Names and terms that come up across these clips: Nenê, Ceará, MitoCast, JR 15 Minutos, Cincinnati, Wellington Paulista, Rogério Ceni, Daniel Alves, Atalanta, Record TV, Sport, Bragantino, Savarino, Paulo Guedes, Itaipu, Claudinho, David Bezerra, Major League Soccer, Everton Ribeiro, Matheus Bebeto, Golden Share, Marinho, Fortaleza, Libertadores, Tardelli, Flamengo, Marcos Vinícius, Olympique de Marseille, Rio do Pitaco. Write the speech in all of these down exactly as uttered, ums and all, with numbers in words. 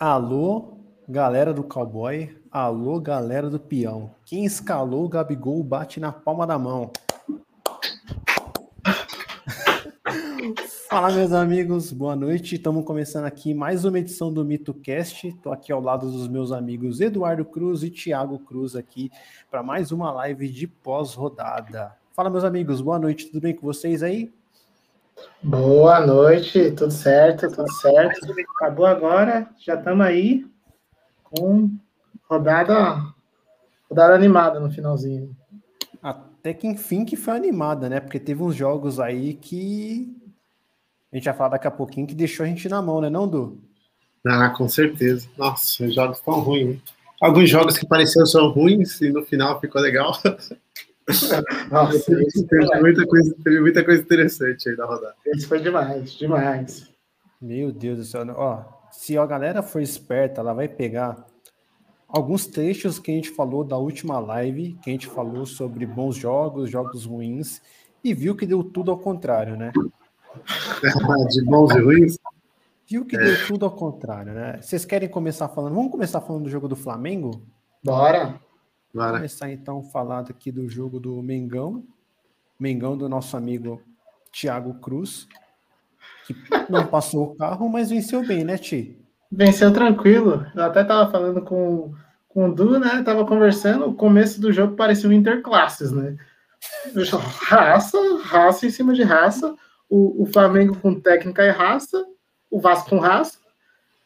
Alô, galera do Cowboy. Alô, galera do Peão. Quem escalou o Gabigol bate na palma da mão. Fala, meus amigos. Boa noite. Estamos começando aqui mais uma edição do MitoCast. Estou aqui ao lado dos meus amigos Eduardo Cruz e Thiago Cruz aqui para mais uma live de pós-rodada. Fala, meus amigos. Boa noite. Tudo bem com vocês aí? Boa noite, tudo certo, tudo certo. Acabou agora, já estamos aí com rodada, rodada animada no finalzinho. Até que enfim que foi animada, né? Porque teve uns jogos aí que a gente vai falar daqui a pouquinho que deixou a gente na mão, né, não, Du? Ah, com certeza. Nossa, os jogos tão ruins, hein? Alguns jogos que pareciam são ruins e no final ficou legal. Nossa, teve, teve, muita coisa, teve muita coisa interessante aí na rodada. Isso foi demais, demais. Meu Deus do céu. Ó, se a galera for esperta, ela vai pegar alguns trechos que a gente falou da última live, que a gente falou sobre bons jogos, jogos ruins, e viu que deu tudo ao contrário, né? De bons e ruins? Viu que é. deu tudo ao contrário, né? Vocês querem começar falando? Vamos começar falando do jogo do Flamengo? Bora! Vamos começar então a falar aqui do jogo do Mengão, Mengão do nosso amigo Thiago Cruz, que não passou o carro, mas venceu bem, né, Ti? Venceu tranquilo. Eu até estava falando com, com o Du, né? Tava conversando, o começo do jogo parecia um interclasses, né? Raça, raça em cima de raça, o, o Flamengo com técnica e raça, o Vasco com raça,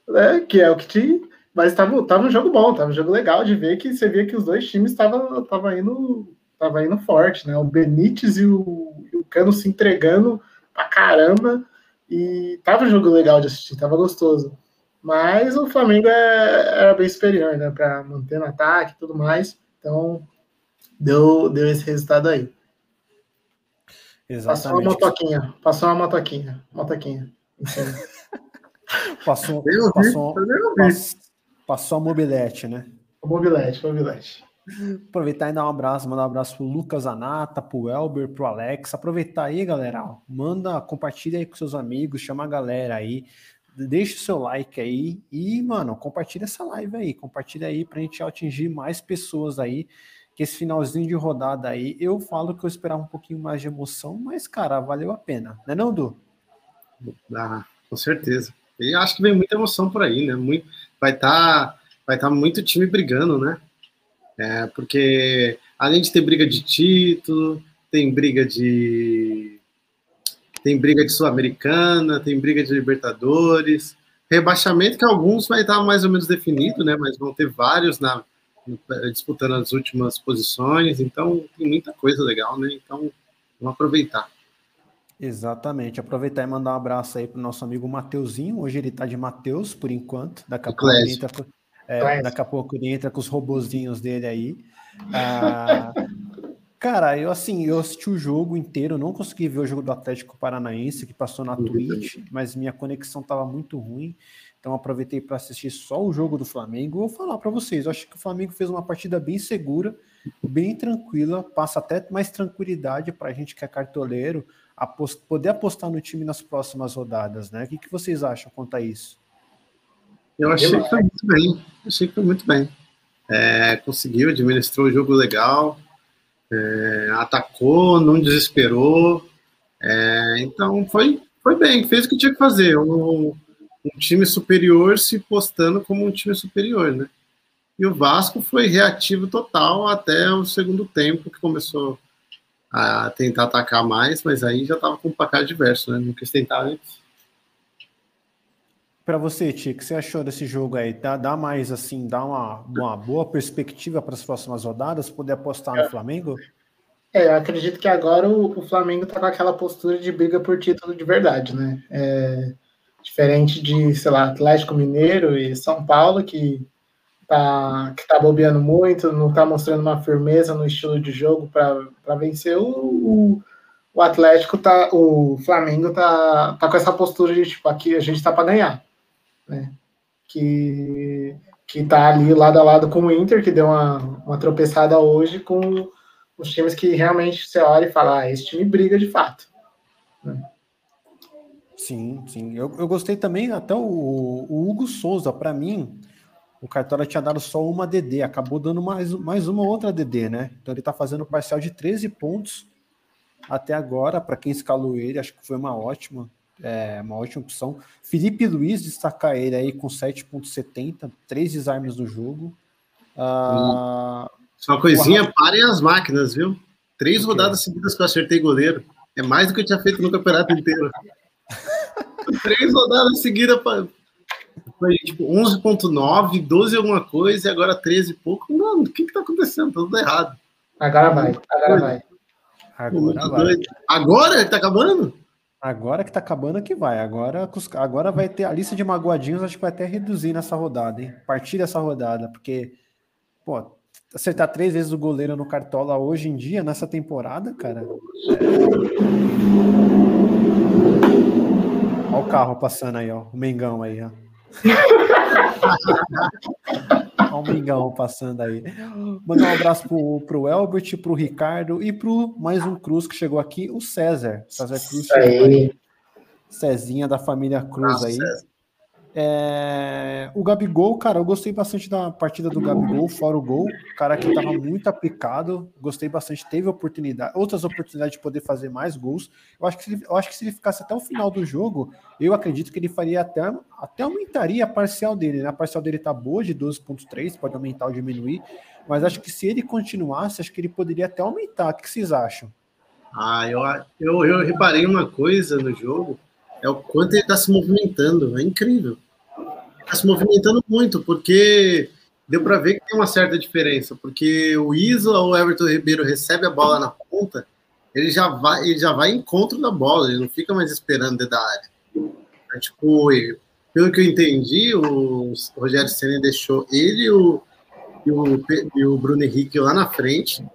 né? Que é o que tinha. Mas tava, tava um jogo bom, tava um jogo legal de ver, que você via que os dois times estavam tava indo, tava indo forte, né? O Benítez e o, e o Cano se entregando pra caramba, e tava um jogo legal de assistir, tava gostoso. Mas o Flamengo é, era bem superior, né? Pra manter no ataque e tudo mais, então deu, deu esse resultado aí. Exatamente. Passou uma motoquinha, passou uma motoquinha, motoquinha. passou, Deus passou, Deus passou. Deus. Passou a mobilete, né? O mobilete, mobilete. Aproveitar e dar um abraço, mandar um abraço pro Lucas Anata, pro Elber, pro Alex. Aproveitar aí, galera. Ó, manda, compartilha aí com seus amigos, chama a galera aí. Deixa o seu like aí e, mano, compartilha essa live aí. Compartilha aí pra gente atingir mais pessoas aí. Que esse finalzinho de rodada aí, eu falo que eu esperava um pouquinho mais de emoção, mas, cara, valeu a pena. Né não, Du? Ah, com certeza. E acho que vem muita emoção por aí, né? Muito... Vai estar tá, vai tá muito time brigando, né? É, porque além de ter briga de título, tem briga de. Tem briga de Sul-Americana, tem briga de Libertadores, rebaixamento que alguns vai estar tá mais ou menos definido, né? Mas vão ter vários na, disputando as últimas posições, então tem muita coisa legal, né? Então vamos aproveitar. Exatamente, aproveitar e mandar um abraço aí pro nosso amigo Mateuzinho, hoje ele tá de Mateus, por enquanto, daqui a pouco ele entra, é, daqui a pouco ele entra com os robozinhos dele aí. Ah, cara, eu assim, eu assisti o jogo inteiro, não consegui ver o jogo do Atlético Paranaense, que passou na Twitch, mas minha conexão tava muito ruim, então aproveitei para assistir só o jogo do Flamengo. Vou falar para vocês, eu acho que o Flamengo fez uma partida bem segura, bem tranquila, passa até mais tranquilidade pra gente que é cartoleiro, Apost- poder apostar no time nas próximas rodadas, né? O que, que vocês acham quanto a isso? Eu achei que foi muito bem. Achei que foi muito bem. É, conseguiu, administrou o jogo legal, é, atacou, não desesperou. É, então, foi, foi bem. Fez o que tinha que fazer. Um, um time superior se postando como um time superior, né? E o Vasco foi reativo total até o segundo tempo, que começou a tentar atacar mais, mas aí já tava com um placar diverso, né? Não quis tentar antes. Para você, Tia, o que você achou desse jogo aí? Dá, dá mais, assim, dá uma, uma boa perspectiva para as próximas rodadas, poder apostar é. no Flamengo? É, eu acredito que agora o, o Flamengo tá com aquela postura de briga por título de verdade, né? É, diferente de, sei lá, Atlético Mineiro e São Paulo, que Tá, que tá bobeando muito, não tá mostrando uma firmeza no estilo de jogo para vencer, o, o, o Atlético, tá, o Flamengo tá, tá com essa postura de tipo, aqui a gente tá para ganhar, né? Que, que tá ali lado a lado com o Inter, que deu uma, uma tropeçada hoje com os times que realmente você olha e fala, ah, esse time briga de fato, né? Sim, sim. Eu, eu gostei também, até o, o Hugo Souza, para mim, o Cartola tinha dado só uma D D, acabou dando mais, mais uma outra D D, né? Então ele tá fazendo um parcial de treze pontos até agora, para quem escalou ele, acho que foi uma ótima, é, uma ótima opção. Felipe Luiz destacar ele aí com sete vírgula setenta, três desarmes no jogo. Ah, só uma coisinha, Arran... parem as máquinas, viu? Três rodadas seguidas que eu acertei goleiro. É mais do que eu tinha feito no campeonato inteiro. Três rodadas seguidas para... Foi tipo onze vírgula nove, doze alguma coisa, e agora treze e pouco. Mano, o que que tá acontecendo? Tá tudo errado. Agora vai, agora vai. Agora vai. Agora que tá acabando? Agora que tá acabando que vai. Agora, agora vai ter a lista de magoadinhos, acho que vai até reduzir nessa rodada, hein? Partir dessa rodada, porque, pô, acertar três vezes o goleiro no Cartola hoje em dia, nessa temporada, cara... É... Olha o carro passando aí, ó. O Mengão aí, ó. Olha o Mengão passando aí. Mandar um abraço pro, pro Elbert, pro Ricardo e pro mais um Cruz que chegou aqui, o César. César Cruz chegou aí. Cezinha da família Cruz. Nossa, aí. É... O Gabigol, cara, eu gostei bastante da partida do Gabigol, fora o gol. O cara que tava muito aplicado, gostei bastante, teve oportunidade, outras oportunidades de poder fazer mais gols. Eu acho que se ele, eu acho que se ele ficasse até o final do jogo, eu acredito que ele faria até, até aumentaria a parcial dele, né? A parcial dele tá boa de doze vírgula três, pode aumentar ou diminuir, mas acho que se ele continuasse, acho que ele poderia até aumentar. O que vocês acham? Ah, eu, eu, eu reparei uma coisa no jogo. É o quanto ele está se movimentando, é incrível. Está se movimentando muito, porque deu para ver que tem uma certa diferença, porque o Isla ou o Everton Ribeiro recebe a bola na ponta, ele já vai, ele já vai em encontro da bola, ele não fica mais esperando dentro da área. É, tipo, pelo que eu entendi, o Rogério Ceni deixou ele e o, e, o, e o Bruno Henrique lá na frente,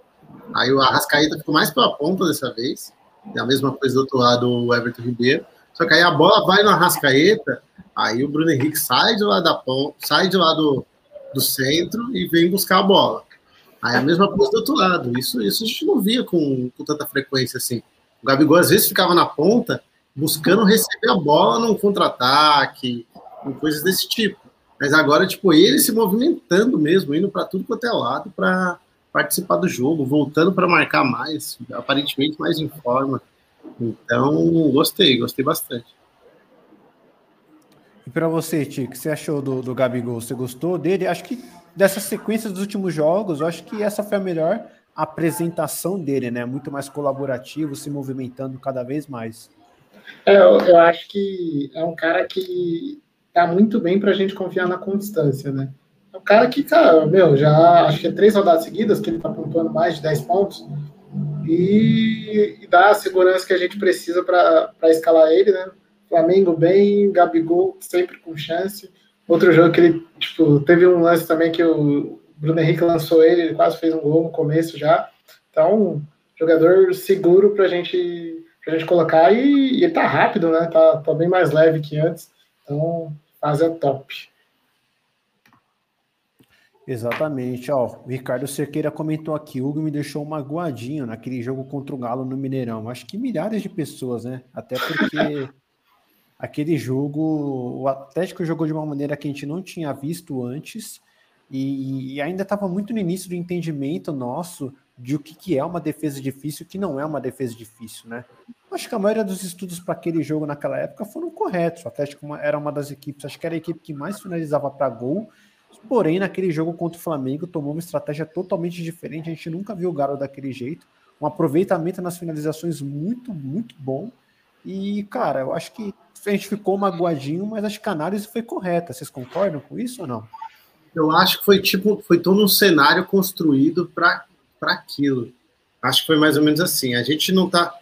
aí o Arrascaeta ficou mais pela ponta dessa vez, é a mesma coisa do outro lado, o Everton Ribeiro. Só que aí a bola vai no Arrascaeta, aí o Bruno Henrique sai de lá da ponta, sai de lá do, do centro e vem buscar a bola. Aí a mesma coisa do outro lado. Isso, isso a gente não via com, com tanta frequência assim. O Gabigol às vezes ficava na ponta buscando receber a bola num contra-ataque, em coisas desse tipo. Mas agora, tipo, ele se movimentando mesmo, indo para tudo quanto é lado para participar do jogo, voltando para marcar mais, aparentemente mais em forma. Então, gostei, gostei bastante. E para você, Ti, o que você achou do, do Gabigol? Você gostou dele? Acho que dessa sequência dos últimos jogos, eu acho que essa foi a melhor apresentação dele, né? Muito mais colaborativo, se movimentando cada vez mais. É, eu, eu acho que é um cara que tá muito bem pra gente confiar na constância, né? É um cara que, cara, meu, já acho que é três rodadas seguidas que ele tá pontuando mais de dez pontos. E, e dá a segurança que a gente precisa para escalar ele, né? Flamengo bem, Gabigol sempre com chance. Outro jogo que ele, tipo, teve um lance também que o Bruno Henrique lançou ele, ele quase fez um gol no começo já. Então, jogador seguro pra gente, pra gente colocar. E, e ele tá rápido, né? Tá, tá bem mais leve que antes. Então, fase é top. Exatamente, ó, o Ricardo Cerqueira comentou aqui, Hugo me deixou magoadinho naquele jogo contra o Galo no Mineirão, acho que milhares de pessoas, né, até porque aquele jogo, o Atlético jogou de uma maneira que a gente não tinha visto antes, e, e ainda estava muito no início do entendimento nosso de o que, que é uma defesa difícil e o que não é uma defesa difícil, né, acho que a maioria dos estudos para aquele jogo naquela época foram corretos, o Atlético era uma das equipes, acho que era a equipe que mais finalizava para gol. Porém, naquele jogo contra o Flamengo, tomou uma estratégia totalmente diferente. A gente nunca viu o Galo daquele jeito. Um aproveitamento nas finalizações muito, muito bom. E, cara, eu acho que a gente ficou magoadinho, mas acho que a análise foi correta. Vocês concordam com isso ou não? Eu acho que foi tipo, foi todo um cenário construído para aquilo. Acho que foi mais ou menos assim. A gente não tá,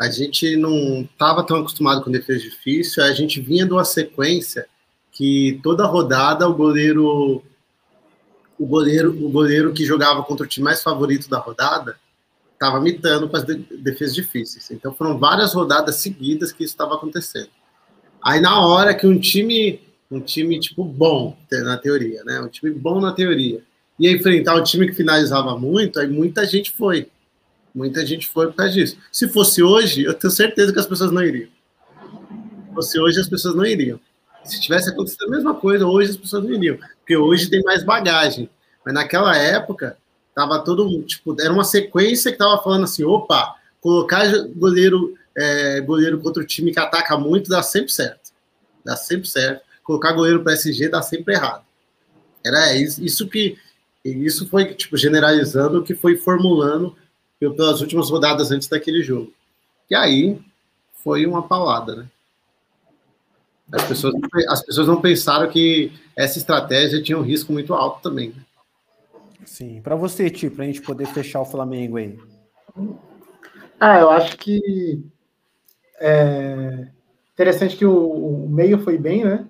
a gente não estava tão acostumado com defesa difícil. A gente vinha de uma sequência que toda rodada o goleiro, o goleiro, o goleiro que jogava contra o time mais favorito da rodada estava mitando com as de, defesas difíceis. Então foram várias rodadas seguidas que isso estava acontecendo. Aí na hora que um time, um time tipo bom na teoria, né, um time bom na teoria, ia enfrentar um time que finalizava muito, aí muita gente foi, muita gente foi por causa disso. Se fosse hoje, eu tenho certeza que as pessoas não iriam. fosse hoje, as pessoas não iriam. Se tivesse acontecido a mesma coisa, hoje as pessoas não iriam. Porque hoje tem mais bagagem. Mas naquela época, tava todo tipo, era uma sequência que tava falando assim, opa, colocar goleiro, é, goleiro contra o time que ataca muito dá sempre certo. Dá sempre certo. Colocar goleiro para S G dá sempre errado. Era isso que... Isso foi, tipo, generalizando o que foi formulando pelas últimas rodadas antes daquele jogo. E aí, foi uma paulada, né? As pessoas, as pessoas não pensaram que essa estratégia tinha um risco muito alto também, né? Sim. Para você, Ti, para a gente poder fechar o Flamengo aí. Ah, eu acho que... É interessante que o, o meio foi bem, né?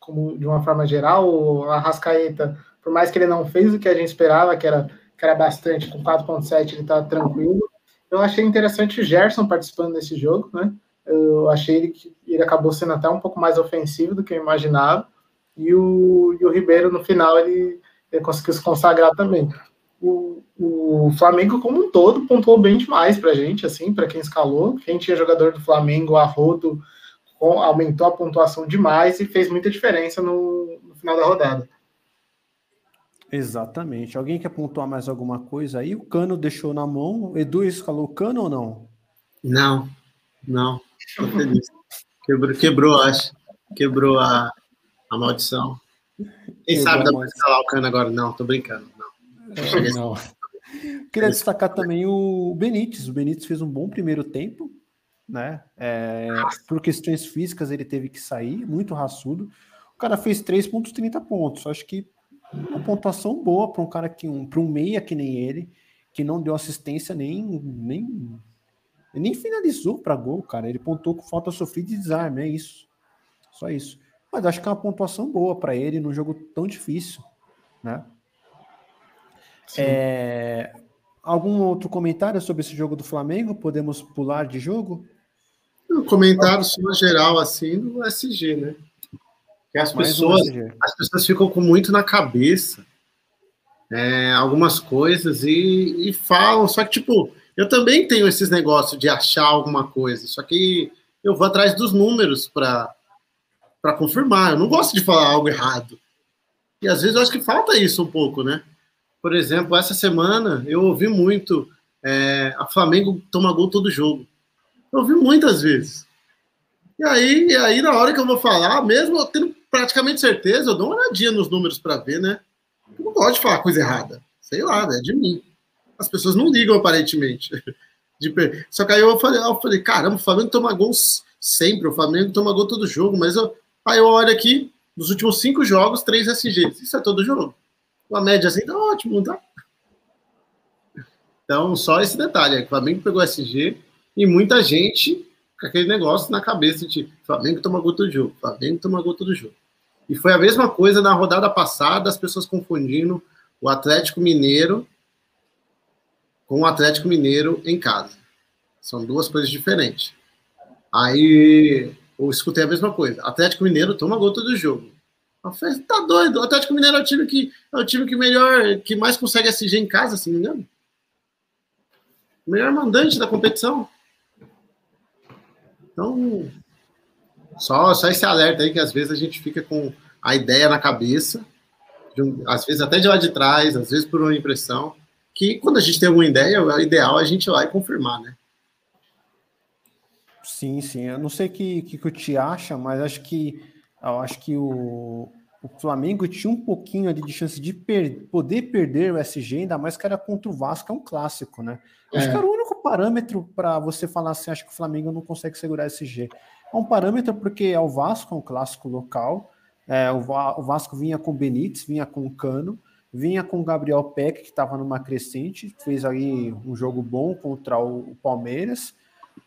Como, de uma forma geral, o Arrascaeta... Por mais que ele não fez o que a gente esperava, que era, que era bastante, com quatro ponto sete ele tá tranquilo. Eu achei interessante o Gerson participando desse jogo, né? Eu achei ele que ele acabou sendo até um pouco mais ofensivo do que eu imaginava. E o, e o Ribeiro, no final, ele, ele conseguiu se consagrar também. O, o Flamengo, como um todo, pontuou bem demais pra gente, assim, pra quem escalou. Quem tinha jogador do Flamengo, a rodo, aumentou a pontuação demais e fez muita diferença no, no final da rodada. Exatamente. Alguém quer pontuar mais alguma coisa aí? O Cano deixou na mão. O Edu escalou o Cano ou não? Não, não. Tô feliz. Quebrou, quebrou, acho. Quebrou a, a maldição. Quem quebrou sabe dá pra escalar o Cano agora? Não, tô brincando. Não. É, não. Queria destacar também o Benítez. O Benítez fez um bom primeiro tempo, né? É, por questões físicas ele teve que sair, muito raçudo. O cara fez três pontos, trinta pontos. Acho que uma pontuação boa para um cara que um para um meia que nem ele, que não deu assistência nem nem, nem finalizou para gol, cara. Ele pontuou com falta sofrida e desarme, é isso. Só isso. Mas acho que é uma pontuação boa para ele num jogo tão difícil, né? É, algum outro comentário sobre esse jogo do Flamengo? Podemos pular de jogo? Um comentário sobre geral assim do S G, né? Que as pessoas, as pessoas ficam com muito na cabeça, né, algumas coisas e, e falam, só que tipo, eu também tenho esses negócios de achar alguma coisa, só que eu vou atrás dos números para para confirmar, eu não gosto de falar algo errado, e às vezes eu acho que falta isso um pouco, né? Por exemplo, essa semana eu ouvi muito, é, a Flamengo toma gol todo jogo, eu ouvi muitas vezes, e aí, e aí na hora que eu vou falar, mesmo eu tendo praticamente certeza, eu dou uma olhadinha nos números para ver, né? Eu não gosto de falar coisa errada. Sei lá, né? É de mim. As pessoas não ligam, aparentemente. De... Só que aí eu falei, eu falei, caramba, o Flamengo toma gol sempre, o Flamengo toma gol todo jogo, mas eu... aí eu olho aqui, nos últimos cinco jogos, três S Gs. Isso é todo jogo. Uma média assim, tá ótimo, não tá? Então, só esse detalhe. O Flamengo pegou S G e muita gente... com aquele negócio na cabeça de Flamengo toma gol todo jogo, Flamengo toma gol todo jogo. E foi a mesma coisa na rodada passada, as pessoas confundindo o Atlético Mineiro com o Atlético Mineiro em casa. São duas coisas diferentes. Aí eu escutei a mesma coisa, Atlético Mineiro toma gol todo jogo. Eu falei, tá doido, o Atlético Mineiro é o time que, é o time que, melhor, que mais consegue S G em casa, se não me engano. O melhor mandante da competição. Então, só, só esse alerta aí que às vezes a gente fica com a ideia na cabeça, um, às vezes até de lá de trás, às vezes por uma impressão, que quando a gente tem alguma ideia, o ideal é a gente ir lá e confirmar, né? Sim, sim. Eu não sei o que, que, que eu te acha, mas acho que, eu acho que o, o Flamengo tinha um pouquinho ali de chance de per- poder perder o S G, ainda mais que era contra o Vasco, é um clássico, né? É. Acho que era o único parâmetro para você falar assim, acho que o Flamengo não consegue segurar esse S G. É um parâmetro porque é o Vasco, é um clássico local, é, o, Va- o Vasco vinha com o Benítez, vinha com o Cano, vinha com o Gabriel Peck, que estava numa crescente, fez aí um jogo bom contra o, o Palmeiras,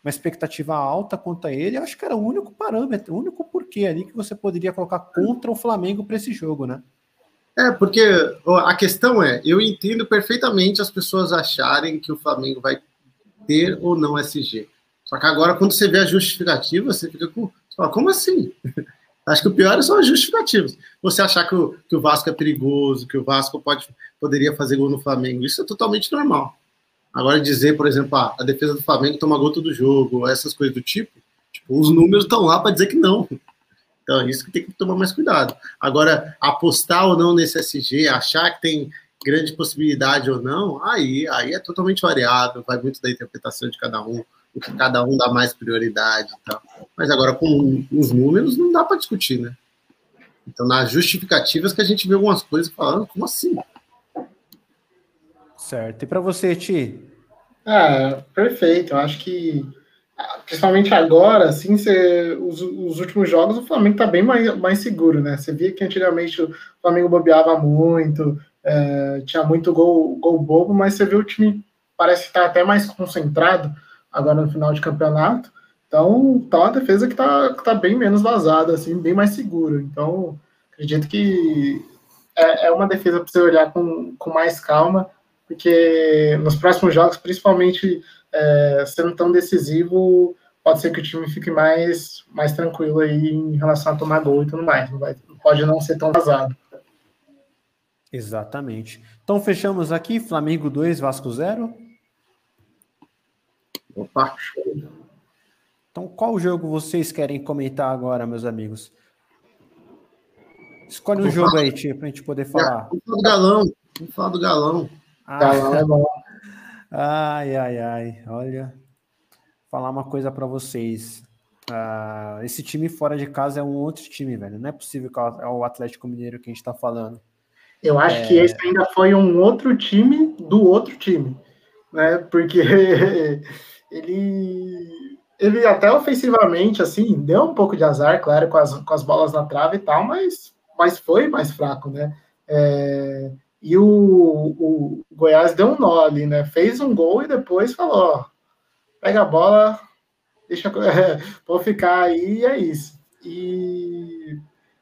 uma expectativa alta contra ele, acho que era o único parâmetro, o único porquê ali que você poderia colocar contra o Flamengo para esse jogo, né? É, porque a questão é, eu entendo perfeitamente as pessoas acharem que o Flamengo vai ter ou não S G. Só que agora, quando você vê a justificativa, você fica com... Você fala, como assim? Acho que o pior são as justificativas. Você achar que o, que o Vasco é perigoso, que o Vasco pode, poderia fazer gol no Flamengo, isso é totalmente normal. Agora dizer, por exemplo, ah, a defesa do Flamengo toma gol todo jogo, essas coisas do tipo, Tipo, os números estão lá para dizer que não. Então, é isso que tem que tomar mais cuidado. Agora, apostar ou não nesse S G, achar que tem grande possibilidade ou não, aí, aí é totalmente variável, vai muito da interpretação de cada um, o que cada um dá mais prioridade e tal. Mas agora, com os números, não dá para discutir, né? Então, nas justificativas que a gente vê algumas coisas falando, como assim? Certo. E para você, Ti? Ah, perfeito. Eu acho que, principalmente agora, assim, você, os, os últimos jogos, o Flamengo tá bem mais, mais seguro, né? Você via que antigamente o Flamengo bobeava muito, é, tinha muito gol, gol bobo, mas você vê o time, parece que tá até mais concentrado agora no final de campeonato. Então, tá uma defesa que tá, que tá bem menos vazada, assim, bem mais segura. Então, acredito que é, é uma defesa para você olhar com, com mais calma, porque nos próximos jogos, principalmente é, sendo tão decisivo, pode ser que o time fique mais, mais tranquilo aí em relação a tomar gol e tudo mais. Não vai, pode não ser tão vazado. Exatamente. Então, fechamos aqui, Flamengo dois, Vasco zero. Opa, show. Então, qual jogo vocês querem comentar agora, meus amigos? Escolhe um jogo aí, Tia, pra gente poder falar. Vamos falar do galão. Vamos falar do galão. Ah, galão é bom. Ai, ai, ai. Olha, falar uma coisa pra vocês. Ah, esse time fora de casa é um outro time, velho. Não é possível que é o Atlético Mineiro que a gente tá falando. Eu acho é... que esse ainda foi um outro time do outro time, né? Porque ele... Ele até ofensivamente, assim, deu um pouco de azar, claro, com as, com as bolas na trave e tal, mas, mas foi mais fraco, né? É, e o, o Goiás deu um nó ali, né? Fez um gol e depois falou, ó, pega a bola, deixa é, vou ficar aí e é isso. E,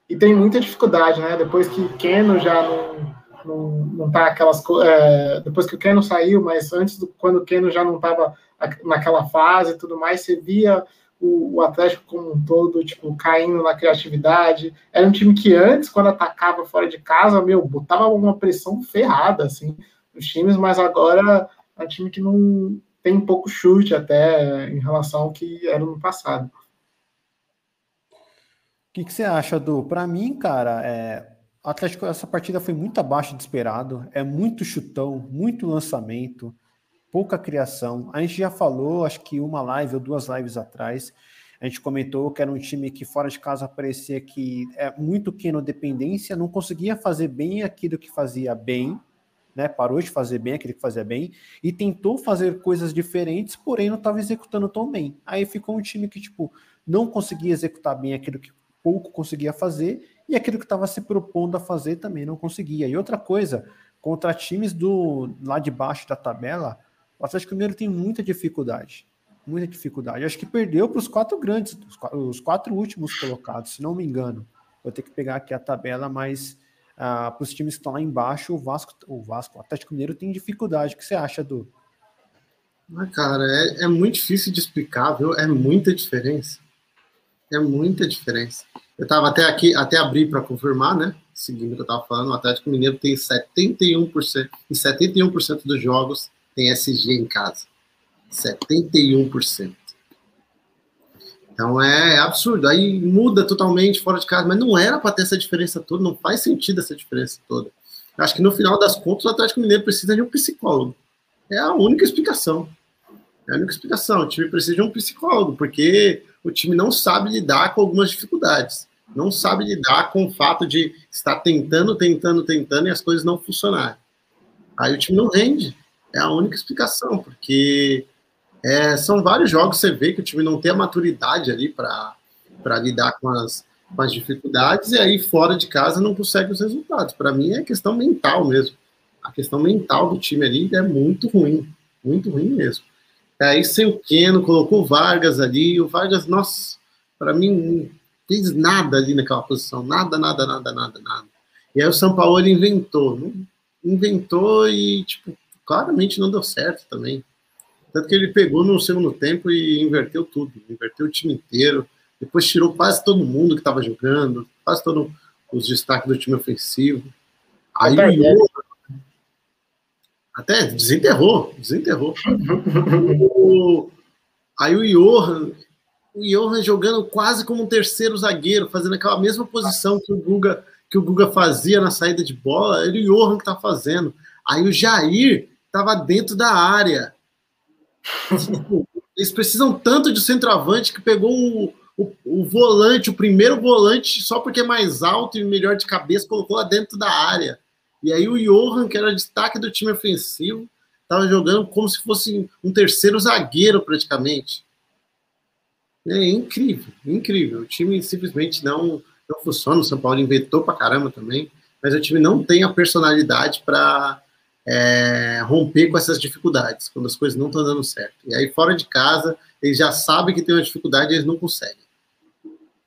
e tem muita dificuldade, né? Depois que Keno já não, não, não tá aquelas... É, depois que o Keno saiu, mas antes, do, quando o Keno já não tava... naquela fase e tudo mais, você via o, o Atlético como um todo, tipo, caindo na criatividade. Era um time que antes, quando atacava fora de casa, meu, botava uma pressão ferrada, assim, nos times, mas agora é um time que não tem pouco chute até em relação ao que era no passado. O que, que você acha, Du? Pra mim, cara, é, o Atlético, essa partida foi muito abaixo do esperado, é muito chutão, muito lançamento, pouca criação. A gente já falou, acho que uma live ou duas lives atrás, a gente comentou que era um time que fora de casa parecia que é muito pequeno dependência, não conseguia fazer bem aquilo que fazia bem, né? Parou de fazer bem aquilo que fazia bem e tentou fazer coisas diferentes, porém não estava executando tão bem. Aí ficou um time que tipo não conseguia executar bem aquilo que pouco conseguia fazer e aquilo que estava se propondo a fazer também não conseguia. E outra coisa, contra times do lá de baixo da tabela, o Atlético Mineiro tem muita dificuldade, muita dificuldade. Acho que perdeu para os quatro grandes, os quatro, os quatro últimos colocados, se não me engano. Vou ter que pegar aqui a tabela, mas ah, para os times que estão lá embaixo, o Vasco, o Vasco, o Atlético Mineiro tem dificuldade. O que você acha, Du? Mas, cara, é, é muito difícil de explicar, viu? É muita diferença. É muita diferença. Eu estava até aqui, até abri para confirmar, né? Seguindo o que eu estava falando, o Atlético Mineiro tem setenta e um por cento, em setenta e um por cento dos jogos tem S G em casa, setenta e um por cento. Então é absurdo, aí muda totalmente fora de casa, mas não era para ter essa diferença toda, não faz sentido essa diferença toda. Eu acho que no final das contas o Atlético Mineiro precisa de um psicólogo, é a única explicação, é a única explicação, o time precisa de um psicólogo, porque o time não sabe lidar com algumas dificuldades, não sabe lidar com o fato de estar tentando, tentando, tentando e as coisas não funcionarem. Aí o time não rende. É a única explicação, porque é, são vários jogos que você vê que o time não tem a maturidade ali para lidar com as, com as dificuldades, e aí fora de casa não consegue os resultados. Para mim é questão mental mesmo. A questão mental do time ali é muito ruim, muito ruim mesmo. Aí sem o Keno, colocou o Vargas ali, o Vargas, nossa, para mim não fez nada ali naquela posição, nada, nada, nada, nada, nada. E aí o São Paulo ele inventou, né? Inventou e tipo, claramente não deu certo também. Tanto que ele pegou no segundo tempo e inverteu tudo. Inverteu o time inteiro. Depois tirou quase todo mundo que estava jogando. Quase todos os destaques do time ofensivo. Aí até, o... é. Até desenterrou. Desenterrou. o... Aí o Johan o Johan jogando quase como um terceiro zagueiro, fazendo aquela mesma posição que o Guga, que o Guga fazia na saída de bola, ele e o Johan que tá fazendo. Aí o Jair tava dentro da área. Eles precisam tanto de centroavante que pegou o, o, o volante, o primeiro volante, só porque é mais alto e melhor de cabeça, colocou lá dentro da área. E aí o Johan, que era destaque do time ofensivo, tava jogando como se fosse um terceiro zagueiro praticamente. É incrível, incrível. O time simplesmente não, não funciona. O São Paulo inventou pra caramba também, mas o time não tem a personalidade para é, romper com essas dificuldades, quando as coisas não estão dando certo. E aí, fora de casa, eles já sabem que tem uma dificuldade e eles não conseguem.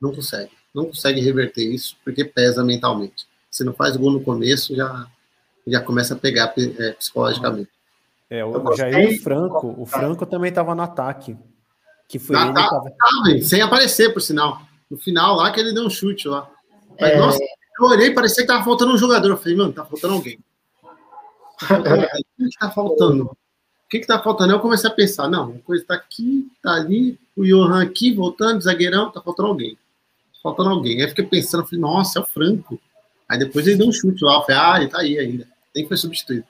Não conseguem. Não conseguem reverter isso, porque pesa mentalmente. Se não faz gol no começo, já, já começa a pegar é, psicologicamente. É, o Jair e o Franco, o Franco também estava no ataque. Que foi ele tá, tava... tá, sem aparecer, por sinal. No final, lá que ele deu um chute lá. Mas, é... nossa, eu olhei, parecia que tava faltando um jogador. Eu falei, mano, tá faltando alguém. O que tá faltando? O que que tá faltando? Eu comecei a pensar, não, uma coisa tá aqui, tá ali, o Johan aqui, voltando, zagueirão, tá faltando alguém. Tá faltando alguém. Aí fiquei pensando, falei, nossa, é o Franco. Aí depois ele deu um chute lá, eu falei, ah, ele tá aí ainda. Nem foi substituído.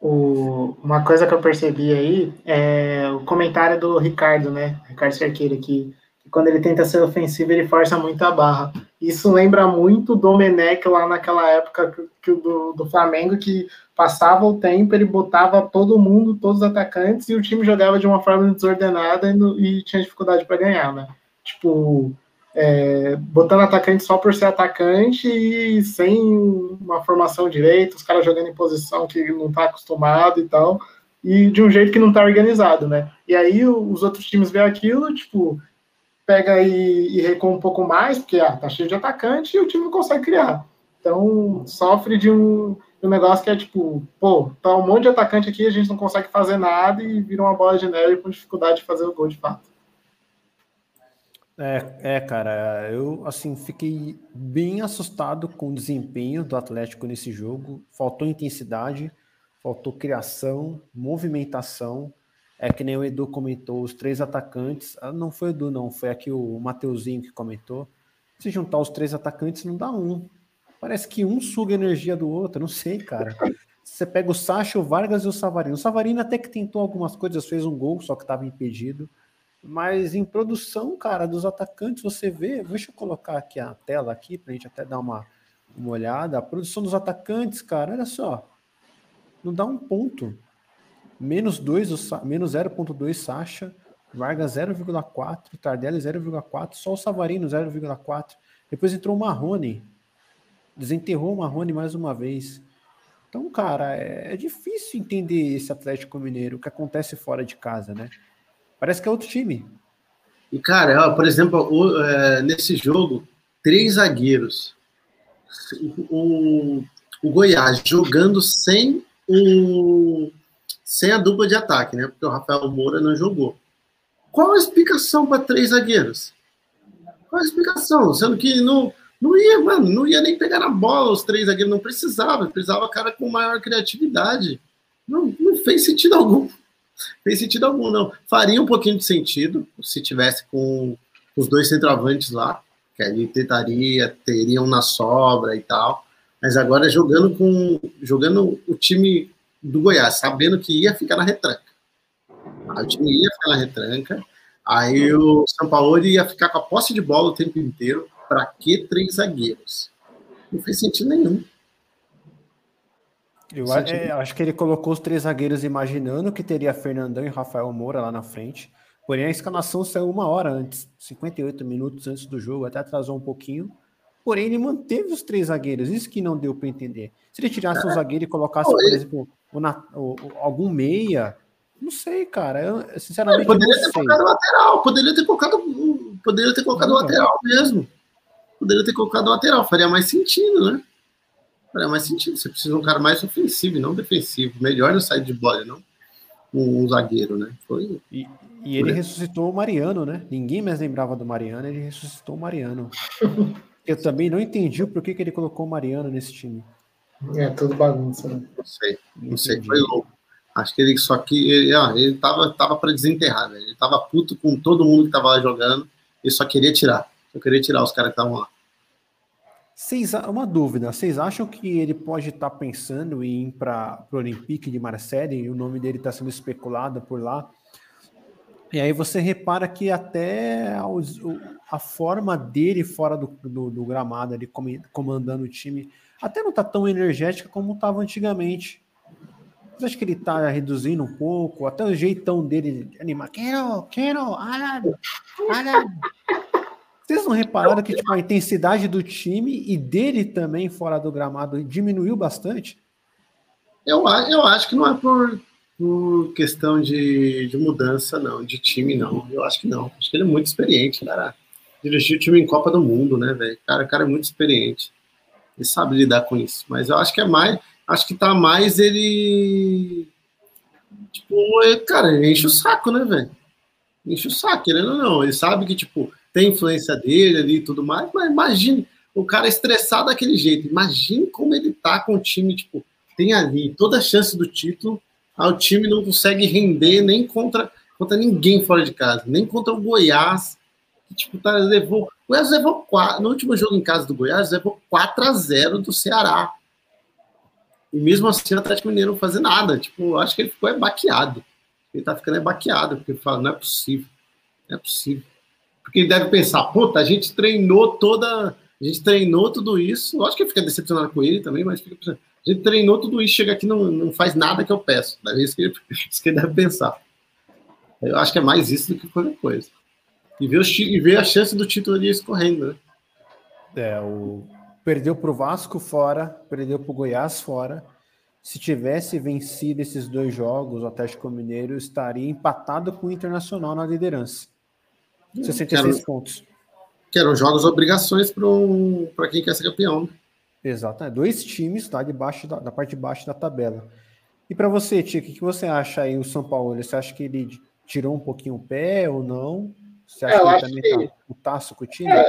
O, uma coisa que eu percebi aí é o comentário do Ricardo, né? Ricardo Cerqueira, que, que quando ele tenta ser ofensivo, ele força muito a barra. Isso lembra muito o Domenech lá naquela época que, que, do, do Flamengo, que passava o tempo, ele botava todo mundo, todos os atacantes, e o time jogava de uma forma desordenada e, no, e tinha dificuldade para ganhar, né? Tipo, é, botando atacante só por ser atacante e sem uma formação direita, os caras jogando em posição que não tá acostumado e tal, e de um jeito que não tá organizado, né? E aí os outros times veem aquilo, tipo, pega e, e recua um pouco mais, porque ah, tá cheio de atacante e o time não consegue criar. Então sofre de um, de um negócio que é tipo, pô, tá um monte de atacante aqui, a gente não consegue fazer nada e vira uma bola de neve com dificuldade de fazer o gol de fato. É, é, cara, eu assim fiquei bem assustado com o desempenho do Atlético nesse jogo. Faltou intensidade, faltou criação, movimentação. É que nem o Edu comentou, os três atacantes. Ah, não foi o Edu, não, foi aqui o Mateuzinho que comentou. Se juntar os três atacantes, não dá um. Parece que um suga a energia do outro, não sei, cara. Você pega o Sacha, o Vargas e o Savarino. O Savarino até que tentou algumas coisas, fez um gol, só que estava impedido. Mas em produção, cara, dos atacantes, você vê... Deixa eu colocar aqui a tela aqui pra gente até dar uma, uma olhada. A produção dos atacantes, cara, olha só. Não dá um ponto. Menos, menos zero vírgula dois Sacha, Vargas zero vírgula quatro, Tardelli zero vírgula quatro, só o Savarino zero vírgula quatro. Depois entrou o Marrone. Desenterrou o Marrone mais uma vez. Então, cara, é, é difícil entender esse Atlético Mineiro, o que acontece fora de casa, né? Parece que é outro time. E, cara, por exemplo, nesse jogo, três zagueiros. O, o Goiás jogando sem, o, sem a dupla de ataque, né? Porque o Rafael Moura não jogou. Qual a explicação para três zagueiros? Qual a explicação? Sendo que não, não ia, mano, não ia nem pegar na bola os três zagueiros. Não precisava. Precisava cara com maior criatividade. Não, não fez sentido algum. Fez sentido algum, não. Faria um pouquinho de sentido se tivesse com os dois centroavantes lá, que aí tentaria, teriam na sobra e tal, mas agora jogando com jogando o time do Goiás, sabendo que ia ficar na retranca. Aí o time ia ficar na retranca, aí o Sampaoli ia ficar com a posse de bola o tempo inteiro. Pra que três zagueiros? Não fez sentido nenhum. Eu é, acho que ele colocou os três zagueiros imaginando que teria Fernandão e Rafael Moura lá na frente, porém a escalação saiu uma hora antes, cinquenta e oito minutos antes do jogo, até atrasou um pouquinho, porém ele manteve os três zagueiros, isso que não deu para entender. Se ele tirasse o zagueiro e colocasse, por exemplo, o, o, algum meia, não sei, cara, eu, sinceramente eu poderia ter colocado o lateral, poderia ter colocado, poderia ter colocado o lateral mesmo, poderia ter colocado o lateral, faria mais sentido, né? É mais sentido, você precisa de um cara mais ofensivo e não defensivo, melhor não sair de bola, não um, um zagueiro, né? Foi, e e ele ressuscitou o Mariano, né? Ninguém mais lembrava do Mariano, ele ressuscitou o Mariano. Eu também não entendi por que, que ele colocou o Mariano nesse time. É, tudo bagunça, né? Não sei, não sei, foi louco. Acho que ele só que, ele, ah, ele tava, tava pra desenterrar, né? Ele tava puto com todo mundo que tava lá jogando, Ele só queria tirar. Só queria tirar os caras que estavam lá. Cês, uma dúvida, vocês acham que ele pode estar tá pensando em ir para o Olympique de Marseille e o nome dele está sendo especulado por lá? E aí você repara que até os, a forma dele fora do, do, do gramado, ali comandando o time, até não está tão energética como estava antigamente. Vocês acham que ele está reduzindo um pouco? Até o jeitão dele de animar. Keno, Keno, Alan, Alan. Vocês não repararam que tipo, a intensidade do time e dele também fora do gramado diminuiu bastante? Eu, eu acho que não é por, por questão de, de mudança, não, de time, não. Eu acho que não. Acho que ele é muito experiente, cara. Dirigir o time em Copa do Mundo, né, velho? Cara, o cara é muito experiente. Ele sabe lidar com isso. Mas eu acho que é mais. Acho que tá mais ele. Tipo, cara, ele enche o saco, né, velho? Enche o saco, ele não, não. Ele sabe que, tipo. Tem influência dele ali e tudo mais, mas imagina o cara estressado daquele jeito. Imagina como ele tá com o time, tipo, tem ali toda a chance do título, aí o time não consegue render nem contra, contra ninguém fora de casa, nem contra o Goiás, que, tipo, tá, levou... O Goiás levou quatro, no último jogo em casa do Goiás, levou quatro a zero do Ceará. E mesmo assim o Atlético Mineiro não fazer nada. Tipo, acho que ele ficou é baqueado. Ele tá ficando é baqueado, porque ele fala, não é possível, não é possível. Porque ele deve pensar, puta, a gente treinou toda... A gente treinou tudo isso. Lógico que ele fica decepcionado com ele também, mas fica, a gente treinou tudo isso, chega aqui e não, não faz nada que eu peço. É isso que, ele, isso que ele deve pensar. Eu acho que é mais isso do que qualquer coisa. E ver, o, e ver a chance do título ali escorrendo, né? É, o... Perdeu pro Vasco fora, perdeu pro Goiás fora. Se tivesse vencido esses dois jogos, o Atlético Mineiro estaria empatado com o Internacional na liderança. sessenta e seis que pontos. Que eram jogos obrigações para quem quer ser campeão. Exato. Dois times tá, de baixo da, da parte de baixo da tabela. E para você, Tia, o que, que você acha aí o São Paulo? Você acha que ele tirou um pouquinho o pé ou não? Você acha é, que ele também que... tá o taço com o time? É,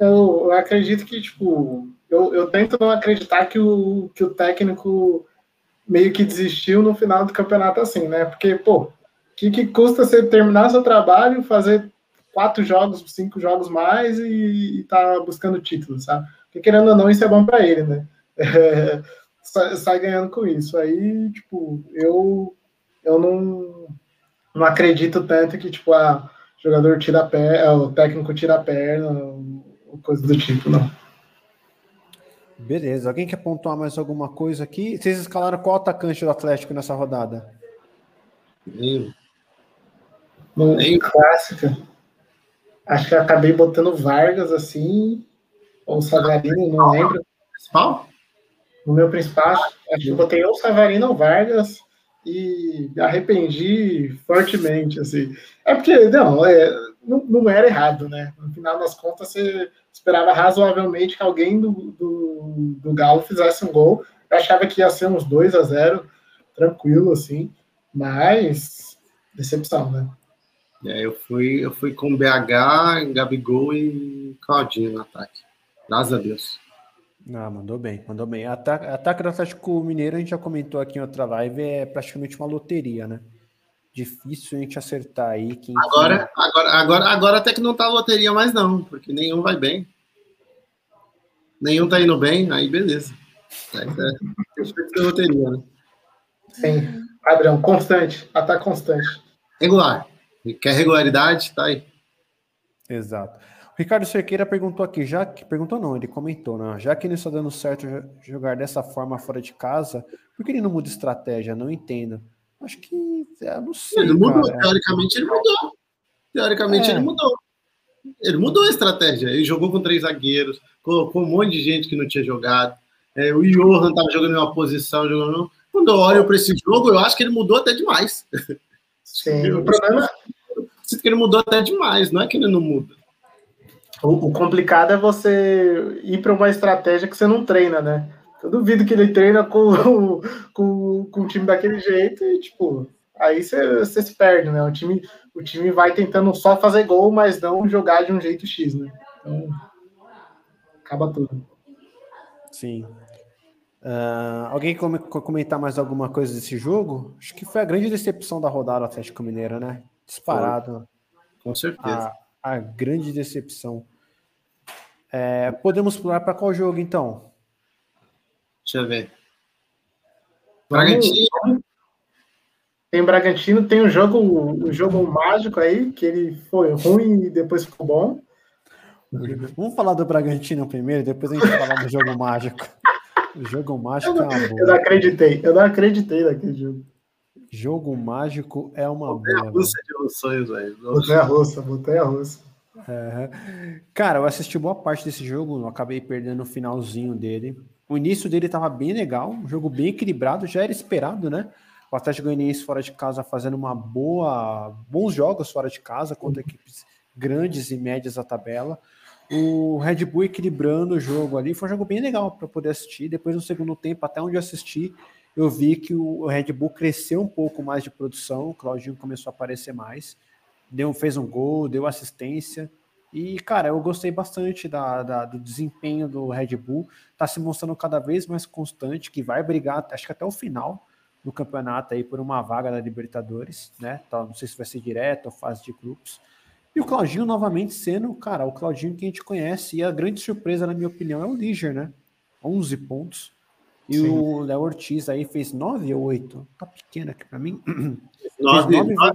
eu, eu acredito que, tipo, eu, eu tento não acreditar que o, que o técnico meio que desistiu no final do campeonato assim, né? Porque, pô, o que, que custa você terminar seu trabalho e fazer quatro jogos, cinco jogos mais e, e tá buscando título, sabe? Porque querendo ou não, isso é bom pra ele, né? É, sai, sai ganhando com isso. Aí, tipo, eu, eu não, não acredito tanto que, tipo, ah, o jogador tira a perna, o técnico tira a perna, coisa do tipo, não. Beleza. Alguém quer pontuar mais alguma coisa aqui? Vocês escalaram qual atacante do Atlético nessa rodada? Nem. Nem clássica. Acho que eu acabei botando Vargas, assim, ou Savarino, não lembro. Principal? No meu principal, acho que eu botei ou Savarino ou Vargas e me arrependi fortemente, assim. É porque, não, é, não, não era errado, né? No final das contas, você esperava razoavelmente que alguém do, do, do Galo fizesse um gol. Eu achava que ia ser uns dois a zero, tranquilo, assim, mas decepção, né? É, eu, fui, eu fui com B H, Gabigol e Claudinho no ataque. Graças a Deus. Ah, mandou bem, mandou bem. Ataque, ataque do Atlético Mineiro, a gente já comentou aqui em outra live, é praticamente uma loteria, né? Difícil a gente acertar aí. Quem agora, agora, agora, agora até que não tá loteria mais não, porque nenhum vai bem. Nenhum tá indo bem, aí beleza. Aí é, é, é loteria, né? Sim, padrão, constante, ataque constante. Regular. Quer regularidade? Tá aí. Exato. O Ricardo Cerqueira perguntou aqui, já que perguntou não, ele comentou, né? Já que não está dando certo jogar dessa forma fora de casa, por que ele não muda estratégia? Não entendo. Acho que eu não sei. Ele mudou, cara. Teoricamente ele mudou. Teoricamente é. ele mudou. Ele mudou a estratégia. Ele jogou com três zagueiros, colocou um monte de gente que não tinha jogado. É, o Johan estava jogando em uma posição, jogando. Quando eu olho para esse jogo, eu acho que ele mudou até demais. Sim. O problema sinto que ele mudou até demais, não é que ele não muda. O, o complicado é você ir para uma estratégia que você não treina, né? Eu duvido que ele treina com, com, com o time daquele jeito e, tipo, aí você, você se perde, né? O time, o time vai tentando só fazer gol, mas não jogar de um jeito X, né? Então, acaba tudo. Sim. Uh, alguém quer comentar mais alguma coisa desse jogo? Acho que foi a grande decepção da rodada do Atlético Mineiro, né? Disparado. Com certeza. A, a grande decepção. É, podemos pular para qual jogo, então? Deixa eu ver. Bragantino. Tem Bragantino, tem um jogo, um jogo mágico aí, que ele foi ruim e depois ficou bom. Vamos falar do Bragantino primeiro, depois a gente fala do jogo mágico. O jogo mágico eu não, é uma boa. Eu não acreditei, eu não acreditei naquele jogo. Jogo mágico é uma montanha boa. Russa de emoções, velho. Montanha russa, montanha russa. É. Cara, eu assisti boa parte desse jogo, eu acabei perdendo o finalzinho dele. O início dele estava bem legal, um jogo bem equilibrado, já era esperado, né? O Atlético Goianiense fora de casa fazendo uma boa, bons jogos fora de casa contra equipes grandes e médias da tabela. O Red Bull equilibrando o jogo ali, foi um jogo bem legal para poder assistir. Depois, no segundo tempo, até onde eu assisti, eu vi que o Red Bull cresceu um pouco mais de produção, o Claudinho começou a aparecer mais, deu, fez um gol, deu assistência. E, cara, eu gostei bastante da, da, do desempenho do Red Bull, tá se mostrando cada vez mais constante, que vai brigar, acho que até o final do campeonato aí por uma vaga da Libertadores, né? Então, não sei se vai ser direto ou fase de grupos. E o Claudinho novamente sendo, cara, o Claudinho que a gente conhece, e a grande surpresa, na minha opinião, é o Liger, né? onze pontos. E sim, o Léo Ortiz aí fez nove ou oito. Tá pequeno aqui pra mim. nove vírgula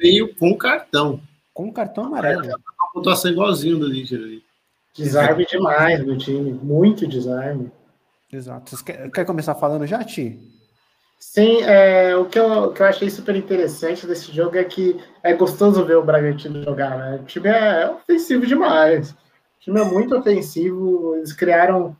cinco com cartão. Com cartão amarelo. É, a pontuação igualzinho do Liger ali. Desarme demais do time. Muito desarme. Exato. Quer, quer começar falando já, Ti? Sim, é, o, que eu, o que eu achei super interessante desse jogo é que é gostoso ver o Bragantino jogar, né? O time é ofensivo demais. O time é muito ofensivo. Eles criaram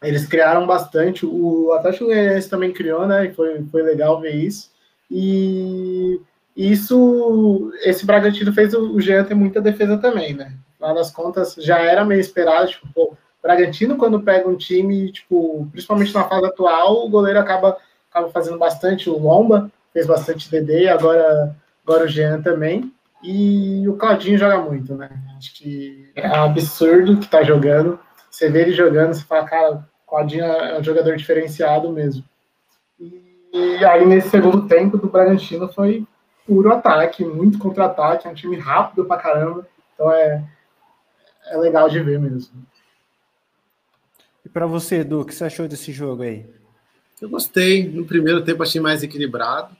eles criaram bastante. O Atlético Goianiense também criou, né? E foi, foi legal ver isso. E isso, esse Bragantino fez o Jean ter muita defesa também, né? Lá nas contas, já era meio esperado. Tipo, pô, o Bragantino, quando pega um time, tipo, principalmente na fase atual, o goleiro acaba... Estava fazendo bastante, o Lomba fez bastante D D, agora, agora o Jean também, e o Claudinho joga muito, né? Acho que é absurdo que tá jogando. Você vê ele jogando, você fala, cara, o Claudinho é um jogador diferenciado mesmo. E aí nesse segundo tempo do Bragantino foi puro ataque, muito contra-ataque, é um time rápido pra caramba, então é, é legal de ver mesmo. E pra você, Edu, o que você achou desse jogo aí? Eu gostei. No primeiro tempo achei mais equilibrado. No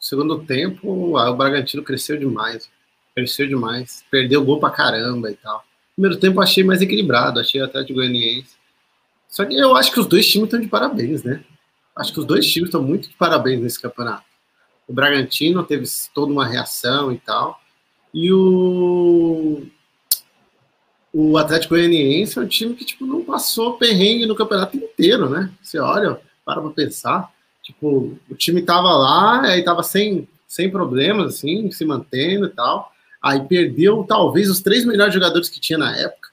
segundo tempo, o Bragantino cresceu demais. Cresceu demais. Perdeu gol pra caramba e tal. No primeiro tempo achei mais equilibrado. Achei o Atlético Goianiense. Só que eu acho que os dois times estão de parabéns, né? Acho que os dois times estão muito de parabéns nesse campeonato. O Bragantino teve toda uma reação e tal. E o... O Atlético Goianiense é um time que, tipo, não passou perrengue no campeonato inteiro, né? Você olha... Para pra pensar, tipo, o time tava lá, aí tava sem, sem problemas, assim, se mantendo e tal, aí perdeu talvez os três melhores jogadores que tinha na época,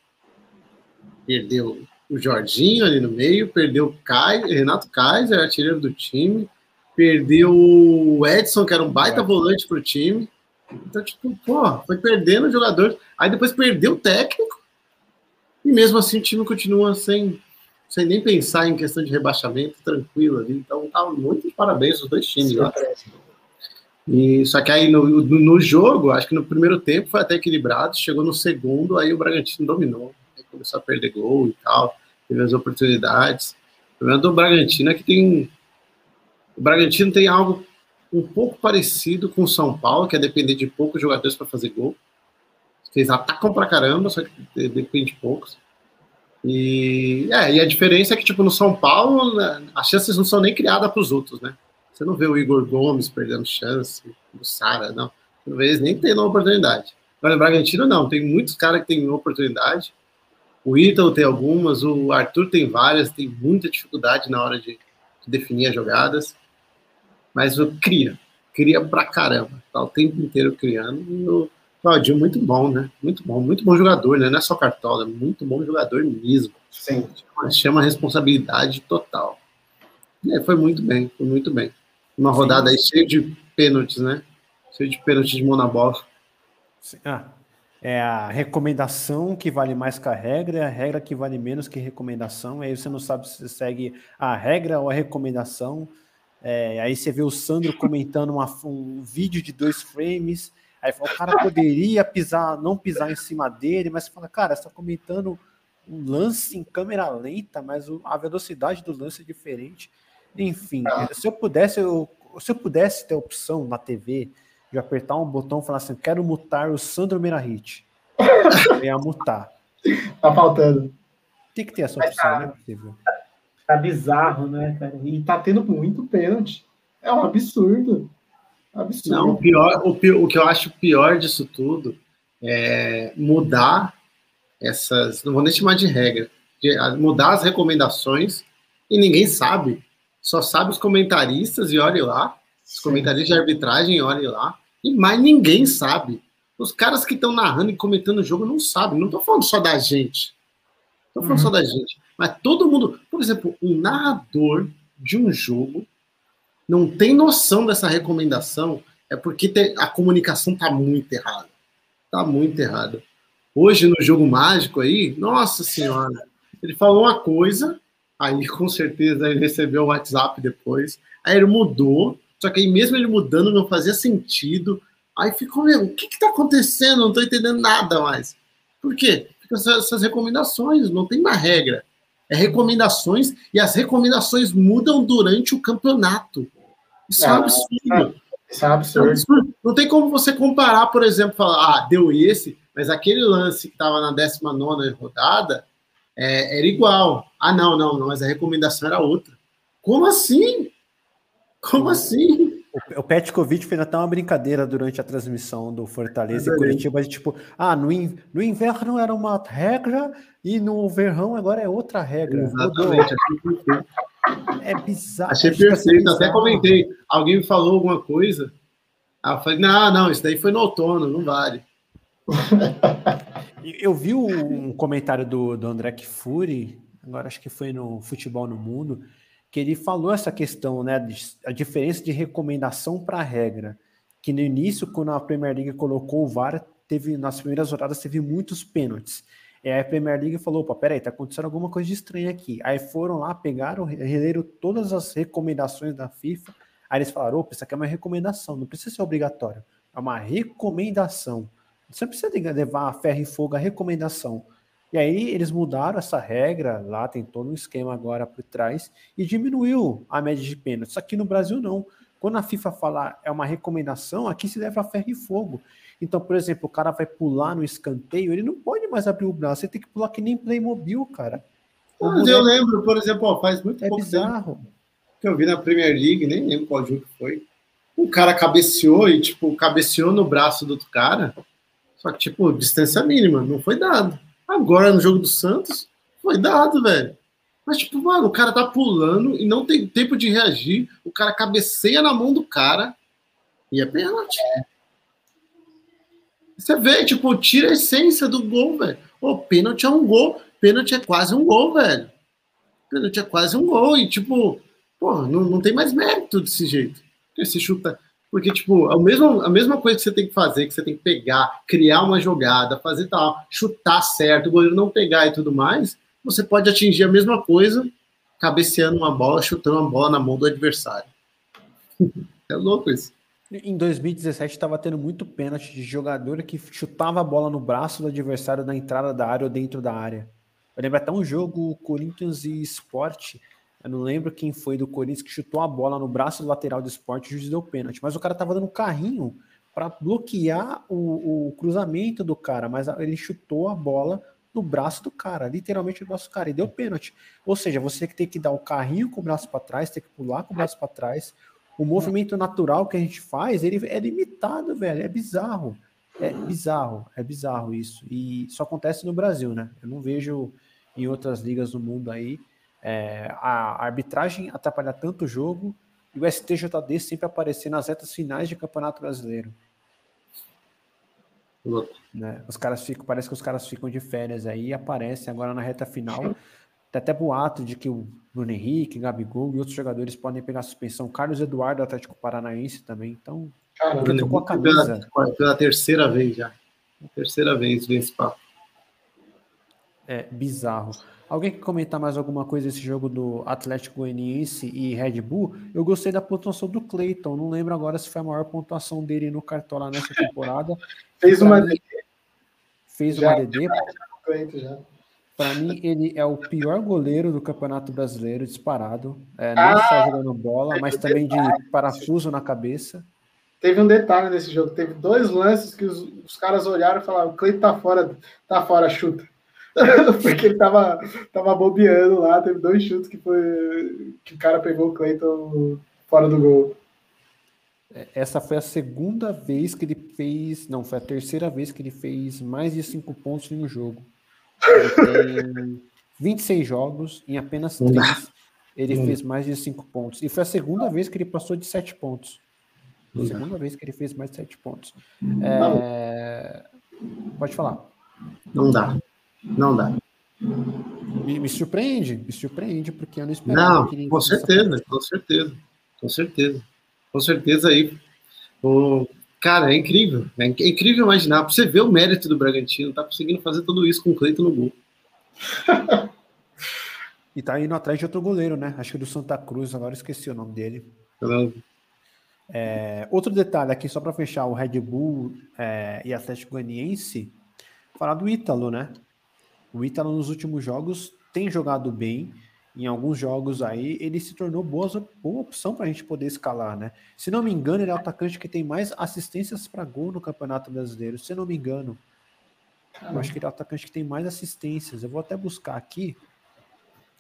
perdeu o Jorginho ali no meio, perdeu o Kai, Renato Kaiser, artilheiro do time, perdeu o Edson, que era um baita volante pro time, então, tipo, pô, foi perdendo os jogadores, aí depois perdeu o técnico, e mesmo assim o time continua sem... sem nem pensar em questão de rebaixamento, tranquilo ali. Então, tá muito de parabéns os dois times. Sim, lá. E, só que aí, no, no, no jogo, acho que no primeiro tempo foi até equilibrado, chegou no segundo, aí o Bragantino dominou. Aí começou a perder gol e tal, teve as oportunidades. O problema do Bragantino é que tem... O Bragantino tem algo um pouco parecido com o São Paulo, que é depender de poucos jogadores para fazer gol. Eles atacam pra caramba, só que depende de poucos. E, é, e a diferença é que, tipo, no São Paulo, né, as chances não são nem criadas para os outros, né? Você não vê o Igor Gomes perdendo chance, o Sara, não. Talvez nem tenha oportunidade. Agora, no Bragantino, não. Tem muitos caras que têm oportunidade. O Ítalo tem algumas, o Arthur tem várias, tem muita dificuldade na hora de, de definir as jogadas. Mas o cria. Cria pra caramba. Tá o tempo inteiro criando. E o Claudinho, muito bom, né? Muito bom, muito bom jogador, né? Não é só Cartola, é muito bom jogador mesmo. Sim. Chama, chama responsabilidade total. É, foi muito bem, foi muito bem. Uma sim, rodada aí cheia de pênaltis, né? Cheia de pênaltis de mão na bola. Sim. Ah, é a recomendação que vale mais que a regra, a regra que vale menos que recomendação. Aí você não sabe se segue a regra ou a recomendação. É, aí você vê o Sandro comentando uma, um vídeo de dois frames. Aí fala, o cara poderia pisar, não pisar em cima dele, mas você fala, cara, você tá comentando um lance em câmera lenta, mas a velocidade do lance é diferente. Enfim, se eu pudesse, eu, se eu pudesse ter a opção na T V de apertar um botão e falar assim, quero mutar o Sandro Meirahit, eu ia mutar. Tá faltando. Tem que ter essa opção, tá, né? Tá, tá bizarro, né, cara? E tá tendo muito pênalti. É um absurdo. absurdo. Não, o, pior, o, pior, o que eu acho pior disso tudo é mudar essas, não vou nem chamar de regra, de mudar as recomendações e ninguém sabe. Só sabe os comentaristas e olhe lá. Os comentaristas de arbitragem, olhe lá. E mais ninguém sabe. Os caras que estão narrando e comentando o jogo não sabem. Não estou falando só da gente. Estou falando uhum. só da gente. Mas todo mundo... Por exemplo, um narrador de um jogo não tem noção dessa recomendação é porque a comunicação está muito errada. Está muito errada. Hoje, no jogo mágico aí, nossa senhora, ele falou uma coisa... Aí, com certeza, ele recebeu o WhatsApp depois. Aí ele mudou, só que aí mesmo ele mudando não fazia sentido. Aí ficou, meu, o que que tá acontecendo? Não tô entendendo nada mais. Por quê? Porque essas, essas recomendações, não tem uma regra. É recomendações, e as recomendações mudam durante o campeonato. Isso é, é um absurdo. Isso é um absurdo. É um absurdo. Não tem como você comparar, por exemplo, falar, ah, deu esse, mas aquele lance que tava na décima nona rodada, É, era igual. Ah, não, não, não, mas a recomendação era outra. Como assim? Como assim? O, o Petkovic fez até uma brincadeira durante a transmissão do Fortaleza e Coritiba, de tipo, ah, no, in, no inverno era uma regra e no verão agora é outra regra. Exatamente. É bizarro. Achei perfeito, bizarro. Até comentei. Alguém me falou alguma coisa, aí eu falei, não, não, isso daí foi no outono, não vale. Eu vi um comentário do, do André Kfouri, agora acho que foi no Futebol no Mundo, que ele falou essa questão, né, de, a diferença de recomendação para regra, que no início, quando a Premier League colocou o V A R, teve, nas primeiras rodadas teve muitos pênaltis. E aí a Premier League falou, opa, peraí, tá acontecendo alguma coisa de estranha aqui. Aí foram lá, pegaram, releram todas as recomendações da FIFA, aí eles falaram, opa, isso aqui é uma recomendação, não precisa ser obrigatório, é uma recomendação. Você não precisa levar a ferro e fogo a recomendação. E aí eles mudaram essa regra, lá tem todo um esquema agora por trás, e diminuiu a média de pênaltis. Isso aqui no Brasil não. Quando a FIFA fala é uma recomendação, aqui se leva a ferro e fogo. Então, por exemplo, o cara vai pular no escanteio, ele não pode mais abrir o braço, ele tem que pular que nem Playmobil, cara. Mas moleque... eu lembro, por exemplo, ó, faz muito é pouco bizarro. Tempo que eu vi na Premier League, nem lembro qual jogo foi, o cara cabeceou e, tipo, cabeceou no braço do outro cara, só que, tipo, distância mínima, não foi dado. Agora, no jogo do Santos, foi dado, velho. Mas, tipo, mano, o cara tá pulando e não tem tempo de reagir, o cara cabeceia na mão do cara e é pênalti. Você vê, tipo, tira a essência do gol, velho. Ô, pênalti é um gol, pênalti é quase um gol, velho. Pênalti é quase um gol e, tipo, pô, não, não tem mais mérito desse jeito. Esse chuta... Porque, tipo, a mesma, a mesma coisa que você tem que fazer, que você tem que pegar, criar uma jogada, fazer tal, chutar certo, o goleiro não pegar e tudo mais, você pode atingir a mesma coisa cabeceando uma bola, chutando uma bola na mão do adversário. É louco isso. Em dois mil e dezessete, estava tendo muito pênalti de jogador que chutava a bola no braço do adversário na entrada da área ou dentro da área. Eu lembro até um jogo, Corinthians e Sport... Eu não lembro quem foi do Corinthians que chutou a bola no braço do lateral do Sport e o juiz deu pênalti. Mas o cara tava dando carrinho para bloquear o, o cruzamento do cara. Mas ele chutou a bola no braço do cara, literalmente no braço do cara, e deu pênalti. Ou seja, você tem que dar o carrinho com o braço para trás, tem que pular com o braço para trás. O movimento natural que a gente faz, ele é limitado, velho. É bizarro. É bizarro. É bizarro isso. E só acontece no Brasil, né? Eu não vejo em outras ligas do mundo aí. É, a arbitragem atrapalha tanto o jogo e o S T J D sempre aparecer nas retas finais de Campeonato Brasileiro. Né? Os caras ficam, parece que os caras ficam de férias aí e aparecem agora na reta final. Tem até boato de que o Bruno Henrique, Gabigol e outros jogadores podem pegar suspensão. Carlos Eduardo, Atlético Paranaense também. Então, cara, com a camisa. Pela, pela terceira vez já. A terceira vez vem esse papo. É bizarro. Alguém quer comentar mais alguma coisa desse jogo do Atlético Goianiense e Red Bull? Eu gostei da pontuação do Cleiton, não lembro agora se foi a maior pontuação dele no Cartola nessa temporada. Fez uma D D. Fez uma D D. Para mim, ele é o pior goleiro do Campeonato Brasileiro, disparado. É, não ah, só jogando bola, mas também detalhe. de parafuso na cabeça. Teve um detalhe nesse jogo, teve dois lances que os, os caras olharam e falaram: o Cleiton tá fora, tá fora, chuta. Porque ele tava, tava bobeando lá, teve dois chutes que, foi, que o cara pegou o Cleiton fora do gol. Essa foi a segunda vez que ele fez, não, foi a terceira vez que ele fez mais de cinco pontos em um jogo. Ele tem vinte e seis jogos, em apenas três ele hum. fez mais de cinco pontos. E foi a segunda vez que ele passou de sete pontos. Hum. Segunda vez que ele fez mais de sete pontos. É... Pode falar. Não dá. Não dá. Me, me surpreende, me surpreende, porque eu não esperava. Não, que com certeza, com certeza, com certeza. Com certeza aí. O... Cara, é incrível. É incrível imaginar. Pra você ver o mérito do Bragantino, tá conseguindo fazer tudo isso com o Cleiton no gol. E tá indo atrás de outro goleiro, né? Acho que do Santa Cruz, agora esqueci o nome dele. Claro. É, outro detalhe aqui, só pra fechar o Red Bull é, e Atlético Goianiense, falar do Ítalo, né? O Ítalo nos últimos jogos tem jogado bem. Em alguns jogos aí, ele se tornou boa, boa opção para a gente poder escalar, né? Se não me engano, ele é o atacante que tem mais assistências para gol no Campeonato Brasileiro. Se não me engano, eu acho que ele é o atacante que tem mais assistências. Eu vou até buscar aqui.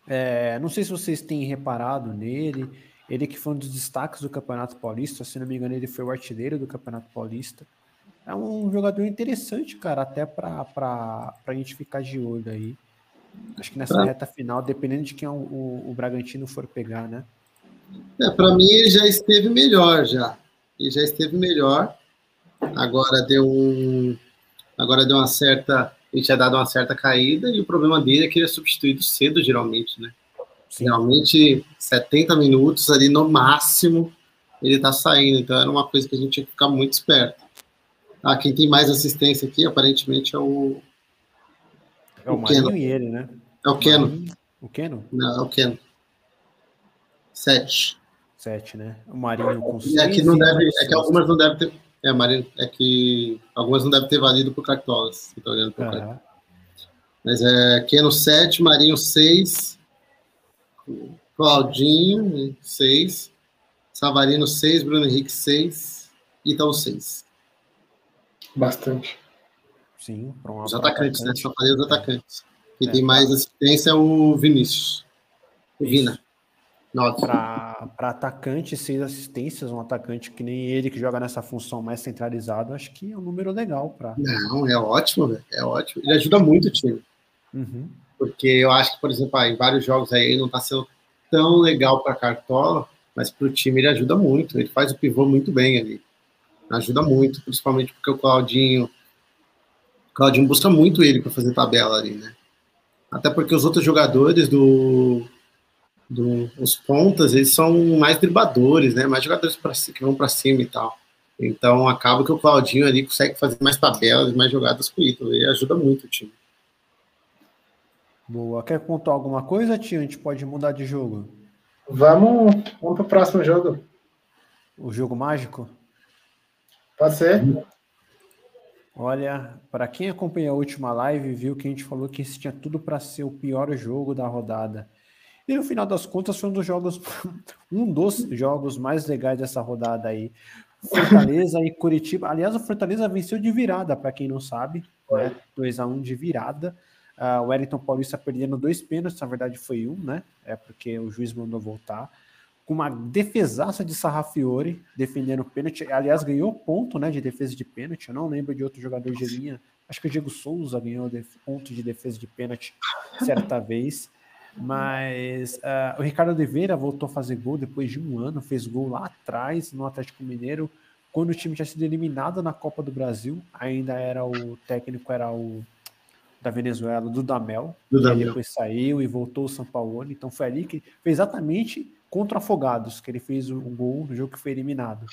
É, não sei se vocês têm reparado nele. Ele que foi um dos destaques do Campeonato Paulista. Se não me engano, ele foi o artilheiro do Campeonato Paulista. É um jogador interessante, cara, até para a gente ficar de olho aí. Acho que nessa pra... reta final, dependendo de quem o, o, o Bragantino for pegar, né? É, para mim ele já esteve melhor, já. Ele já esteve melhor. Agora deu um... Agora deu uma certa... Ele tinha dado uma certa caída e o problema dele é que ele é substituído cedo, geralmente, né? Sim. Geralmente, setenta minutos ali no máximo, ele tá saindo. Então era uma coisa que a gente tinha que ficar muito esperto. Ah, quem tem mais assistência aqui, aparentemente, é o... É o, o Marinho Keno. E ele, né? É o Keno. Marinho... O Keno? Não, é o Keno. Sete. Sete, né? O Marinho com seis. É que, não deve, é que algumas não devem ter... É, Marinho, é que algumas não devem ter valido pro Cartola. Estou olhando pro Cartola. Mas é Keno sete, Marinho seis, Claudinho seis, Savarino seis, Bruno Henrique seis, Ítalo seis. Bastante. Sim, os atacantes, atacante. né? Só falei os atacantes. É. Quem é. tem mais assistência é o Vinícius. O Vina. Para atacante, seis assistências, um atacante que nem ele, que joga nessa função mais centralizada, acho que é um número legal. Pra... Não, é ótimo, velho. É ótimo. Ele ajuda muito o time. Uhum. Porque eu acho que, por exemplo, em vários jogos aí ele não está sendo tão legal para Cartola, mas para o time ele ajuda muito. Ele faz o pivô muito bem ali. Ajuda muito, principalmente porque o Claudinho... Claudinho busca muito ele para fazer tabela ali, né? Até porque os outros jogadores do, do os pontas, eles são mais dribladores, né? Mais jogadores pra, que vão para cima e tal. Então acaba que o Claudinho ali consegue fazer mais tabelas, mais jogadas com o Ítalo. Ele ajuda muito o time. Boa. Quer pontuar alguma coisa, tio? A gente pode mudar de jogo. Vamos, vamos para o próximo jogo. O jogo mágico? Pode ser. Olha, para quem acompanhou a última live, viu que a gente falou que esse tinha tudo para ser o pior jogo da rodada. E no final das contas foi um dos jogos, um dos jogos mais legais dessa rodada aí. Fortaleza e Coritiba. Aliás, o Fortaleza venceu de virada, para quem não sabe, né? dois a um de virada. Uh, o Wellington Paulista perdendo dois pênaltis, na verdade foi um, né? É porque o juiz mandou voltar. Com uma defesaça de Sarrafiore, defendendo o pênalti. Aliás, ganhou ponto, né, de defesa de pênalti. Eu não lembro de outro jogador de linha. Acho que o Diego Souza ganhou ponto de defesa de pênalti certa vez. Mas uh, o Ricardo Oliveira voltou a fazer gol depois de um ano. Fez gol lá atrás, no Atlético Mineiro, quando o time tinha sido eliminado na Copa do Brasil. Ainda era o técnico, era o da Venezuela, do Dudamel. Dudamel. E depois saiu e voltou o São Paulo. Então foi ali que foi exatamente... contra Afogados, que ele fez um gol no jogo que foi eliminado.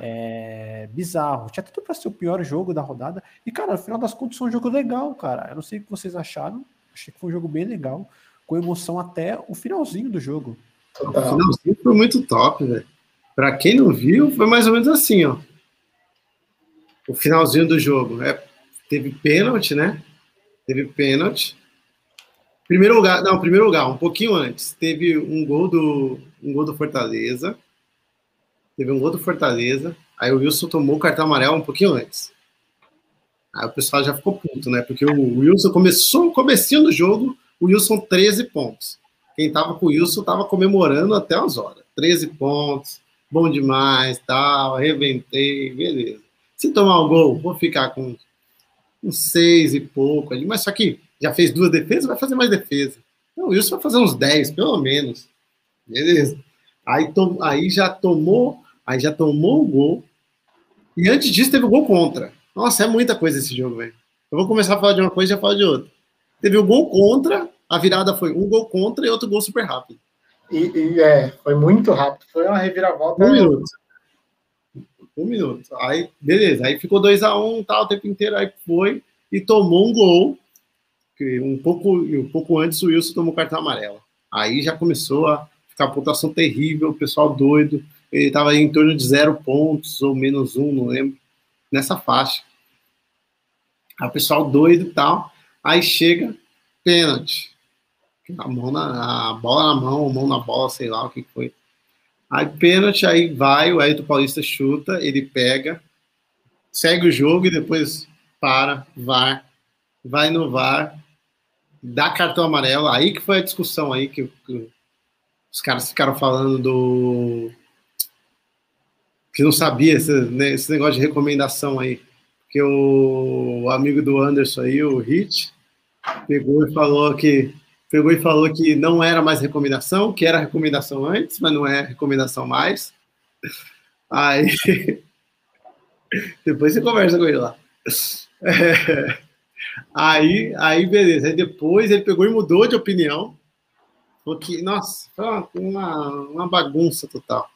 É bizarro. Tinha tudo para ser o pior jogo da rodada. E, cara, no final das contas, foi um jogo legal, cara. Eu não sei o que vocês acharam, Achei que foi um jogo bem legal, com emoção até o finalzinho do jogo. Total. O finalzinho foi muito top, velho. Pra quem não viu, foi mais ou menos assim, ó. O finalzinho do jogo. É, teve pênalti, né? Teve pênalti. Primeiro lugar, não, primeiro lugar, um pouquinho antes. Teve um gol do, um gol do Fortaleza. Teve um gol do Fortaleza. Aí o Wilson tomou o cartão amarelo um pouquinho antes. Aí o pessoal já ficou puto, né? Porque o Wilson começou no comecinho do jogo, o Wilson treze pontos. Quem tava com o Wilson tava comemorando até as horas. treze pontos, bom demais, tal, arrebentei, beleza. Se tomar o gol, vou ficar com uns seis e pouco ali, mas só que já fez duas defesas, vai fazer mais defesa. Então, o Wilson vai fazer uns dez, pelo menos. Beleza. Aí, to, aí, já tomou, aí já tomou o gol. E antes disso, teve o gol contra. Nossa, é muita coisa esse jogo, velho. Eu vou começar a falar de uma coisa e já falo de outra. Teve o gol contra, a virada foi um gol contra e outro gol super rápido. E, e é, foi muito rápido. Foi uma reviravolta. Um minuto. Um minuto. Aí, beleza. Aí ficou dois a um e tal, o tempo inteiro. Aí foi e tomou um gol. Um pouco, um pouco antes o Wilson tomou cartão amarelo. Aí já começou a ficar a pontuação terrível, o pessoal doido. Ele estava em torno de zero pontos ou menos um, não lembro, nessa faixa. Aí o pessoal doido e tal. Aí chega, pênalti. A, mão na, a bola na mão, a mão na bola, sei lá o que foi. Aí pênalti, aí vai, o Ayrton Paulista chuta, ele pega, segue o jogo e depois para, V A R, vai no V A R. Dá cartão amarelo, aí que foi a discussão aí que, que os caras ficaram falando do... que não sabia esse, né, esse negócio de recomendação aí. Porque o, o amigo do Anderson aí, o Hit, pegou e falou que pegou e falou que não era mais recomendação, que era recomendação antes, mas não é recomendação mais. Aí... depois você conversa com ele lá. É... Aí, aí, beleza. Aí depois ele pegou e mudou de opinião. Porque, nossa, foi uma, uma bagunça total.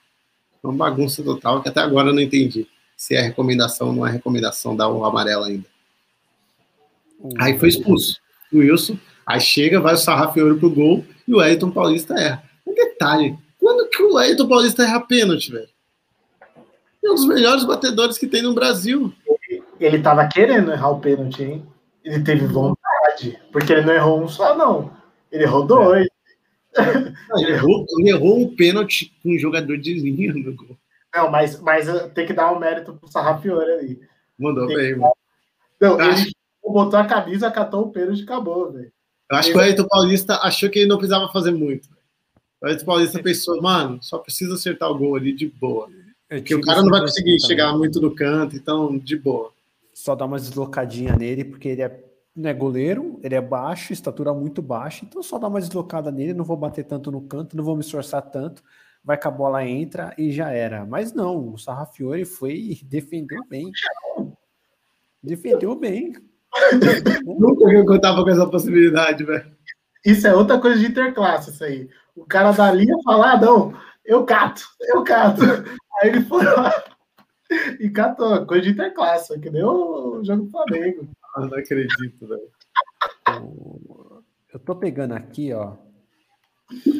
Uma bagunça total que até agora eu não entendi se é recomendação ou não é recomendação da amarelo ainda. Hum, aí foi expulso. O Wilson, aí chega, vai o Sarrafeiro pro gol e o Wellington Paulista erra. Um detalhe: quando que o Wellington Paulista erra pênalti, velho? É um dos melhores batedores que tem no Brasil. Ele tava querendo errar o pênalti, hein? Ele teve vontade, porque ele não errou um só, não. Ele errou dois. Não, ele, errou, ele errou um pênalti com um jogador de linha no gol. Não, mas, mas tem que dar um mérito pro Sarrafiore ali. Mandou tem bem, que... mano. Não, ele acho... botou a camisa, catou o pênalti e acabou, velho. Eu acho ele... que o Ayrton Paulista achou que ele não precisava fazer muito. O Ayrton Paulista pensou, mano, só precisa acertar o gol ali de boa. Porque o cara não vai conseguir chegar muito no canto, então de boa. Só dá uma deslocadinha nele, porque ele é, não é goleiro, ele é baixo, estatura muito baixa, então só dá uma deslocada nele, não vou bater tanto no canto, não vou me esforçar tanto, vai que a bola entra e já era. Mas não, o Sarrafiore foi e defendeu bem. Defendeu bem. Nunca eu contava com essa possibilidade, velho. Isso é outra coisa de interclasse, isso aí. O cara da linha fala, ah, não, eu cato, eu cato. Aí ele foi lá. E catou, coisa de interclasse, que nem o jogo do Flamengo. Eu não acredito, velho. Eu tô pegando aqui, ó.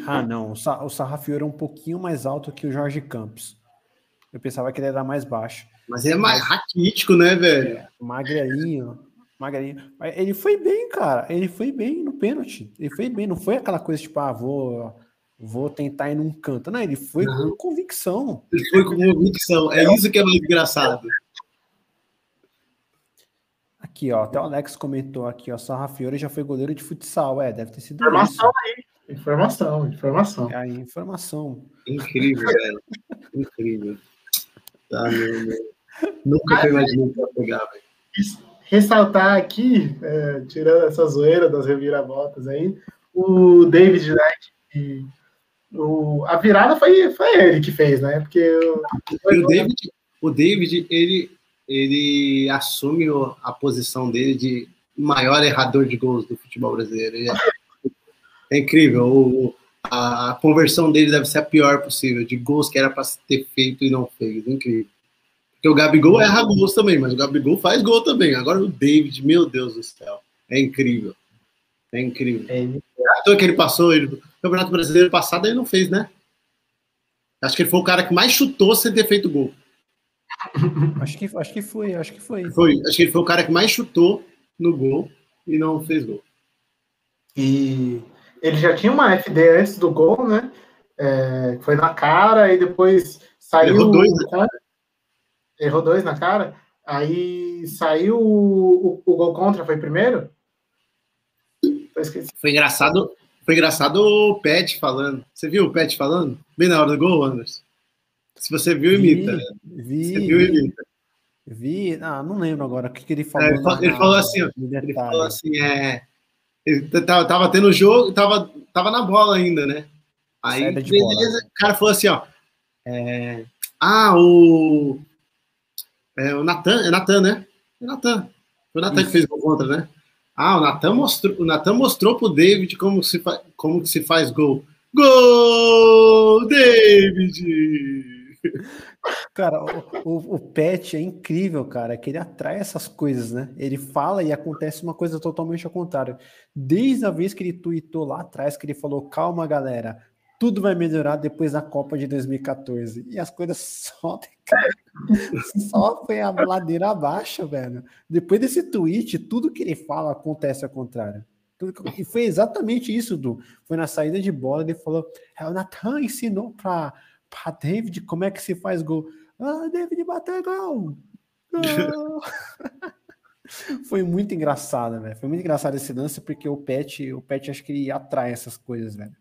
Ah, não. O Sarrafiore é um pouquinho mais alto que o Jorge Campos. Eu pensava que ele era mais baixo. Mas ele é mais raquítico, né, velho? É, magrelinho. Magrelinho. Ele foi bem, cara. Ele foi bem no pênalti. Ele foi bem. Não foi aquela coisa tipo, ah, vou... vou tentar ir num canto. Não, ele foi não. com convicção. Ele foi com convicção. É isso que é mais engraçado. Aqui, ó. Até o Alex comentou aqui, ó. Sarrafiore já foi goleiro de futsal. É, deve ter sido informação isso. Aí. Informação, informação. É aí, informação. Incrível, velho. Incrível. Tá, meu, meu. Nunca foi mais muito pegar, velho. Ressaltar aqui, é, tirando essa zoeira das reviravoltas aí, o David Knight. E o, a virada foi, foi ele que fez, né? Porque eu, eu o, David, o David, ele, ele assume a posição dele de maior errador de gols do futebol brasileiro. É, é incrível. O, a conversão dele deve ser a pior possível, de gols que era para ter feito e não fez. É incrível. Porque o Gabigol erra gols também, mas o Gabigol faz gol também. Agora o David, meu Deus do céu, é incrível. É incrível. É à toa que ele passou, ele, no Campeonato Brasileiro passado ele não fez, né? Acho que ele foi o cara que mais chutou sem ter feito gol. Acho que, acho que foi, acho que foi. foi. Acho que ele foi o cara que mais chutou no gol e não fez gol. E ele já tinha uma F D antes do gol, né? É, foi na cara e depois saiu... Errou dois na cara. Errou dois na cara. Aí saiu o, o, o gol contra, foi primeiro? Foi engraçado, foi engraçado o Pet falando. Você viu o Pet falando? Bem na hora do gol, Anderson. Se você viu, imita. Vi, vi, Se você viu, imita. Vi, ah, não lembro agora o que, que ele falou. É, ele, falou, ele falou assim, ó, ele falou assim, é... Ele tava, tava tendo o jogo, tava, tava na bola ainda, né? Aí, beleza, bola. O cara falou assim, ó. É, ah, o... É o Natan, é Natan, né? É o Natan. Foi o Natan que fez gol contra, né? Ah, o Natan mostrou, o Natan mostrou pro David como se, fa, como que se faz gol. Gol, David! Cara, o, o, o Pet é incrível, cara, que ele atrai essas coisas, né? Ele fala e acontece uma coisa totalmente ao contrário. Desde a vez que ele tweetou lá atrás, que ele falou, calma, galera, tudo vai melhorar depois da Copa de dois mil e quatorze. E as coisas só, só foi a ladeira abaixo, velho. Depois desse tweet, tudo que ele fala acontece ao contrário. E foi exatamente isso, Du. Foi na saída de bola, ele falou, o Natan ensinou pra, pra David como é que se faz gol. Ah, David bateu gol! Gol! Foi muito engraçado, velho. Foi muito engraçado esse lance, porque o Pet, o Pet acho que ele atrai essas coisas, velho.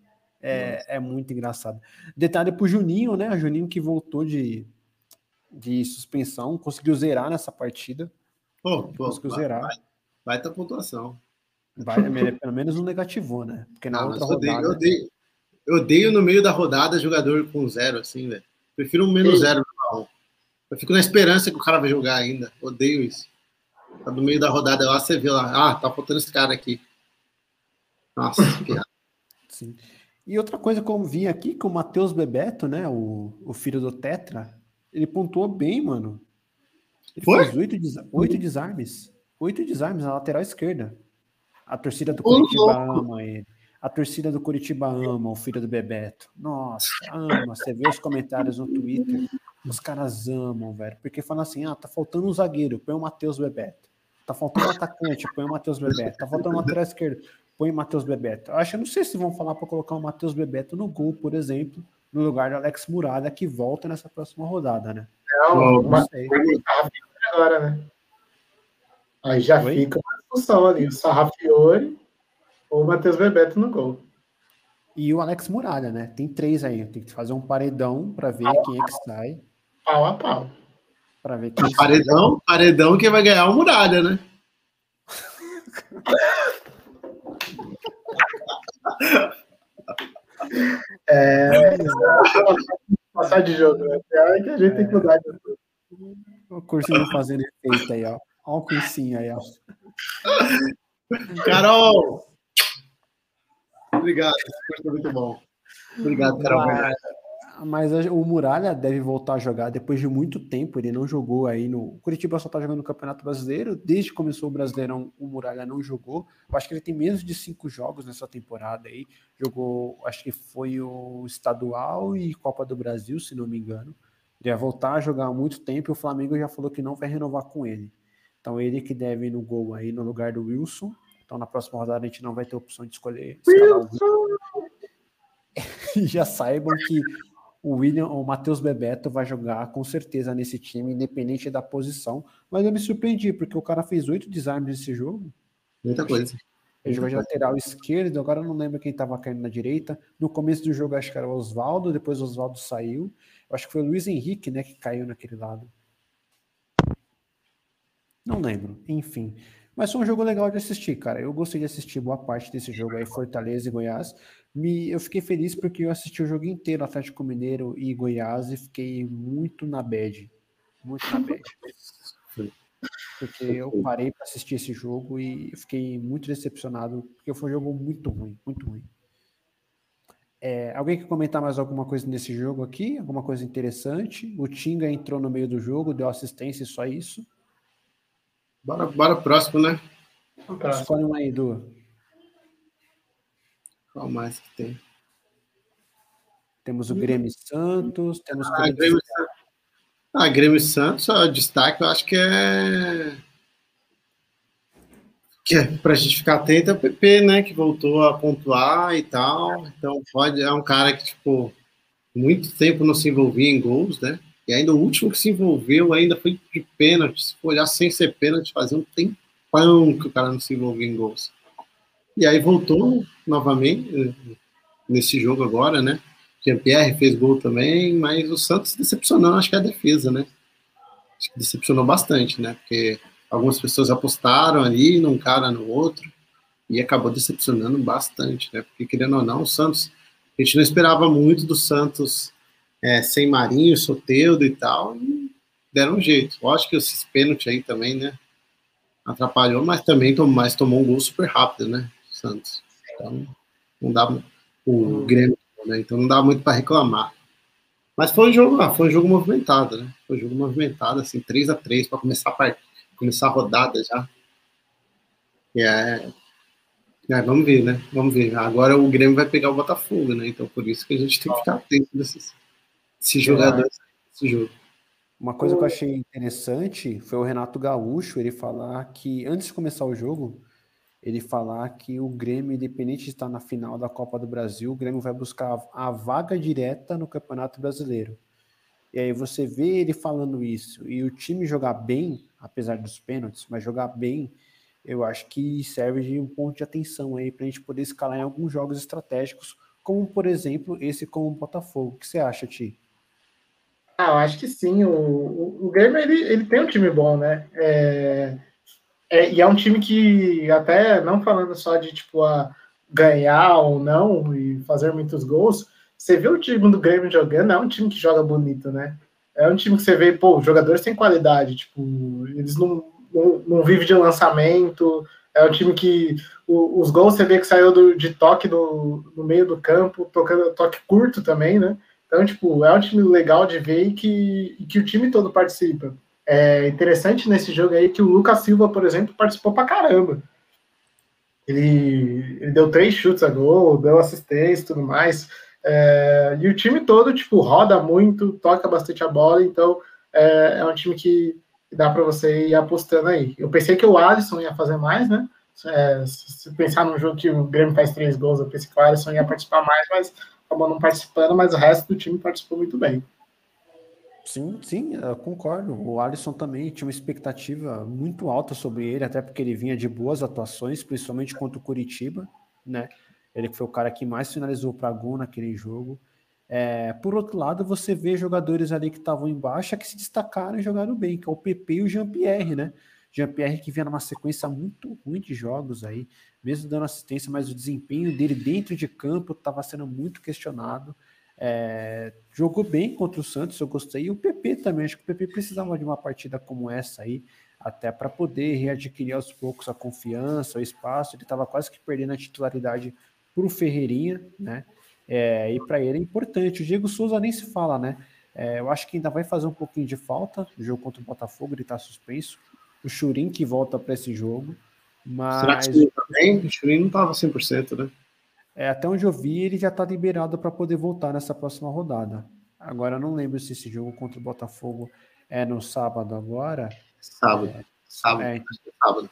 É, é muito engraçado. Detalhe pro Juninho, né? O Juninho que voltou de, de suspensão, conseguiu zerar nessa partida. Pô, pô, conseguiu vai, zerar. Vai, vai tá pontuação. Vai, pelo menos um negativou, né? Porque na ah, outra rodada... Eu odeio, eu, odeio, eu odeio no meio da rodada jogador com zero, assim, velho. Prefiro um menos zero. Não. Eu fico na esperança que o cara vai jogar ainda. Odeio isso. Tá no meio da rodada lá, você vê lá. Ah, tá faltando esse cara aqui. Nossa, que errado. Sim. E outra coisa que eu vi aqui, que o Matheus Bebeto, né, o, o filho do Tetra, ele pontuou bem, mano. Ele Foi? fez oito, oito desarmes. Oito desarmes na lateral esquerda. A torcida do Coritiba ama ele. A torcida do Coritiba ama o filho do Bebeto. Nossa, ama. Você vê os comentários no Twitter, os caras amam, velho. Porque falam assim, ah, tá faltando um zagueiro, põe o Matheus Bebeto. Tá faltando um atacante, põe o Matheus Bebeto. Tá faltando um lateral esquerdo. Põe Matheus Bebeto. Eu acho que não sei se vão falar para colocar o Matheus Bebeto no gol, por exemplo, no lugar do Alex Muralha, que volta nessa próxima rodada, né? Não, não sei. O Sarrafiori agora, né? Aí já Oi? fica uma discussão ali, o Sarrafiori ou o Matheus Bebeto no gol. E o Alex Muralha, né? Tem três aí, tem que fazer um paredão para ver pau quem é que sai. Pau a pau. Para ver quem paredão, sai. Paredão que vai ganhar o Muralha, né? É, passar de jogo, né? É que a gente é, tem que mudar. O cursinho fazendo efeito aí, ó. Olha o cursinho aí, ó. Carol! Obrigado, foi muito bom. Obrigado, Carol. Mas, mas o Muralha deve voltar a jogar depois de muito tempo. Ele não jogou aí no... Coritiba só tá jogando no Campeonato Brasileiro. Desde que começou o Brasileirão, o Muralha não jogou. Eu acho que ele tem menos de cinco jogos nessa temporada aí. Jogou, acho que foi o Estadual e Copa do Brasil, se não me engano. Ele vai voltar a jogar há muito tempo e o Flamengo já falou que não vai renovar com ele. Então ele que deve ir no gol aí no lugar do Wilson. Então na próxima rodada a gente não vai ter opção de escolher. E já saibam que o William, o Matheus Bebeto vai jogar com certeza nesse time, independente da posição. Mas eu me surpreendi, porque o cara fez oito desarmes nesse jogo. Muita coisa. Ele jogou de lateral esquerdo, agora eu não lembro quem estava caindo na direita. No começo do jogo acho que era o Oswaldo, depois o Oswaldo saiu. Eu acho que foi o Luiz Henrique, né, que caiu naquele lado. Não lembro, enfim. Mas foi um jogo legal de assistir, cara. Eu gostei de assistir boa parte desse jogo aí, Fortaleza e Goiás. Me, eu fiquei feliz porque eu assisti o jogo inteiro, Atlético Mineiro e Goiás, e fiquei muito na bad. Muito na bad. Porque eu parei para assistir esse jogo e fiquei muito decepcionado, porque foi um jogo muito ruim, muito ruim. É, alguém quer comentar mais alguma coisa nesse jogo aqui? Alguma coisa interessante? O Tinga entrou no meio do jogo, deu assistência e só isso. Bora, bora próximo, né? Próximo. Escolhe um aí, Edu. Qual mais que tem? Temos o Grêmio e Santos, temos ah, Grêmio Santos. Ah, Grêmio e Santos, o destaque eu acho que é... Que é pra gente ficar atento, é o P P, né? Que voltou a pontuar e tal. Então, pode, é um cara que, tipo, muito tempo não se envolvia em gols, né? E ainda o último que se envolveu ainda foi de pênalti. Se for olhar sem ser pênalti, fazia um tempão que o cara não se envolvia em gols. E aí voltou novamente nesse jogo agora, né? Jean-Pierre fez gol também, mas o Santos decepcionou, acho que é a defesa, né? Acho que decepcionou bastante, né? Porque algumas pessoas apostaram ali num cara, no outro, e acabou decepcionando bastante, né? Porque, querendo ou não, o Santos... A gente não esperava muito do Santos é, sem Marinho, Soteldo e tal, e deram um jeito. Eu acho que esses pênaltis aí também, né? Atrapalhou, mas também tomou, mas tomou um gol super rápido, né? O Santos. Então, não dá... O Grêmio, né? Então, não dá muito para reclamar. Mas foi um jogo, ah, foi um jogo movimentado, né? Foi um jogo movimentado, assim, três a três, para começar a partida. Começar a rodada já. E é... é, vamos ver, né? Vamos ver. Agora o Grêmio vai pegar o Botafogo, né? Então por isso que a gente tem que ficar atento desses, desses jogadores, desse jogo. Uma coisa que eu achei interessante foi o Renato Gaúcho, ele falar que, antes de começar o jogo, ele falar que o Grêmio, independente de estar na final da Copa do Brasil, o Grêmio vai buscar a vaga direta no Campeonato Brasileiro. E aí você vê ele falando isso e o time jogar bem, apesar dos pênaltis, mas jogar bem, eu acho que serve de um ponto de atenção aí para a gente poder escalar em alguns jogos estratégicos, como, por exemplo, esse com o Botafogo. O que você acha, Ti? Ah, eu acho que sim. O, o, o Grêmio, ele, ele tem um time bom, né? É, é, e é um time que, até não falando só de, tipo, a ganhar ou não e fazer muitos gols, você vê o time do Grêmio jogando, é um time que joga bonito, né? É um time que você vê, pô, os jogadores têm qualidade, tipo, eles não, não, não vivem de lançamento, é um time que o, os gols você vê que saiu do, de toque no, no meio do campo, tocando toque curto também, né? Então, tipo, é um time legal de ver e que, que o time todo participa. É interessante nesse jogo aí que o Lucas Silva, por exemplo, participou pra caramba. Ele, ele deu três chutes a gol, deu assistência e tudo mais... É, e o time todo, tipo, roda muito, toca bastante a bola, então é, é um time que dá para você ir apostando aí. Eu pensei que o Alisson ia fazer mais, né? É, se pensar num jogo que o Grêmio faz três gols, eu pensei que o Alisson ia participar mais, mas acabou não participando, mas o resto do time participou muito bem. Sim, sim, eu concordo. O Alisson também tinha uma expectativa muito alta sobre ele, até porque ele vinha de boas atuações, principalmente contra o Coritiba, né? Ele que foi o cara que mais finalizou para gol naquele jogo. É, por outro lado, você vê jogadores ali que estavam embaixo que se destacaram e jogaram bem, que é o P P e o Jean-Pierre, né? Jean-Pierre que vinha numa sequência muito ruim de jogos aí, mesmo dando assistência, mas o desempenho dele dentro de campo estava sendo muito questionado. É, jogou bem contra o Santos, eu gostei. E o P P também, acho que o P P precisava de uma partida como essa aí, até para poder readquirir aos poucos a confiança, o espaço. Ele estava quase que perdendo a titularidade para o Ferreirinha, né? É, e para ele é importante. O Diego Souza nem se fala, né? É, eu acho que ainda vai fazer um pouquinho de falta no jogo contra o Botafogo, ele está suspenso. O Churin que volta para esse jogo. Mas... Será que ele também? Tá o Churin não estava cem por cento, né? É, até onde eu vi, ele já está liberado para poder voltar nessa próxima rodada. Agora, eu não lembro se esse jogo contra o Botafogo é no sábado agora. Sábado. É, sábado. É, sábado.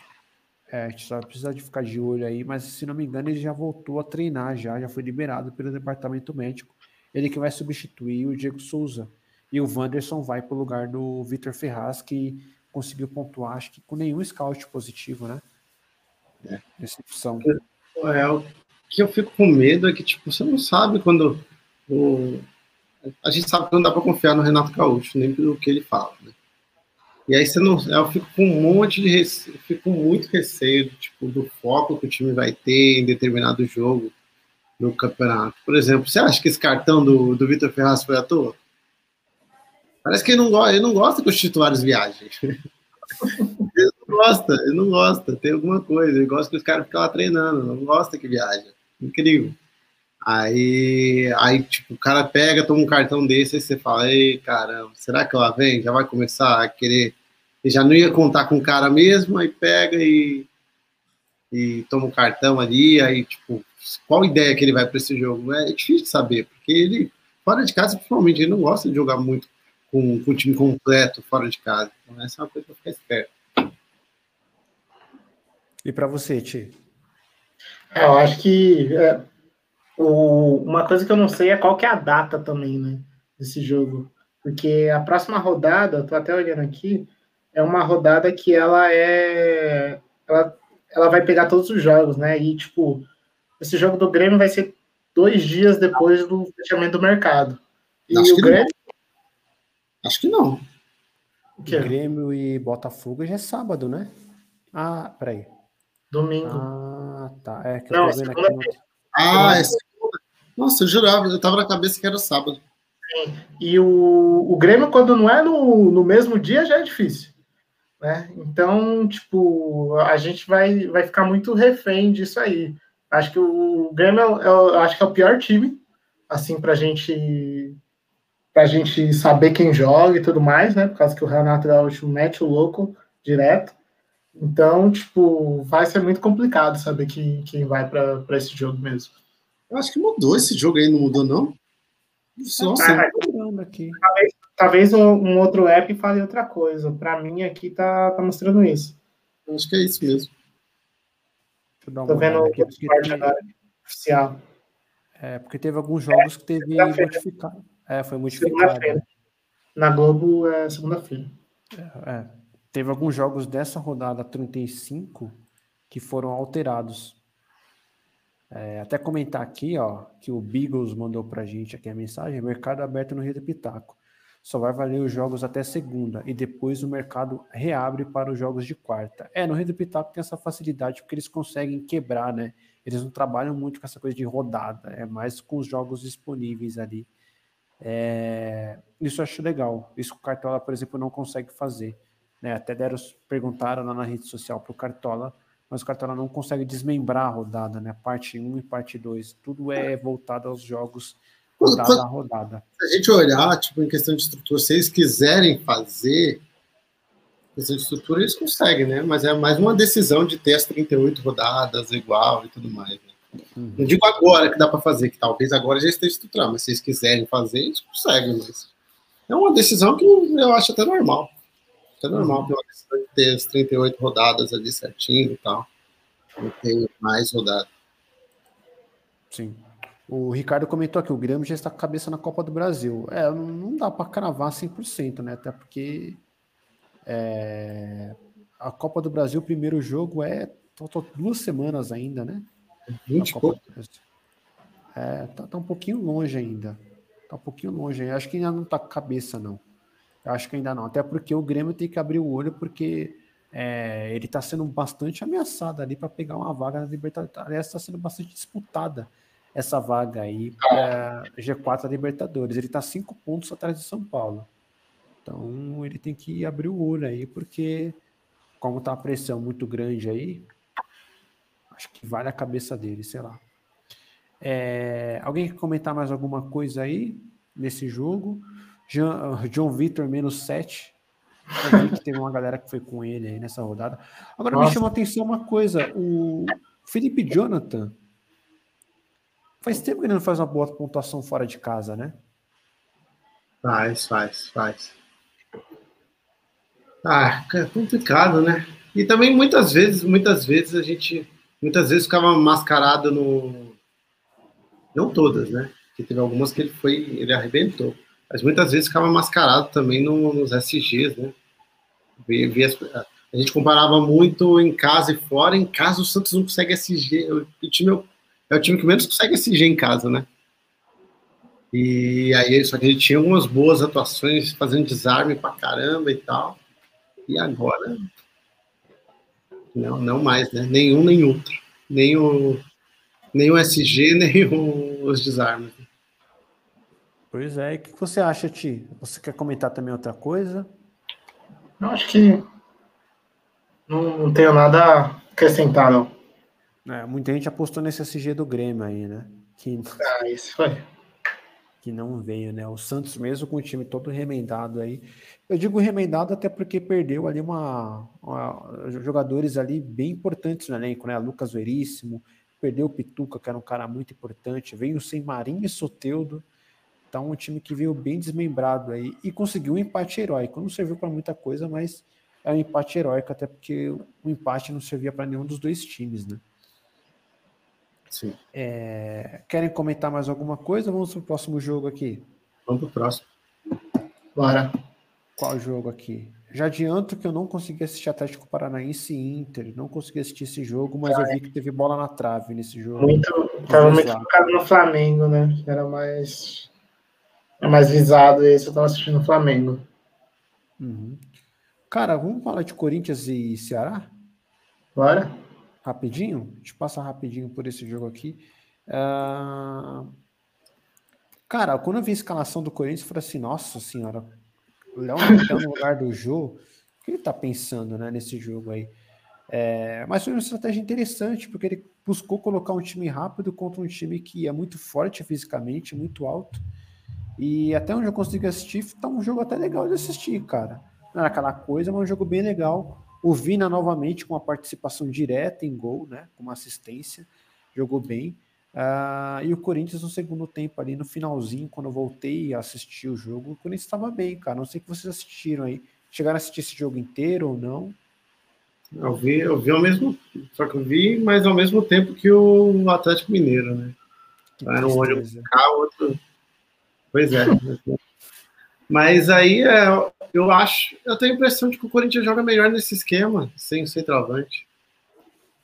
É, a gente só precisa de ficar de olho aí, mas se não me engano ele já voltou a treinar, já, já foi liberado pelo departamento médico, ele que vai substituir o Diego Souza, e o Wanderson vai pro lugar do Vitor Ferraz, que conseguiu pontuar, acho que com nenhum scout positivo, né? É. Decepção. É, o que eu fico com medo é que, tipo, você não sabe quando o... a gente sabe que não dá para confiar no Renato Gaúcho, nem pelo que ele fala, né? E aí você não, eu fico com um monte de receio, fico com muito receio tipo, do foco que o time vai ter em determinado jogo no campeonato. Por exemplo, você acha que esse cartão do, do Vitor Ferraz foi à toa? Parece que ele não, go- ele não gosta que os titulares viajem. ele não gosta, ele não gosta, tem alguma coisa. Ele gosta que os caras ficam lá treinando, não gosta que viajem. Incrível. Aí, aí, tipo, o cara pega, toma um cartão desse, aí você fala, ei, caramba, será que ela vem? Já vai começar a querer... Ele já não ia contar com o cara mesmo, aí pega e... e toma um cartão ali, aí, tipo, qual ideia que ele vai para esse jogo? É difícil de saber, porque ele, fora de casa, principalmente, ele não gosta de jogar muito com, com o time completo fora de casa. Então, essa é uma coisa para ficar esperto. E para você, Ti? É, eu acho que é, o, uma coisa que eu não sei é qual que é a data também, né, desse jogo. Porque a próxima rodada, estou até olhando aqui, é uma rodada que ela é... Ela, ela vai pegar todos os jogos, né? E, tipo, esse jogo do Grêmio vai ser dois dias depois do fechamento do mercado. E acho o Grêmio... Não. Acho que não. O quê? Grêmio e Botafogo já é sábado, né? Ah, peraí. Domingo. Ah, tá. É que eu não, tô vendo aqui. No... Ah, é segunda. Nossa, eu jurava. Eu tava na cabeça que era sábado. E o, o Grêmio, quando não é no, no mesmo dia, já é difícil, né? Então, tipo, a gente vai, vai ficar muito refém disso aí. Acho que o Grêmio é, é, acho que é o pior time, assim, pra gente, pra gente saber quem joga e tudo mais, né? Por causa que o Renato Gaúcho mete o louco direto. Então, tipo, vai ser muito complicado saber quem, quem vai pra, pra esse jogo mesmo. Eu acho que mudou esse jogo aí, não mudou, não? Nossa, ah, aqui. Talvez, talvez um outro app fale outra coisa. Para mim aqui tá, tá mostrando isso. Acho que é isso mesmo. Deixa eu dar uma Tô vendo aqui, porque parte teve... agora, oficial. É, porque teve alguns jogos é, que teve modificado. É, foi modificado. Na Globo é segunda-feira. É, é. Teve alguns jogos dessa rodada trinta e cinco que foram alterados. É, até comentar aqui, ó, que o Beagles mandou pra gente aqui a mensagem: mercado aberto no Rio do Pitaco. Só vai valer os jogos até segunda e depois o mercado reabre para os jogos de quarta. É, no Rio do Pitaco tem essa facilidade porque eles conseguem quebrar, né? Eles não trabalham muito com essa coisa de rodada, é mais com os jogos disponíveis ali. É, isso eu acho legal. Isso o Cartola, por exemplo, não consegue fazer, né? Até deram, perguntaram lá na rede social pro Cartola, mas o Cartola não consegue desmembrar a rodada, né? Parte um e parte dois. Tudo é voltado aos jogos, rodada quando, quando, a rodada. Se a gente olhar, tipo, em questão de estrutura, se eles quiserem fazer, em questão de estrutura, eles conseguem, né? Mas é mais uma decisão de ter as trinta e oito rodadas igual e tudo mais, né? Uhum. Não digo agora que dá para fazer, que talvez agora já esteja estruturado, mas se eles quiserem fazer, eles conseguem. Mas é uma decisão que eu acho até normal. É normal ter as trinta e oito rodadas ali certinho e tal. Não tem mais rodada. Sim. O Ricardo comentou aqui, o Grêmio já está com a cabeça na Copa do Brasil. É, não dá para cravar cem por cento, né? Até porque é, a Copa do Brasil, o primeiro jogo é tô, tô, duas semanas ainda, né? vinte Copa do Brasil. É, tá, tá um pouquinho longe ainda. Tá um pouquinho longe ainda. Acho que ainda não tá com a cabeça, não. Acho que ainda não, até porque o Grêmio tem que abrir o olho, porque é, ele está sendo bastante ameaçado ali para pegar uma vaga na Libertadores. Aliás, está sendo bastante disputada essa vaga aí para G quatro da Libertadores. Ele está cinco pontos atrás de São Paulo. Então, ele tem que abrir o olho aí, porque como está a pressão muito grande aí, acho que vale a cabeça dele, sei lá. É, alguém quer comentar mais alguma coisa aí nesse jogo? John Vitor, menos sete. Eu vi que teve uma galera que foi com ele aí nessa rodada. Agora, nossa, me chama a atenção uma coisa. O Felipe Jonathan, faz tempo que ele não faz uma boa pontuação fora de casa, né? Faz, faz, faz. Ah, é complicado, né? E também muitas vezes, muitas vezes a gente, muitas vezes ficava mascarado no... Não todas, né? Porque teve algumas que ele foi, ele arrebentou. Mas muitas vezes ficava mascarado também nos S Gs, né? A gente comparava muito em casa e fora. Em casa o Santos não consegue S G. O time é o time que menos consegue S G em casa, né? E aí, só que ele tinha umas boas atuações, fazendo desarme pra caramba e tal. E agora... Não, não mais, né? Nenhum, nem outro. Nem o, nem o S G, nem o, os desarmes. Pois é, e o que você acha, Ti? Você quer comentar também outra coisa? Eu acho que não, não tenho nada a acrescentar, não. É, muita gente apostou nesse S G do Grêmio aí, né? Que... Ah, isso foi. que não veio, né? O Santos mesmo com o time todo remendado aí. Eu digo remendado até porque perdeu ali uma, uma jogadores ali bem importantes no elenco, né? Lucas Veríssimo, perdeu o Pituca, que era um cara muito importante, veio sem Marinho e Soteldo. Então, um time que veio bem desmembrado aí e conseguiu um empate heróico. Não serviu para muita coisa, mas é um empate heróico, até porque o empate não servia para nenhum dos dois times, né? Sim. É... Querem comentar mais alguma coisa? Vamos para o próximo jogo aqui. Vamos para o próximo. Bora. Qual jogo aqui? Já adianto que eu não consegui assistir Atlético Paranaense e Inter. Não consegui assistir esse jogo, mas ah, eu vi é. que teve bola na trave nesse jogo. Então, estava muito focado no Flamengo, né? Era mais... É mais visado esse, eu tava assistindo o Flamengo. Uhum. Cara, vamos falar de Corinthians e Ceará? Bora. Rapidinho? A gente passa rapidinho por esse jogo aqui. Uh... Cara, quando eu vi a escalação do Corinthians, eu falei assim, nossa senhora, o Léo não tá no lugar do jogo. O que ele tá pensando, né, nesse jogo aí? É... Mas foi uma estratégia interessante, porque ele buscou colocar um time rápido contra um time que é muito forte fisicamente, muito alto. E até onde eu consigo assistir, tá um jogo até legal de assistir, cara. Não era aquela coisa, mas um jogo bem legal. O Vina novamente com uma participação direta em gol, né? Com uma assistência, jogou bem. Uh, e o Corinthians no segundo tempo ali, no finalzinho, quando eu voltei a assistir o jogo, o Corinthians estava bem, cara. Não sei que vocês assistiram aí. Chegaram a assistir esse jogo inteiro ou não? Eu vi, eu vi ao mesmo... Só que eu vi, mas ao mesmo tempo que o Atlético Mineiro, né? Era um olho cá, outro... Pois é. Mas aí é, eu acho, eu tenho a impressão de que o Corinthians joga melhor nesse esquema, sem o centroavante.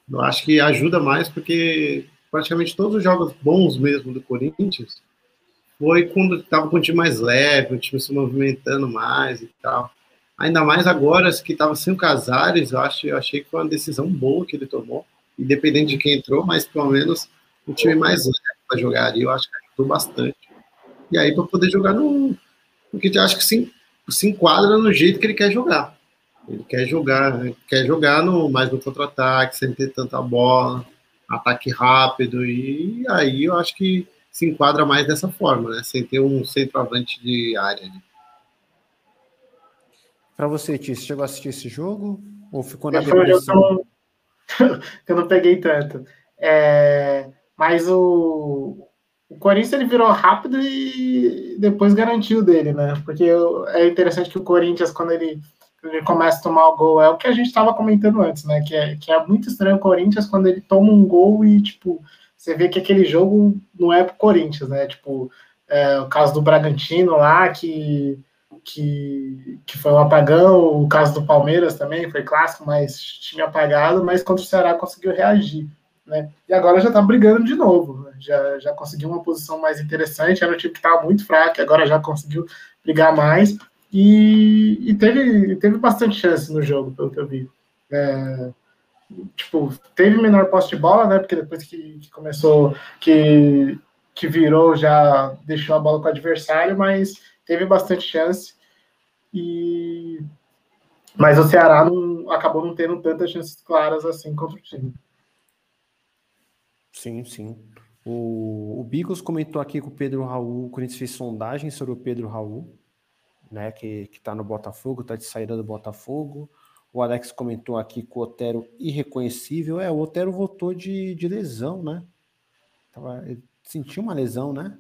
Eu acho que ajuda mais, porque praticamente todos os jogos bons mesmo do Corinthians foi quando estava com o time mais leve, o time se movimentando mais e tal. Ainda mais agora que estava sem o Casares, eu, acho, eu achei que foi uma decisão boa que ele tomou, independente de quem entrou, mas pelo menos o time mais leve para jogar ali, eu acho que ajudou bastante. E aí, para poder jogar no... Porque eu acho que se, se enquadra no jeito que ele quer jogar. Ele quer jogar, ele quer jogar no, mais no contra-ataque, sem ter tanta bola, ataque rápido. E aí eu acho que se enquadra mais dessa forma, né? Sem ter um centroavante de área. Né? Para você, Ti, você chegou a assistir esse jogo? Ou ficou na depressão? Eu, eu não peguei tanto. É, mas o... O Corinthians ele virou rápido e depois garantiu dele, né? Porque eu, é interessante que o Corinthians, quando ele, ele começa a tomar o gol, é o que a gente estava comentando antes, né? Que é, que é muito estranho o Corinthians quando ele toma um gol e, tipo, você vê que aquele jogo não é pro Corinthians, né? Tipo, é, o caso do Bragantino lá, que, que, que foi um apagão, o caso do Palmeiras também, foi clássico, mas tinha apagado, mas contra o Ceará conseguiu reagir. Né? E agora já tá brigando de novo, né? já, já conseguiu uma posição mais interessante, era um time que estava muito fraco, agora já conseguiu brigar mais, e, e teve, teve bastante chance no jogo, pelo que eu vi. É, tipo, teve menor posse de bola, né, porque depois que, que começou, que, que virou, já deixou a bola com o adversário, mas teve bastante chance, e... mas o Ceará não, acabou não tendo tantas chances claras assim contra o time. Sim, sim. O, o Bigos comentou aqui que o Pedro Raul, o Corinthians fez sondagem sobre o Pedro Raul, né, que, que tá no Botafogo, tá de saída do Botafogo. O Alex comentou aqui que o Otero irreconhecível. É, o Otero voltou de, de lesão, né? Tava, ele sentiu uma lesão, né?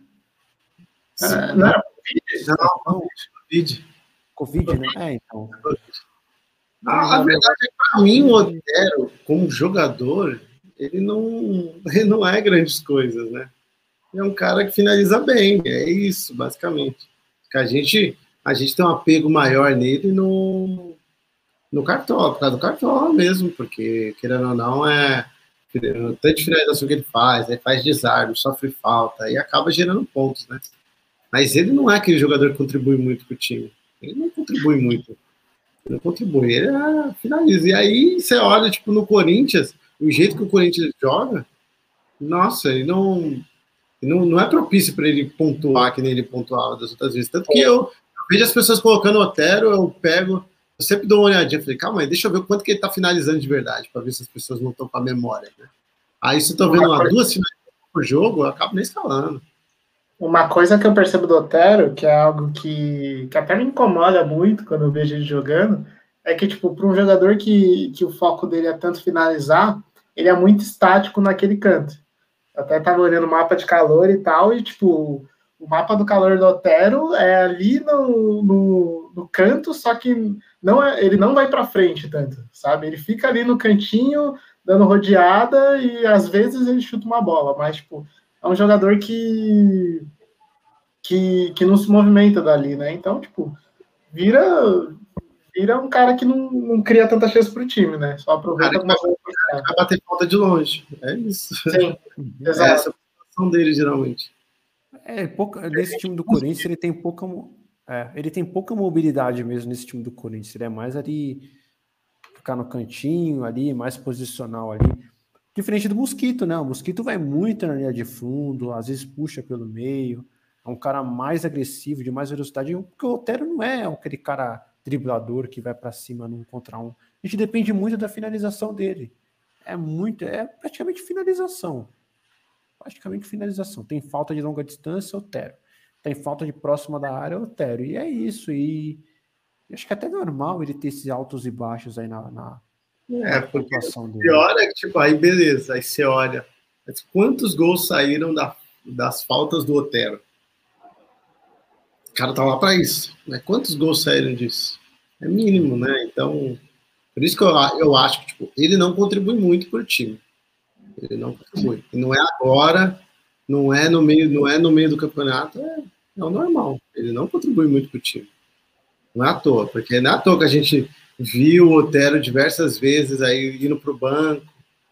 Ah, não, era Covid, não, Covid. Covid, né? É, então. Ah, a verdade é que pra mim o Otero, como jogador... Ele não, ele não é grandes coisas, né? É um cara que finaliza bem, é isso, basicamente. Porque a gente, a gente tem um apego maior nele no, no Cartola, por causa do Cartola mesmo, porque, querendo ou não, é tanta finalização que ele faz, ele faz desarme, sofre falta, e acaba gerando pontos, né? Mas ele não é aquele jogador que contribui muito para o time. Ele não contribui muito. Ele não contribui, ele é, finaliza. E aí, você olha, tipo, no Corinthians... O jeito que o Corinthians joga, nossa, ele não, não, não é propício para ele pontuar que nem ele pontuava das outras vezes. Tanto que eu, eu vejo as pessoas colocando o Otero, eu pego, eu sempre dou uma olhadinha, falei, calma aí, deixa eu ver o quanto que ele está finalizando de verdade, para ver se as pessoas não estão com a memória. Né? Aí se eu estou vendo lá duas finalizações por jogo, eu acabo nem escalando. Uma coisa que eu percebo do Otero, que é algo que, que até me incomoda muito quando eu vejo ele jogando, é que, tipo, para um jogador que, que o foco dele é tanto finalizar, ele é muito estático naquele canto. Eu até estava olhando o mapa de calor e tal, e, tipo, o mapa do calor do Otero é ali no, no, no canto, só que não é, ele não vai para frente tanto, sabe? Ele fica ali no cantinho, dando rodeada, e às vezes ele chuta uma bola, mas, tipo, é um jogador que, que, que não se movimenta dali, né? Então, tipo, vira, vira um cara que não, não cria tanta chance pro time, né? Só aproveita alguma coisa. Vai bater falta de longe. É isso. Sim, exato. É essa a posição dele, geralmente. É, pouca, nesse time do Corinthians, ele tem pouca... É, ele tem pouca mobilidade mesmo nesse time do Corinthians. Ele é mais ali... Ficar no cantinho ali, mais posicional ali. Diferente do Mosquito, né? O Mosquito vai muito na linha de fundo, às vezes puxa pelo meio, é um cara mais agressivo, de mais velocidade, porque o Otero não é aquele cara driblador que vai para cima num contra um. A gente depende muito da finalização dele. É muito, é praticamente finalização. Praticamente finalização. Tem falta de longa distância, Otero. Tem falta de próxima da área, Otero. E é isso. E acho que é até normal ele ter esses altos e baixos aí na... na... É, porque você olha que, tipo, aí beleza, aí você olha. Mas quantos gols saíram da, das faltas do Otero? O cara tá lá pra isso, né? Quantos gols saíram disso? É mínimo, né? Então, por isso que eu, eu acho que, tipo, ele não contribui muito pro time. Ele não contribui. E não é agora, não é no meio, não é no meio do campeonato, é, é o normal. Ele não contribui muito pro time. Não é à toa, porque não é à toa que a gente... viu o Otero diversas vezes aí indo pro banco,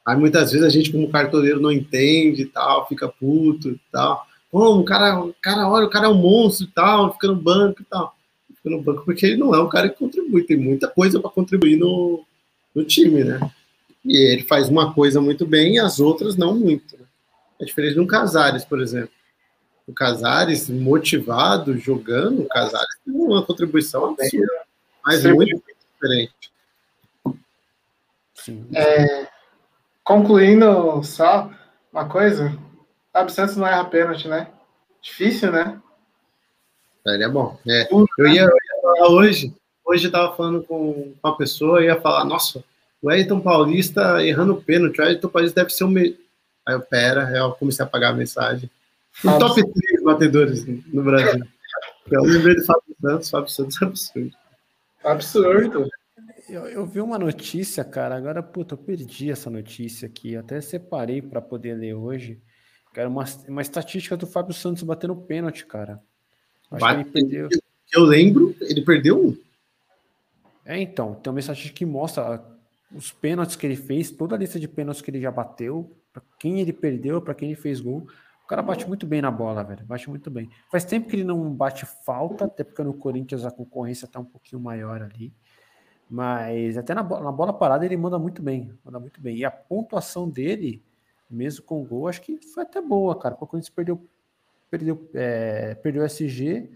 aí muitas vezes a gente como cartoleiro não entende e tal, fica puto e tal, como o cara, o cara, olha, o cara é um monstro e tal, fica no banco e tal, fica no banco porque ele não é um cara que contribui, tem muita coisa para contribuir no, no time, né, e ele faz uma coisa muito bem e as outras não muito, né? É diferente de um Casares, por exemplo, o Casares motivado, jogando, o Casares tem uma contribuição absurda, mas sim, muito diferente. É, concluindo só uma coisa, sabe, Santos não erra pênalti, né? Difícil, né? Ele é bom. É. Eu, ia, eu ia falar hoje, hoje eu tava falando com uma pessoa, eu ia falar, nossa, o Ayrton Paulista errando pênalti, o Ayrton Paulista deve ser o melhor. Aí eu, pera, eu comecei a apagar a mensagem. O ah, top três batedores no Brasil. Eu lembrei do Fábio Santos, Fábio Santos é absurdo. Absurdo. Eu, eu vi uma notícia, cara, agora, puta, eu perdi essa notícia aqui, até separei para poder ler hoje, cara, uma, uma estatística do Fábio Santos batendo pênalti, cara. Acho Bate, que ele perdeu. Eu, eu lembro, ele perdeu um. É, então, tem uma estatística que mostra os pênaltis que ele fez, toda a lista de pênaltis que ele já bateu, para quem ele perdeu, para quem ele fez gol. O cara bate muito bem na bola, velho. Bate muito bem. Faz tempo que ele não bate falta, até porque no Corinthians a concorrência tá um pouquinho maior ali. Mas até na bola, na bola parada ele manda muito bem. Manda muito bem. E a pontuação dele, mesmo com gol, acho que foi até boa, cara. Porque o Corinthians perdeu, perdeu, é, perdeu o S G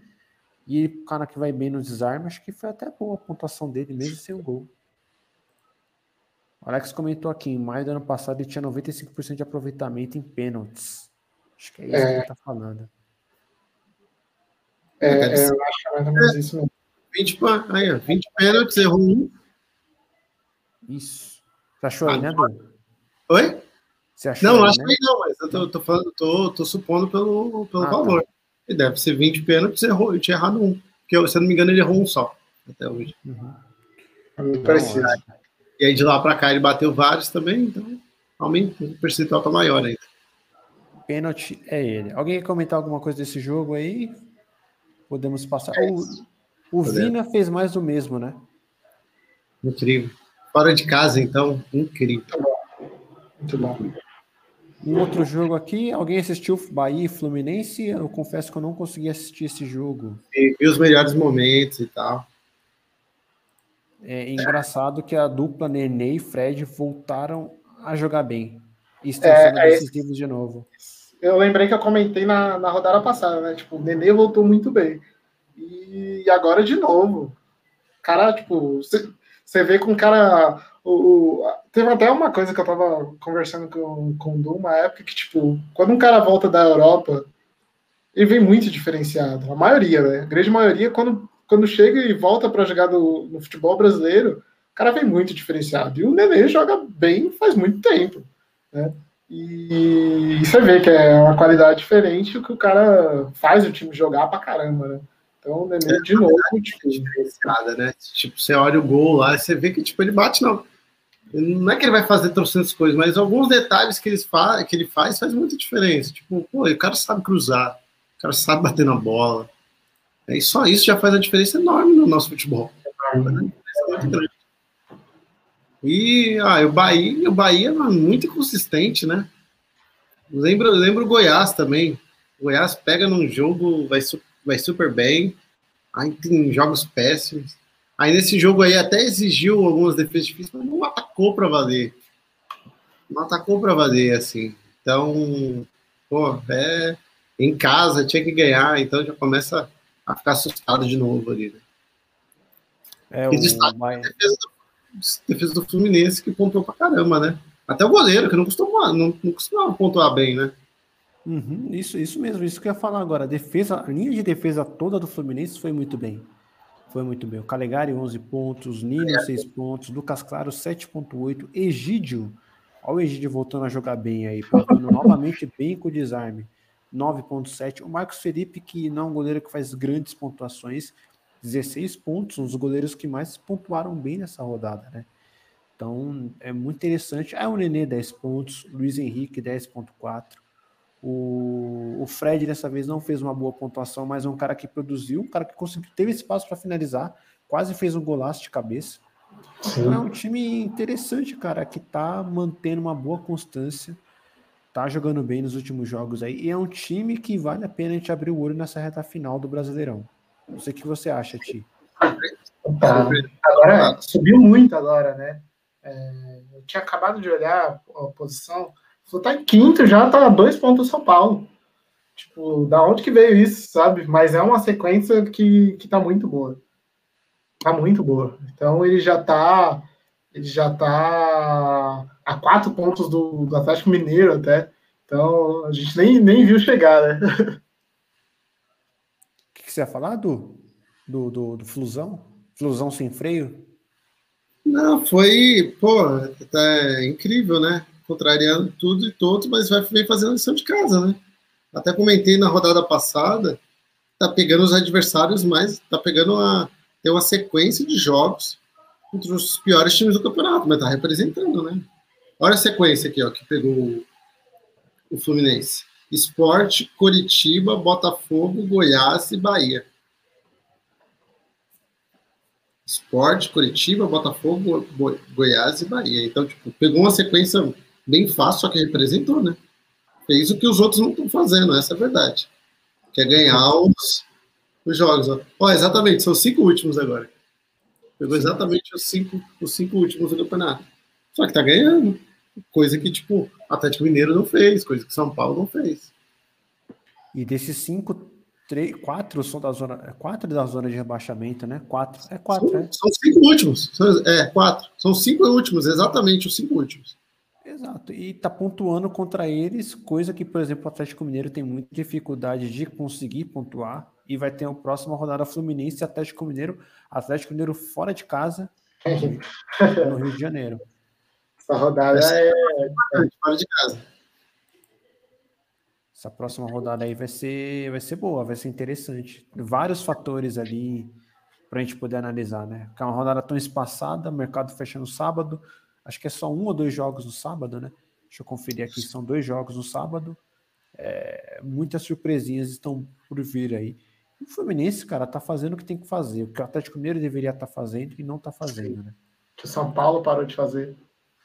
e o cara que vai bem no desarme, acho que foi até boa a pontuação dele, mesmo sem o gol. O Alex comentou aqui, em maio do ano passado ele tinha noventa e cinco por cento de aproveitamento em pênaltis. Acho que é isso é, que ele tá falando. É, é, eu acho mais ou menos isso mesmo. vinte, aí, vinte pênaltis, errou um. Isso. Você achou ah, aí, né, Bruno? Oi? Você achou não, aí, acho né? que não, mas eu tô, tô, falando, tô, tô supondo pelo, pelo ah, valor. Tá. E deve ser vinte pênaltis, errou, eu tinha errado um. Porque, se eu não me engano, ele errou um só, até hoje. Uhum. Não precisa. E aí, de lá pra cá, ele bateu vários também, então aumenta, o percentual tá maior ainda. Pênalti é ele. Alguém quer comentar alguma coisa desse jogo aí? Podemos passar. É o o Vina fez mais do mesmo, né? Incrível. Fora de casa, então. Incrível. Muito bom. Muito bom. Um outro jogo aqui, alguém assistiu Bahia e Fluminense? Eu confesso que eu não consegui assistir esse jogo. E vi os melhores momentos e tal. É engraçado é. que a dupla Nenê e Fred voltaram a jogar bem. E estão sendo é, é decisivos esse... de novo. Eu lembrei que eu comentei na, na rodada passada, né? Tipo, o Nenê voltou muito bem. E agora de novo. Cara, tipo, você vê com o cara... O, o, teve até uma coisa que eu tava conversando com, com o Du uma época que, tipo, quando um cara volta da Europa ele vem muito diferenciado. A maioria, né? A grande maioria, quando, quando chega e volta para jogar no, no futebol brasileiro, o cara vem muito diferenciado. E o Nenê joga bem faz muito tempo, né? E, e você vê que é uma qualidade diferente o que o cara faz o time jogar pra caramba, né? Então o Nenê, é, de novo, tipo, diferenciada, né? Tipo, você olha o gol lá, você vê que tipo, ele bate não. Não é que ele vai fazer trocentas coisas, mas alguns detalhes que ele faz, que ele faz faz muita diferença. Tipo, pô, o cara sabe cruzar, o cara sabe bater na bola. E só isso já faz a diferença enorme no nosso futebol. É enorme, né? É muito grande. E ah, o Bahia, o Bahia é muito inconsistente, né? Lembro, lembro o Goiás também. O Goiás pega num jogo, vai, vai super bem, aí tem jogos péssimos. Aí nesse jogo aí até exigiu algumas defesas difíceis, mas não atacou pra valer. Não atacou pra valer, assim. Então, pô, é em casa, tinha que ganhar, então já começa a ficar assustado de novo ali, né? É, o... destaque mas... da defesa do defesa do Fluminense, que pontuou pra caramba, né? Até o goleiro, que não costumava, não, não costumava pontuar bem, né? Uhum, isso, isso mesmo, isso que eu ia falar agora. A, defesa, a linha de defesa toda do Fluminense foi muito bem. Foi muito bem. O Calegari, onze pontos. Nino, seis pontos. Lucas Claro, sete ponto oito. Egídio. Olha o Egídio voltando a jogar bem aí. Novamente bem com o desarme. nove ponto sete. O Marcos Felipe, que não é um goleiro que faz grandes pontuações, dezesseis pontos, um dos goleiros que mais pontuaram bem nessa rodada, né? Então, é muito interessante. Aí o Nenê, dez pontos, Luiz Henrique, dez ponto quatro. O, o Fred, dessa vez, não fez uma boa pontuação, mas é um cara que produziu, um cara que conseguiu, teve espaço para finalizar, quase fez um golaço de cabeça. Sim. Então, é um time interessante, cara, que tá mantendo uma boa constância, tá jogando bem nos últimos jogos aí, e é um time que vale a pena a gente abrir o olho nessa reta final do Brasileirão. Não sei o que você acha, Ti. Tá. Agora, subiu muito agora, né? É, eu tinha acabado de olhar a posição. Só tá em quinto, já tá a dois pontos do São Paulo. Tipo, da onde que veio isso, sabe? Mas é uma sequência que, que tá muito boa. Tá muito boa. Então ele já tá. Ele já tá a quatro pontos do, do Atlético Mineiro até. Então a gente nem, nem viu chegar, né? Você ia falar do, do, do, do Flusão? Flusão sem freio? Não, foi, pô, é incrível, né? Contrariando tudo e todos, mas vai vem fazendo a lição de casa, né? Até comentei na rodada passada, tá pegando os adversários, mas tá pegando uma, tem uma sequência de jogos entre os piores times do campeonato, mas tá representando, né? Olha a sequência aqui, ó, que pegou o, o Fluminense. Sport, Coritiba, Botafogo, Goiás e Bahia. Sport, Coritiba, Botafogo, Go- Goiás e Bahia. Então, tipo, pegou uma sequência bem fácil, só que representou, né? Fez o que os outros não estão fazendo, essa é a verdade. Quer ganhar os, os jogos. Ó. Ó, exatamente, são os cinco últimos agora. Pegou exatamente os cinco, os cinco últimos do campeonato. Só que tá ganhando. Coisa que, tipo, Atlético Mineiro não fez, coisa que São Paulo não fez. E desses cinco, três, quatro são da zona, quatro da zona de rebaixamento, né? Quatro, é quatro, são, é. São cinco últimos, são, é, quatro. São cinco últimos, exatamente, os cinco últimos. Exato, e tá pontuando contra eles, coisa que, por exemplo, o Atlético Mineiro tem muita dificuldade de conseguir pontuar, e vai ter a próxima rodada Fluminense e Atlético Mineiro, Atlético Mineiro fora de casa, no Rio de Janeiro. Essa rodada Essa é... é fora de casa. Essa próxima rodada aí vai ser, vai ser boa, vai ser interessante. Vários fatores ali pra gente poder analisar, né? Porque é uma rodada tão espaçada, mercado fechando sábado. Acho que é só um ou dois jogos no sábado, né? Deixa eu conferir aqui, são dois jogos no sábado. É, muitas surpresinhas estão por vir aí. O Fluminense, cara, tá fazendo o que tem que fazer. O que o Atlético Mineiro deveria estar fazendo e não tá fazendo, né? Que o São Paulo parou de fazer.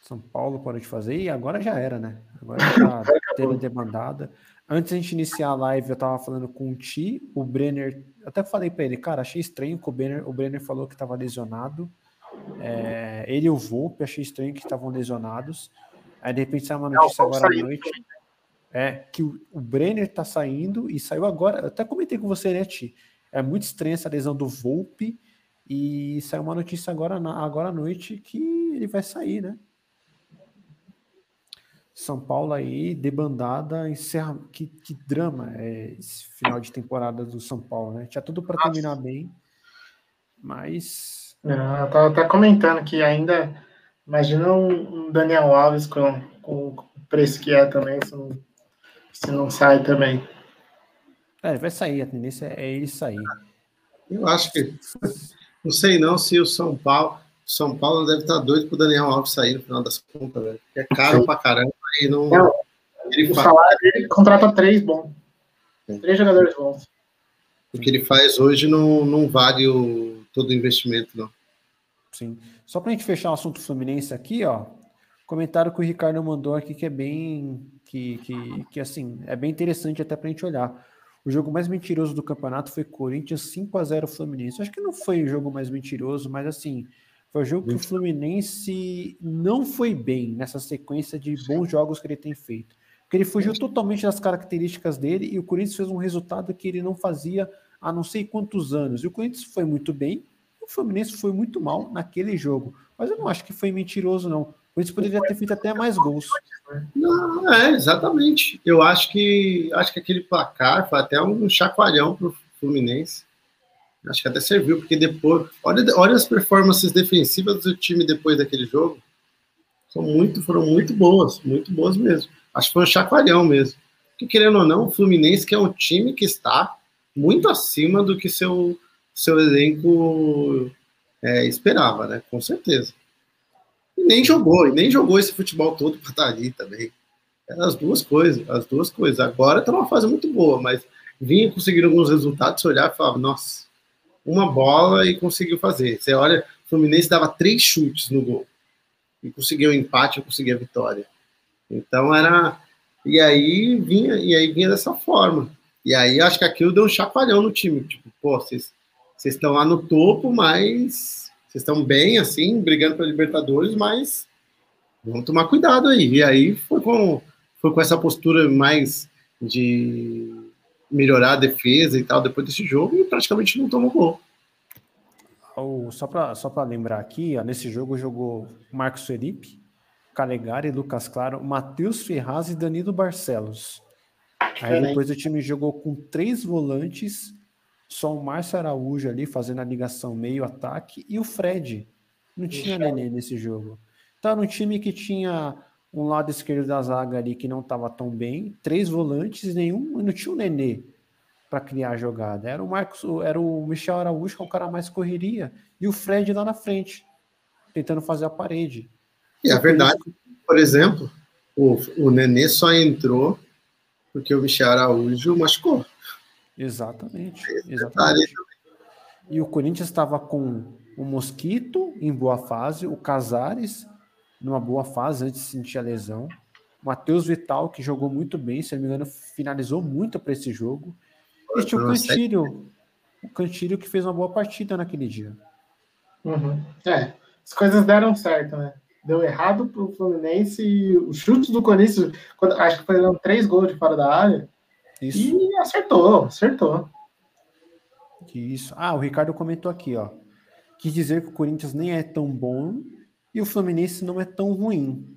São Paulo parou de fazer e agora já era, né? Agora já teve demandada. Antes da gente iniciar a live, eu tava falando com o Ti, o Brenner, até falei pra ele, cara, achei estranho que o Brenner, o Brenner falou que tava lesionado. É, ele e o Volpe, achei estranho que estavam lesionados. Aí de repente saiu uma notícia agora à noite. É, que o, o Brenner tá saindo e saiu agora. Eu até comentei com você, né, Ti? É muito estranha essa lesão do Volpe e saiu uma notícia agora, agora à noite que ele vai sair, né? São Paulo aí, debandada, encerra. Que, que drama é esse final de temporada do São Paulo, né? Tinha tudo para terminar bem, mas. É, eu tava até comentando que ainda. Imagina um Daniel Alves com, com o preço que é também, se não, se não sai também. É, vai sair, a tendência é ele sair. Eu acho que. Não sei não se o São Paulo. São Paulo deve estar doido pro Daniel Alves sair no final das contas, velho. É caro pra caramba e não. não ele o faz... salário dele contrata três bons. Sim. Três jogadores bons. O que ele faz hoje não, não vale o, todo o investimento, não. Sim. Só pra gente fechar o assunto Fluminense aqui, ó. Comentário que o Ricardo mandou aqui que é bem. Que, que, que assim, é bem interessante até pra gente olhar. O jogo mais mentiroso do campeonato foi Corinthians cinco a zero Fluminense. Acho que não foi o jogo mais mentiroso, mas assim. Foi um jogo que o Fluminense não foi bem nessa sequência de bons jogos que ele tem feito. Porque ele fugiu totalmente das características dele e o Corinthians fez um resultado que ele não fazia há não sei quantos anos. E o Corinthians foi muito bem, o Fluminense foi muito mal naquele jogo. Mas eu não acho que foi mentiroso, não. O Corinthians poderia ter feito até mais gols. Não, é, exatamente. Eu acho que, acho que aquele placar foi até um chacoalhão para o Fluminense. Acho que até serviu, porque depois... Olha, olha as performances defensivas do time depois daquele jogo. São muito, foram muito boas, muito boas mesmo. Acho que foi um chacoalhão mesmo. Porque, querendo ou não, o Fluminense que é um time que está muito acima do que seu, seu elenco é, esperava, né? Com certeza. E nem jogou, e nem jogou esse futebol todo para estar ali também. Eram as duas coisas, as duas coisas. Agora está numa fase muito boa, mas vinha conseguindo alguns resultados, se olhar e falava, nossa... uma bola e conseguiu fazer. Você olha, o Fluminense dava três chutes no gol. E conseguiu o empate, conseguiu a vitória. Então era... E aí vinha, e aí vinha dessa forma. E aí acho que aquilo deu um chacoalhão no time. Tipo, pô, vocês estão lá no topo, mas... Vocês estão bem, assim, brigando pela Libertadores, mas... Vamos tomar cuidado aí. E aí foi com, foi com essa postura mais de... melhorar a defesa e tal, depois desse jogo, e praticamente não tomou gol. Oh, só para só para lembrar aqui, ó, nesse jogo jogou Marcos Felipe, Calegari, Lucas Claro, Matheus Ferraz e Danilo Barcelos. Aí depois o time jogou com três volantes, só o Márcio Araújo ali, fazendo a ligação meio-ataque, e o Fred. Não tinha Nenê nesse jogo. Tá num time que tinha... um lado esquerdo da zaga ali que não estava tão bem, três volantes, nenhum, não tinha o Nenê para criar a jogada. Era o Marcos, era o Michel Araújo, que é o cara mais correria, e o Fred lá na frente, tentando fazer a parede. E a verdade, por exemplo, o, o Nenê só entrou porque o Michel Araújo machucou. Exatamente. Exatamente. E o Corinthians estava com o Mosquito em boa fase, o Casares numa boa fase antes de sentir a lesão. Matheus Vital, que jogou muito bem, se não me engano, finalizou muito para esse jogo. E tinha o Cantilho, o Cantilho que fez uma boa partida naquele dia. Uhum. É, as coisas deram certo, né? Deu errado para o Fluminense e o chute do Corinthians, quando, acho que foi dando três gols de fora da área. Isso. E acertou, acertou. Isso. Ah, o Ricardo comentou aqui, ó. Quis dizer que o Corinthians nem é tão bom e o Fluminense não é tão ruim.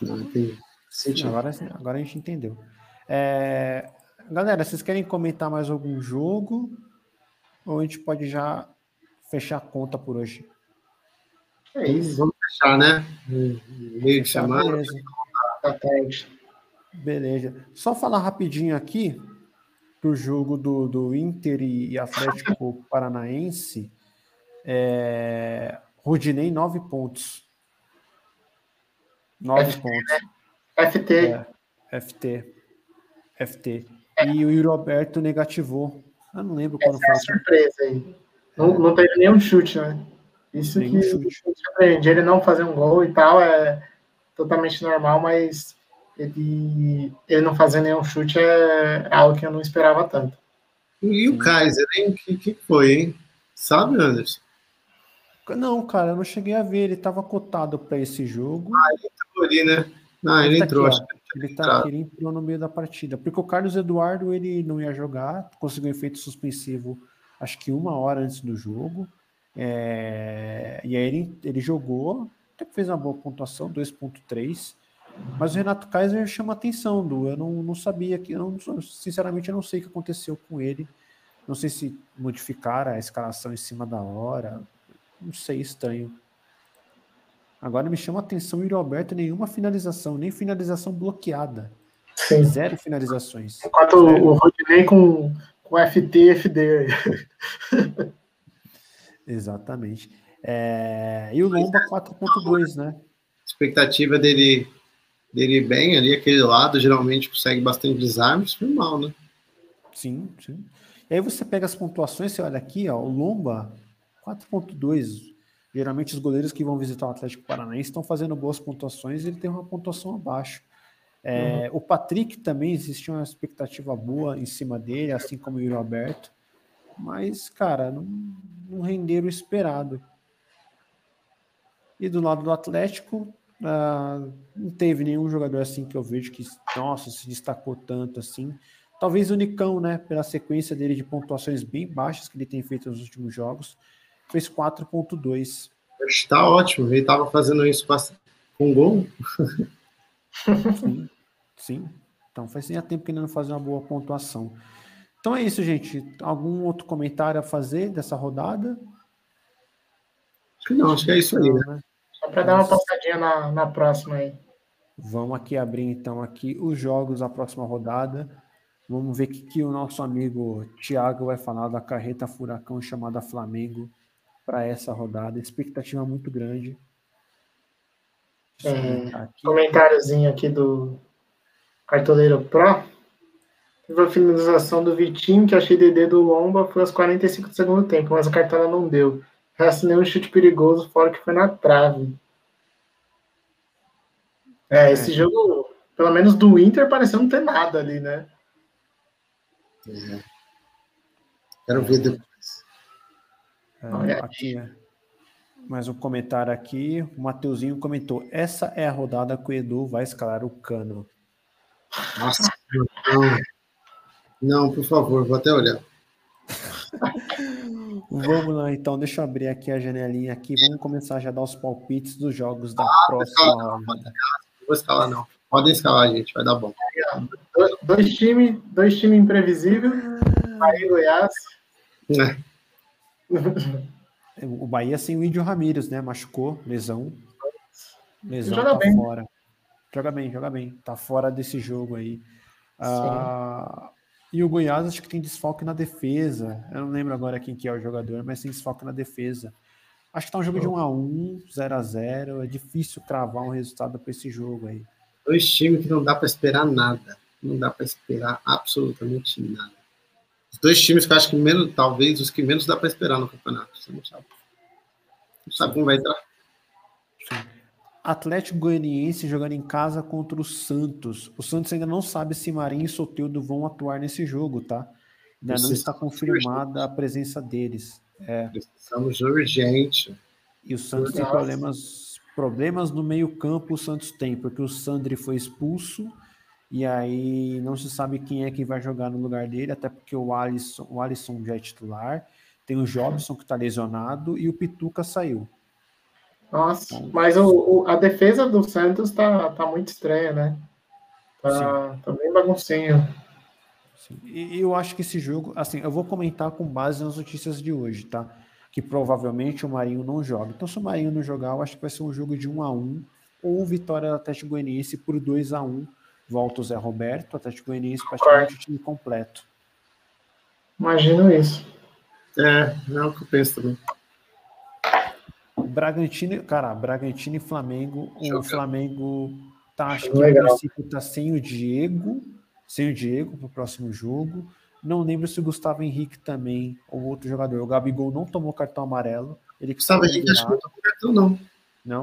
Não, entendi. Agora, agora a gente entendeu. É, galera, vocês querem comentar mais algum jogo? Ou a gente pode já fechar a conta por hoje? É isso, vamos fechar, né? Meio de chamada. Beleza. beleza. Só falar rapidinho aqui do jogo do, do Inter e Atlético Paranaense. É... Rudinei, nove pontos. Nove F T, pontos. Né? F T. É, F T. F T. É. E o Yuri Alberto negativou. Eu não lembro quando foi. É surpresa aí. É. Não, não teve nenhum chute, né? Isso nenhum que chute. surpreende. Ele não fazer um gol e tal é totalmente normal, mas ele, ele não fazer nenhum chute é algo que eu não esperava tanto. E o Kaiser, hein? O que, que foi, hein? Sabe, Anderson? Não, cara, eu não cheguei a ver. Ele tava cotado para esse jogo. Ah, ele entrou ali, né? Não, ele, ele tá entrou. Aqui, acho que ele, ele, tá, ele entrou no meio da partida. Porque o Carlos Eduardo, ele não ia jogar. Conseguiu um efeito suspensivo, acho que uma hora antes do jogo. É... E aí ele, ele jogou. até que fez uma boa pontuação, dois ponto três, mas o Renato Kaiser chama atenção, Du. Eu não, não sabia, que, eu não, sinceramente eu não sei o que aconteceu com ele, não sei se modificaram a escalação em cima da hora, não sei, estranho. Agora me chama atenção o Yuri Alberto, nenhuma finalização, nem finalização bloqueada. Sim. Zero finalizações. Enquanto zero. O Rodinei com, com F T F D. Exatamente. É, e o Lomba quatro ponto dois, né? A expectativa dele, dele bem ali, aquele lado, geralmente consegue bastante desarmes, foi mal, né? Sim, sim. E aí você pega as pontuações, você olha aqui, ó, o Lomba quatro ponto dois. Geralmente os goleiros que vão visitar o Atlético Paranaense estão fazendo boas pontuações e ele tem uma pontuação abaixo. É, uhum. O Patrick também existia uma expectativa boa em cima dele, assim como o Yuri Alberto. Mas, cara, não, não renderam o esperado. E do lado do Atlético, ah, não teve nenhum jogador assim que eu vejo que, nossa, se destacou tanto assim. Talvez o Nicão, né, pela sequência dele de pontuações bem baixas que ele tem feito nos últimos jogos, fez quatro ponto dois. Está ótimo, ele estava fazendo isso com gol. Sim, sim. Então faz tempo que ele não fazia uma boa pontuação. Então é isso, gente. Algum outro comentário a fazer dessa rodada? Acho que não, acho que é isso aí, né? Só para dar uma passadinha na, na próxima aí. Vamos aqui abrir então aqui os jogos da próxima rodada. Vamos ver o que, que o nosso amigo Thiago vai falar da carreta furacão chamada Flamengo para essa rodada. Expectativa muito grande. É, aqui. Comentáriozinho aqui do Cartoleiro Pro. Teve a finalização do Vitinho, que achei D D do Lomba, foi aos quarenta e cinco do segundo tempo, mas a Cartola não deu. Resta nenhum chute perigoso, fora que foi na trave. É, esse é. jogo, pelo menos do Inter, pareceu não ter nada ali, né? É. Quero ver depois. É, olha aqui, né? Mais um comentário aqui. O Mateuzinho comentou: essa é a rodada que o Edu vai escalar o Cano. Nossa, não. Não, por favor, vou até olhar. Vamos lá, então. Deixa eu abrir aqui a janelinha aqui. Vamos começar já a dar os palpites dos jogos da ah, próxima rodada. Não, não vou escalar, não. Podem escalar, gente. Vai dar bom. Do, dois times, dois time imprevisível. Bahia e Goiás. É. O Bahia sem o Índio Ramírez, né? Machucou, lesão. Lesão, joga tá bem. Fora. Joga bem, joga bem. Tá fora desse jogo aí. Ah, e o Goiás acho que tem desfalque na defesa. Eu não lembro agora quem que é o jogador, mas tem desfalque na defesa. Acho que tá um jogo de um a um, zero a zero. É difícil cravar um resultado para esse jogo aí. Dois times que não dá para esperar nada. Não dá para esperar absolutamente nada. Os dois times que eu acho que menos, talvez, os que menos dá para esperar no campeonato. Você não sabe. Não sabe como vai entrar. Sim. Atlético Goianiense jogando em casa contra o Santos. O Santos ainda não sabe se Marinho e Soteldo vão atuar nesse jogo, tá? Ainda não está confirmada a presença deles. É. Precisamos urgente. E o Santos tem problemas, problemas no meio-campo, o Santos tem, porque o Sandri foi expulso. E aí não se sabe quem é que vai jogar no lugar dele, até porque o Alisson, o Alisson já é titular, tem o Jobson que está lesionado e o Pituca saiu. Nossa, então, mas o, o, a defesa do Santos tá, tá muito estranha, né? Tá, tá bem baguncinho. Sim. E eu acho que esse jogo, assim, eu vou comentar com base nas notícias de hoje, tá? Que provavelmente o Marinho não joga. Então se o Marinho não jogar, eu acho que vai ser um jogo de um a um ou vitória do Atlético Goianiense por dois a um. Volta o Zé Roberto, Atlético Goianiense, praticamente o time completo. Imagino isso. É, é o que eu penso também. Bragantino, cara, Bragantino e Flamengo. Jogando. O Flamengo tá, acho que no princípio tá sem o Diego, sem o Diego pro próximo jogo. Não lembro se o Gustavo Henrique também, ou outro jogador. O Gabigol não tomou cartão amarelo. Ele que Gustavo Henrique acho que não tomou cartão, não.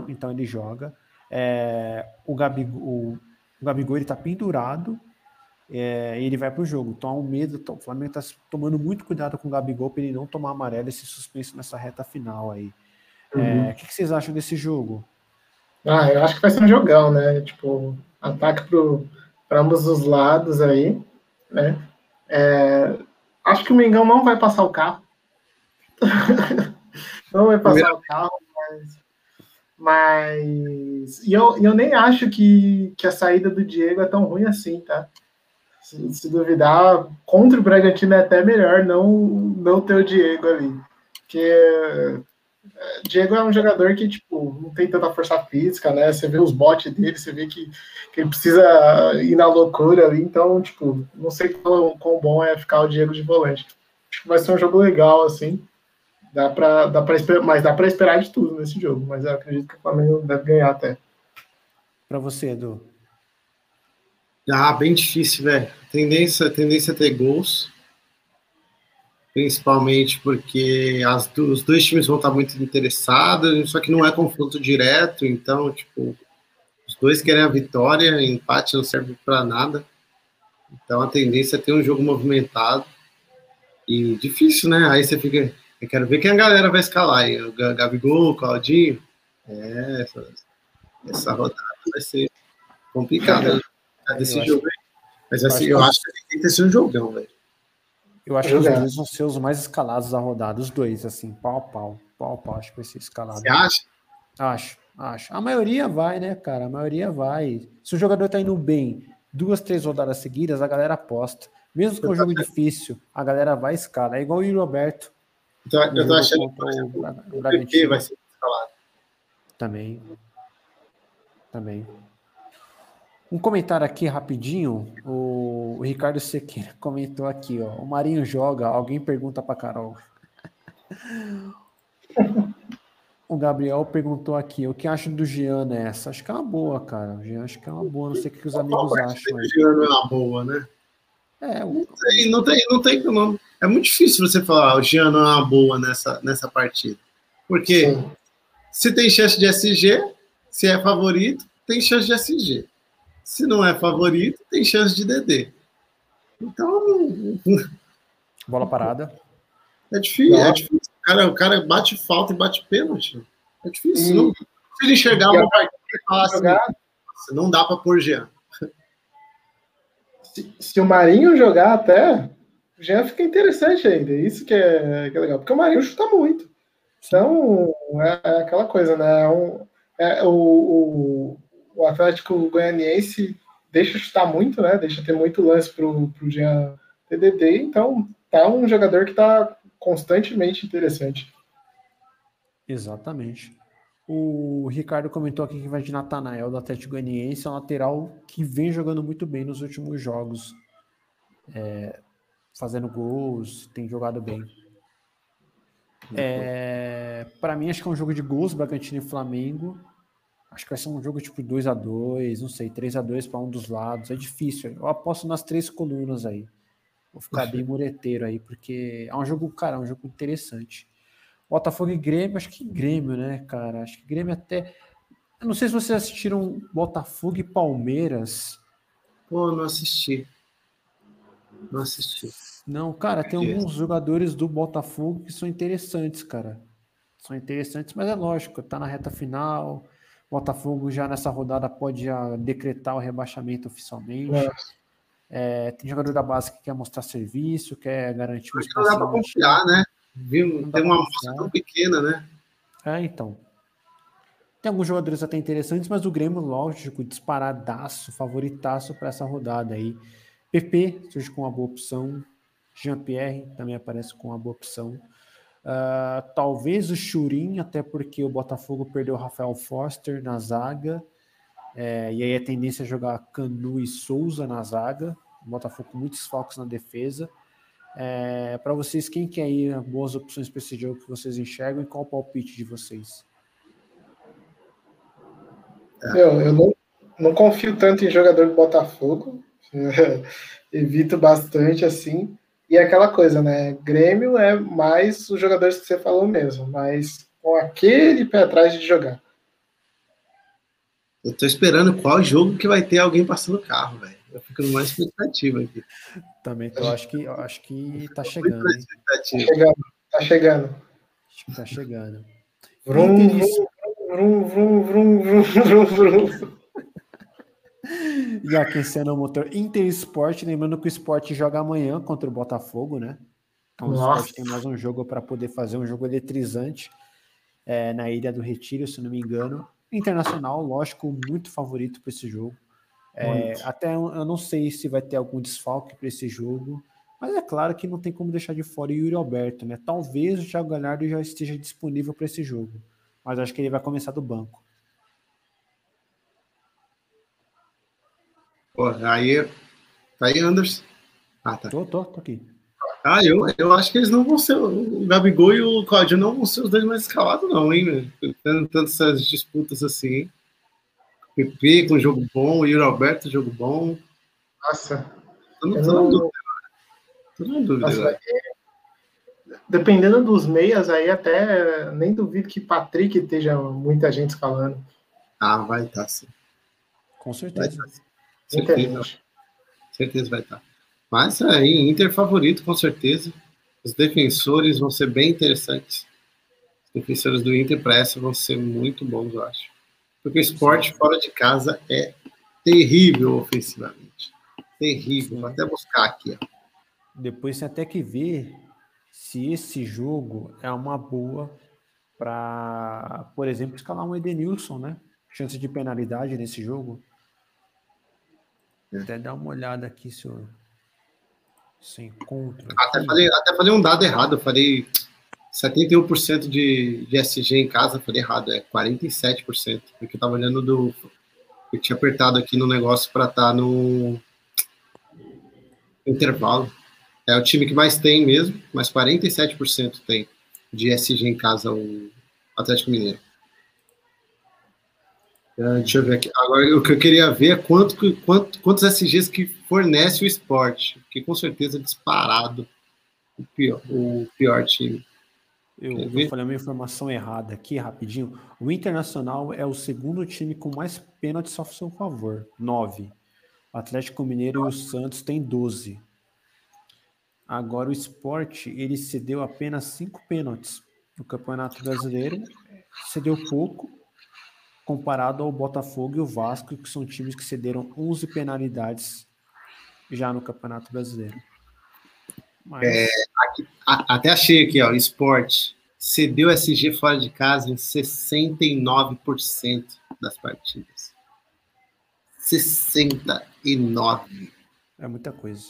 Não, então ele joga. É, o Gabigol... O Gabigol ele tá pendurado é, e ele vai pro jogo. Então há um medo, o Flamengo tá tomando muito cuidado com o Gabigol para ele não tomar amarelo e se suspenso nessa reta final aí. O uhum. é, que, que vocês acham desse jogo? Ah, eu acho que vai ser um jogão, né? Tipo, ataque para ambos os lados aí, né? É, acho que o Mengão não vai passar o carro. Não vai passar o carro, mas... Mas... E eu, eu nem acho que, que a saída do Diego é tão ruim assim, tá? Se, se duvidar, contra o Bragantino é até melhor não, não ter o Diego ali. Porque... Diego é um jogador que, tipo, não tem tanta força física, né? Você vê os botes dele, você vê que, que ele precisa ir na loucura ali. Então, tipo, não sei quão, quão bom é ficar o Diego de volante. Acho que vai ser um jogo legal, assim. Dá pra, dá pra esperar, mas dá pra esperar de tudo nesse jogo. Mas eu acredito que o Flamengo deve ganhar até. Pra você, Edu. Ah, bem difícil, velho. Tendência, tendência a ter gols. Principalmente porque as do, os dois times vão estar muito interessados, só que não é confronto direto, então, tipo, os dois querem a vitória, empate não serve para nada. Então, a tendência é ter um jogo movimentado. E difícil, né? Aí você fica... Eu quero ver quem a galera vai escalar. Aí, o Gabigol, o Claudinho. É, essa, essa rodada vai ser complicada, né? Desse eu jogo. Acho, mas, assim, eu acho que tem que ser um jogão, velho. Eu acho que os dois vão ser os mais escalados da rodada. Os dois, assim, pau a pau. Pau a pau, acho que vai ser escalado. Você acha? Acho, acho. A maioria vai, né, cara? A maioria vai. Se o jogador tá indo bem duas, três rodadas seguidas, a galera aposta. Mesmo com o jogo difícil, a galera vai escalar. É igual o Roberto. Então, eu tô achando que o P P vai ser escalado. Também. Também. Um comentário aqui rapidinho, o Ricardo Sequeira comentou aqui, ó, o Marinho joga, alguém pergunta pra Carol. O Gabriel perguntou aqui, o que acha do Jean nessa? Acho que é uma boa, cara, o Jean acho que é uma boa, não sei o que os amigos acham. O Jean não é uma boa, né? É, o... não, tem, não, tem, não tem não. É muito difícil você falar, o Jean não é uma boa nessa, nessa partida, porque sim, se tem chance de S G, se é favorito, tem chance de S G. Se não é favorito, tem chance de D D. Então... Bola parada. É difícil, é difícil. O cara, o cara bate falta e bate pênalti. É difícil. Não, se ele enxergar uma partida e falar assim, não dá pra pôr Jean. Se, se o Marinho jogar até, o Jean fica interessante ainda. Isso que é, que é legal. Porque o Marinho chuta muito. Então, é, é aquela coisa, né? Um, é, o... o O Atlético Goianiense deixa chutar muito, né? Deixa ter muito lance pro, pro Jean T D D, então tá um jogador que tá constantemente interessante. Exatamente. O Ricardo comentou aqui que vai de Natanael do Atlético Goianiense, é um lateral que vem jogando muito bem nos últimos jogos, é, fazendo gols, tem jogado bem. É, para mim acho que é um jogo de gols, Bragantino e Flamengo. Acho que vai ser um jogo tipo dois a dois, não sei, três a dois para um dos lados. É difícil. Eu aposto nas três colunas aí. Vou ficar bem mureteiro aí, porque é um jogo, cara, é um jogo interessante. Botafogo e Grêmio, acho que Grêmio, né, cara? Acho que Grêmio até... Eu não sei se vocês assistiram Botafogo e Palmeiras. Pô, não assisti. Não assisti. Não, cara, tem alguns jogadores do Botafogo que são interessantes, cara. São interessantes, mas é lógico, tá na reta final... Botafogo já nessa rodada pode já decretar o rebaixamento oficialmente. É. É, tem jogador da base que quer mostrar serviço, quer garantir o espaço. Não dá para confiar, né? Viu? Não tem uma amostra tão pequena, né? É, então. Tem alguns jogadores até interessantes, mas o Grêmio, lógico, disparadaço, favoritaço para essa rodada aí. P P surge com uma boa opção. Jean-Pierre também aparece com uma boa opção. Uh, talvez o Churin, até porque o Botafogo perdeu o Rafael Foster na zaga, é, e aí a tendência é jogar Cano e Souza na zaga, o Botafogo com muitos focos na defesa. É, para vocês, quem quer ir, boas opções para esse jogo que vocês enxergam e qual o palpite de vocês? Eu, eu não, não confio tanto em jogador do Botafogo, evito bastante assim. E aquela coisa, né? Grêmio é mais os jogadores que você falou mesmo, mas com aquele pé atrás de jogar. Eu tô esperando qual jogo que vai ter alguém passando o carro, velho. Eu fico mais expectativa aqui. Também tô, acho que, acho que tá chegando, hein? Chegando, tá chegando. Acho que tá chegando. Vrum, vrum, vrum, vrum, vrum, vrum, vrum. E aquecendo o motor. Inter Sport, lembrando que o Sport joga amanhã contra o Botafogo, né? Então o Sport tem mais um jogo para poder fazer um jogo eletrizante, é, na Ilha do Retiro, se não me engano. Internacional, lógico, muito favorito para esse jogo. É, até eu não sei se vai ter algum desfalque para esse jogo, mas é claro que não tem como deixar de fora o Yuri Alberto, né? Talvez o Thiago Galhardo já esteja disponível para esse jogo, mas acho que ele vai começar do banco. Pô, aí, aí Anderson. Ah, tá. Tô, tô, tô aqui. Ah, eu, eu acho que eles não vão ser, o Gabigol e o Claudinho não vão ser os dois mais escalados, não, hein, né? Tendo tantas essas disputas assim, hein? P P com jogo bom, o Yuri Alberto jogo bom. Nossa. Tô não, tô não... Dúvida. Tô não dúvida. Nossa, né? Dependendo dos meias, aí até nem duvido que Patrick esteja muita gente escalando. Ah, vai estar, tá, sim. Com certeza. Vai, tá, sim. Certeza, certeza vai estar. Mas aí, Inter favorito, com certeza. Os defensores vão ser bem interessantes. Os defensores do Inter para essa vão ser muito bons, eu acho. Porque o Sport fora de casa é terrível ofensivamente. Terrível. Vou até buscar aqui. Ó. Depois você até que ver se esse jogo é uma boa para, por exemplo, escalar um Edenilson, né? Chance de penalidade nesse jogo. Até dar uma olhada aqui se eu, se encontro. Até falei, até falei um dado errado. Eu falei setenta e um por cento de, de S G em casa. Eu falei errado, é quarenta e sete por cento. Porque eu tava olhando do... Eu tinha apertado aqui no negócio para estar tá no intervalo. É o time que mais tem mesmo, mas quarenta e sete por cento tem de S G em casa o Atlético Mineiro. Deixa eu ver aqui. Agora, o que eu queria ver é quanto, quanto, quantos S Gs que fornece o Sport, que com certeza é disparado o pior, o pior time. Eu, eu falei uma informação errada aqui, rapidinho. O Internacional é o segundo time com mais pênaltis a seu favor, nove. O Atlético Mineiro e o Santos tem doze. Agora o Sport, ele cedeu apenas cinco pênaltis. No Campeonato Brasileiro, cedeu pouco, comparado ao Botafogo e o Vasco, que são times que cederam onze penalidades já no Campeonato Brasileiro. Mas... É, aqui, a, até achei aqui, ó, Sport cedeu S G fora de casa em sessenta e nove por cento das partidas. sessenta e nove por cento. É muita coisa.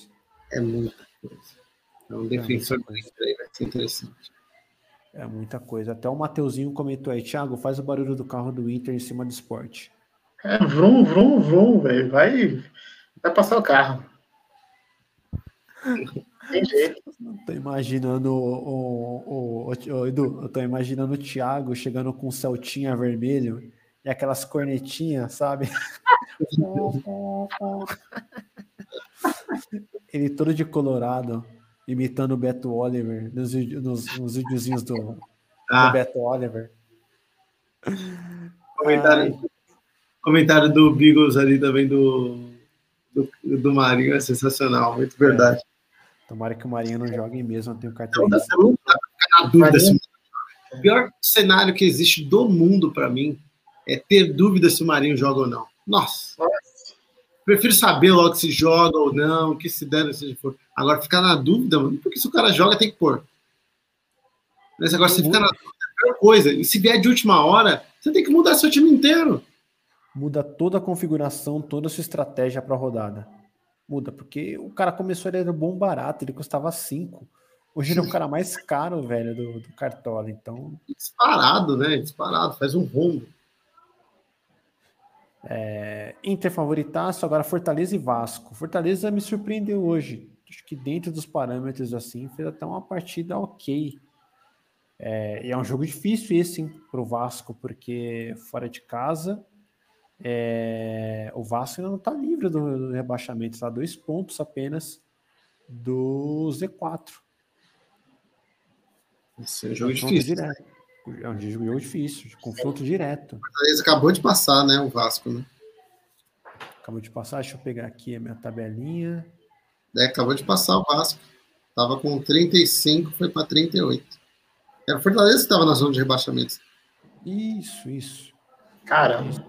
É muita coisa. É um defensor é muito aí, vai ser interessante. É muita coisa. Até o Mateuzinho comentou aí, Thiago, faz o barulho do carro do Inter em cima do Sport. É, vrum, vrum, vrum, velho. Vai, vai passar o carro. Tem jeito. Eu tô imaginando o, o, o, o Edu, eu tô imaginando o Thiago chegando com o Celtinha vermelho e aquelas cornetinhas, sabe? Ele todo de colorado, imitando o Beto Oliver nos, nos, nos videozinhos do, ah. do Beto Oliver. Comentário, comentário do Beagles ali também do, do, do Marinho é sensacional, muito verdade. É. Tomara que o Marinho não jogue mesmo, não tem o cartão. Não, não, não, não, não, não. O pior cenário que existe do mundo para mim é ter dúvida se o Marinho joga ou não. Nossa! Prefiro saber logo se joga ou não, que se der, se for. Agora, ficar na dúvida, mano, porque se o cara joga, tem que pôr. Mas agora, se ficar na dúvida, é a pior coisa. E se vier de última hora, você tem que mudar seu time inteiro. Muda toda a configuração, toda a sua estratégia para a rodada. Muda, porque o cara começou, ele era bom barato, ele custava cinco. Hoje ele é o cara mais caro, velho, do, do Cartola, então... Disparado, né? Disparado, faz um rombo. É, Inter favoritaço, agora Fortaleza e Vasco. Fortaleza me surpreendeu hoje. Acho que dentro dos parâmetros assim, fez até uma partida ok. É, e é um jogo difícil esse, hein, pro Vasco, porque fora de casa é, o Vasco ainda não tá livre do, do rebaixamento, tá dois pontos apenas do Z quatro. Esse é um jogo é difícil, né? É um jogo difícil, de confronto direto. Fortaleza acabou de passar, né? O Vasco, né? Acabou de passar, deixa eu pegar aqui a minha tabelinha. É, acabou de passar o Vasco. Tava com trinta e cinco, foi para trinta e oito. Era o Fortaleza que estava na zona de rebaixamento. Isso, isso. Caramba. Isso.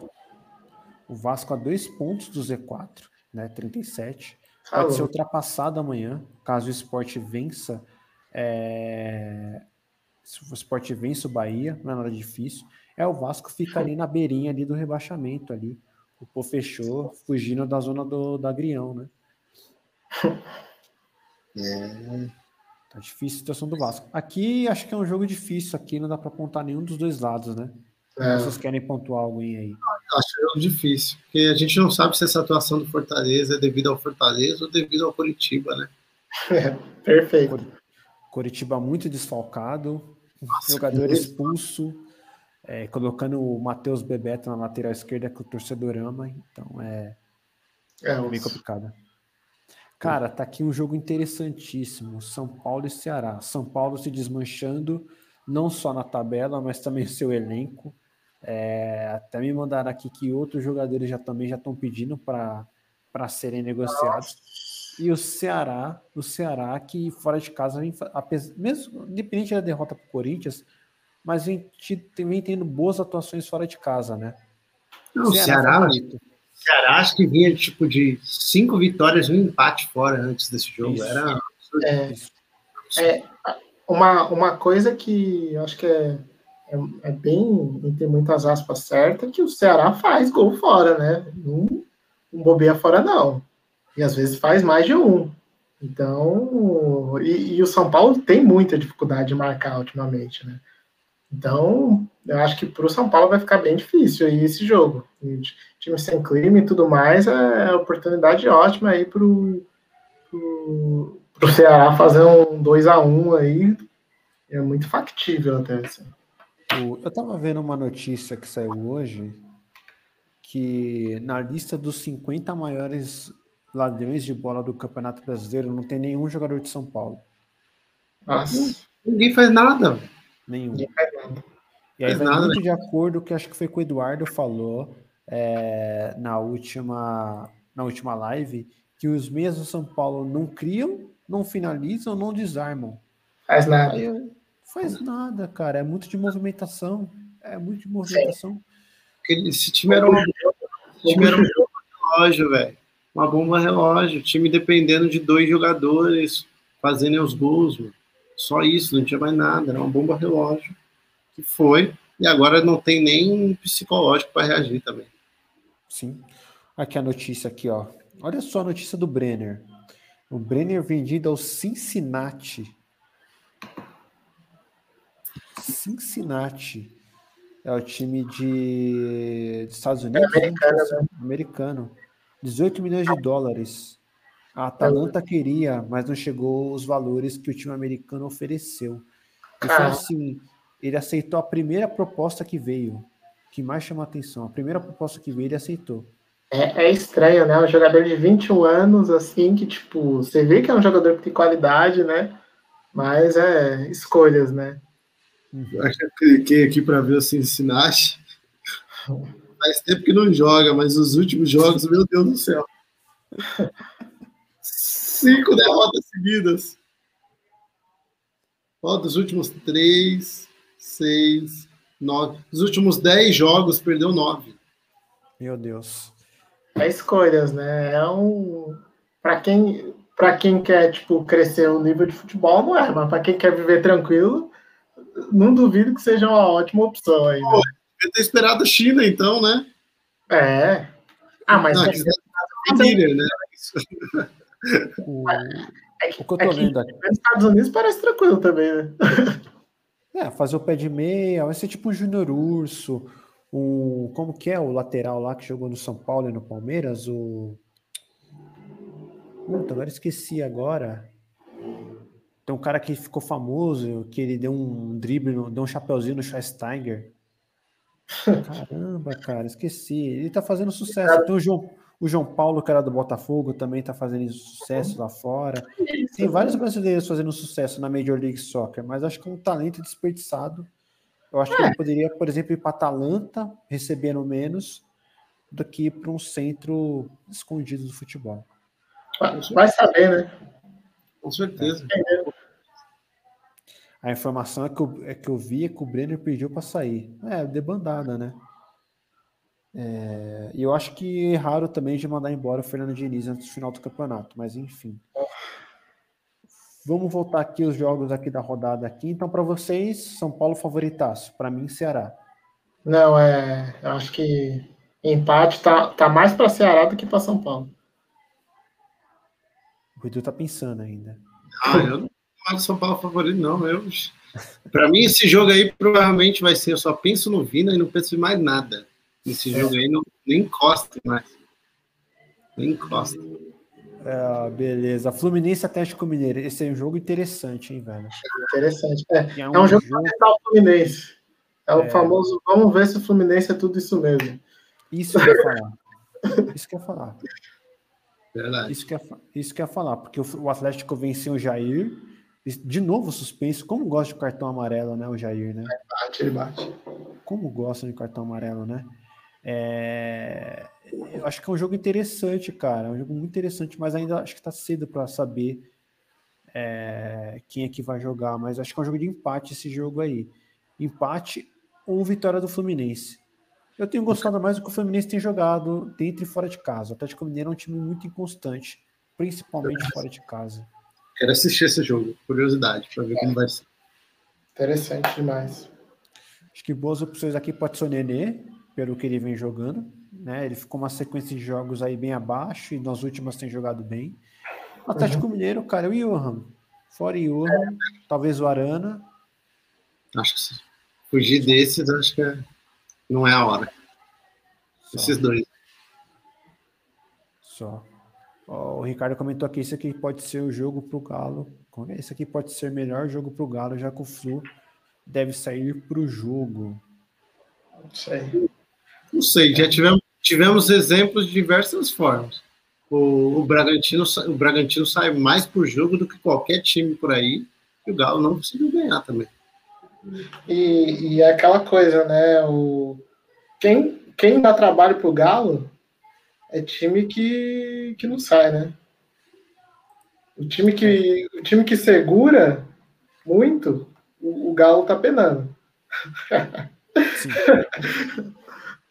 O Vasco a dois pontos do Z quatro, né? trinta e sete. Caramba. Pode ser ultrapassado amanhã, caso o Sport vença. É... Se o Sport vence o Bahia, não é nada difícil. É, o Vasco fica ali na beirinha ali do rebaixamento ali. O Pô fechou, fugindo da zona do, do agrião, né? É. Tá difícil a situação do Vasco. Aqui, acho que é um jogo difícil. Aqui não dá pra apontar nenhum dos dois lados, né? É. Vocês querem pontuar alguém aí? Acho que é um jogo difícil. Porque a gente não sabe se essa atuação do Fortaleza é devido ao Fortaleza ou devido ao Coritiba, né? É, perfeito. Coritiba muito desfalcado. Nossa, jogador expulso. É, colocando o Matheus Bebeto na lateral esquerda que o torcedor ama, então é, é meio complicado. Cara, tá aqui um jogo interessantíssimo, São Paulo e Ceará. São Paulo se desmanchando, não só na tabela, mas também o seu elenco. É, até me mandaram aqui que outros jogadores já também já estão pedindo para serem negociados. E o Ceará, o Ceará que fora de casa, apesar, mesmo independente da derrota para o Corinthians, mas vem, vem tendo boas atuações fora de casa, né? Não, o Ceará, Ceará, Ceará acho que vinha tipo de cinco vitórias e um empate fora antes desse jogo. Isso. Era é, é, uma, uma coisa que acho que é, é, é bem, tem muitas aspas certas, que o Ceará faz gol fora, né? Não, não bobeia fora, não. E às vezes faz mais de um. Então, e, e o São Paulo tem muita dificuldade de marcar ultimamente, né? Então, eu acho que para o São Paulo vai ficar bem difícil aí esse jogo. E time sem clima e tudo mais, é oportunidade ótima aí para o Ceará fazer um dois a um aí. É muito factível até. Assim. Eu estava vendo uma notícia que saiu hoje, que na lista dos cinquenta maiores ladrões de bola do Campeonato Brasileiro, não tem nenhum jogador de São Paulo. Nossa, ninguém faz nada, nenhum. E aí vai muito de acordo que acho que foi que o Eduardo falou é, na, última, na última live, que os meias do São Paulo não criam, não finalizam, não desarmam. Faz nada. Aí, faz nada, cara. É muito de movimentação. É muito de movimentação. Esse time era um relógio, velho. Uma bomba relógio. O time dependendo de dois jogadores fazendo os gols, velho. Só isso, não tinha mais nada, era uma bomba relógio que foi, e agora não tem nem psicológico para reagir também. Sim. Aqui a notícia aqui, ó. Olha só a notícia do Brenner. O Brenner vendido ao Cincinnati. Cincinnati. É o time de, de Estados Unidos. É americano, né? Americano. dezoito milhões de dólares. A Atalanta queria, mas não chegou os valores que o time americano ofereceu. Então, ah. assim, ele aceitou a primeira proposta que veio, que mais chama a atenção. A primeira proposta que veio, ele aceitou. É, é estranho, né? Um jogador de vinte e um anos, assim, que, tipo, você vê que é um jogador que tem qualidade, né? Mas é escolhas, né? Eu acho que eu cliquei aqui para ver o Cincinnati. Faz tempo que não joga, mas os últimos jogos, meu Deus do céu. Cinco derrotas seguidas. Ó, dos últimos três, seis, nove. Dos últimos dez jogos, perdeu nove. Meu Deus. É escolhas, né? É um... Pra quem, pra quem quer, tipo, crescer o nível de futebol, não é. Mas pra quem quer viver tranquilo, não duvido que seja uma ótima opção aí. Pô, eu ter esperado a China, então, né? É. Ah, mas... Não, é... É... Né? Isso. O, é que, o que eu tô é que, vendo aqui. Nos Estados Unidos parece tranquilo também, né? É, fazer o pé de meia, vai ser tipo o Júnior Urso, o. Como que é o lateral lá que jogou no São Paulo e no Palmeiras? O. Puta, agora esqueci agora. Tem um cara que ficou famoso, que ele deu um drible, deu um chapeuzinho no Schweinsteiger. Caramba, cara, esqueci. Ele tá fazendo sucesso. Tem o João. O João Paulo, que era do Botafogo, também está fazendo sucesso lá fora. Tem vários brasileiros fazendo sucesso na Major League Soccer, mas acho que é um talento desperdiçado. Eu acho é. que ele poderia, por exemplo, ir para a Atalanta, recebendo menos, do que para um centro escondido do futebol. Vai saber, né? Com certeza. A informação é que eu, é que eu vi é que o Brenner pediu para sair. É, debandada, né? E é, eu acho que erraram também de mandar embora o Fernando Diniz antes do final do campeonato, mas enfim. Vamos voltar aqui os jogos aqui da rodada aqui. Então, para vocês, São Paulo favoritaço, para mim Ceará. Não, é. Eu acho que empate tá, tá mais para Ceará do que para São Paulo. O Edu tá pensando ainda. Ah, eu não falo São Paulo favorito, não. Para mim, esse jogo aí provavelmente vai ser. Eu só penso no Vina e não penso em mais nada. Esse jogo aí não, nem encosta mais. Nem encosta. É, beleza. Fluminense Atlético Mineiro. Esse é um jogo interessante, hein, velho? Interessante. É, é um, é um jogo, jogo... para tentar o Fluminense. É o é... famoso, vamos ver se o Fluminense é tudo isso mesmo. Isso que eu ia falar. Isso que eu ia falar. Verdade. Isso que eu, isso que eu ia falar. Porque o Atlético venceu o Jair. De novo suspenso. Como gosta de cartão amarelo, né, o Jair, né? Bate, ele bate. Como gosta de cartão amarelo, né? É... Eu acho que é um jogo interessante, cara. É um jogo muito interessante, mas ainda acho que tá cedo para saber é... quem é que vai jogar. Mas acho que é um jogo de empate esse jogo aí. Empate ou vitória do Fluminense. Eu tenho gostado mais do que o Fluminense tem jogado dentro e fora de casa. O Atlético Mineiro é um time muito inconstante, principalmente fora de casa. Quero assistir esse jogo, curiosidade, para ver é. como vai ser. Interessante demais. Acho que boas opções aqui pode ser o Nenê, pelo que ele vem jogando, né? Ele ficou uma sequência de jogos aí bem abaixo e nas últimas tem jogado bem. O Atlético uhum. Mineiro, cara, é o Johan. Fora o Johan, é. talvez o Arana. Acho que se fugir desses, acho que é... não é a hora. Só. Esses dois. Só. Ó, o Ricardo comentou aqui, isso aqui pode ser o jogo pro Galo. Isso aqui pode ser o melhor jogo pro Galo, já que o Flu deve sair pro jogo. Não sei. Não sei, é. já tivemos, tivemos exemplos de diversas formas. O, o, Bragantino, o Bragantino sai mais pro jogo do que qualquer time por aí, e o Galo não conseguiu ganhar também. E, e é aquela coisa, né? O, quem, quem dá trabalho pro Galo é time que, que não sai, né? O time que, o time que segura muito, o, o Galo tá penando.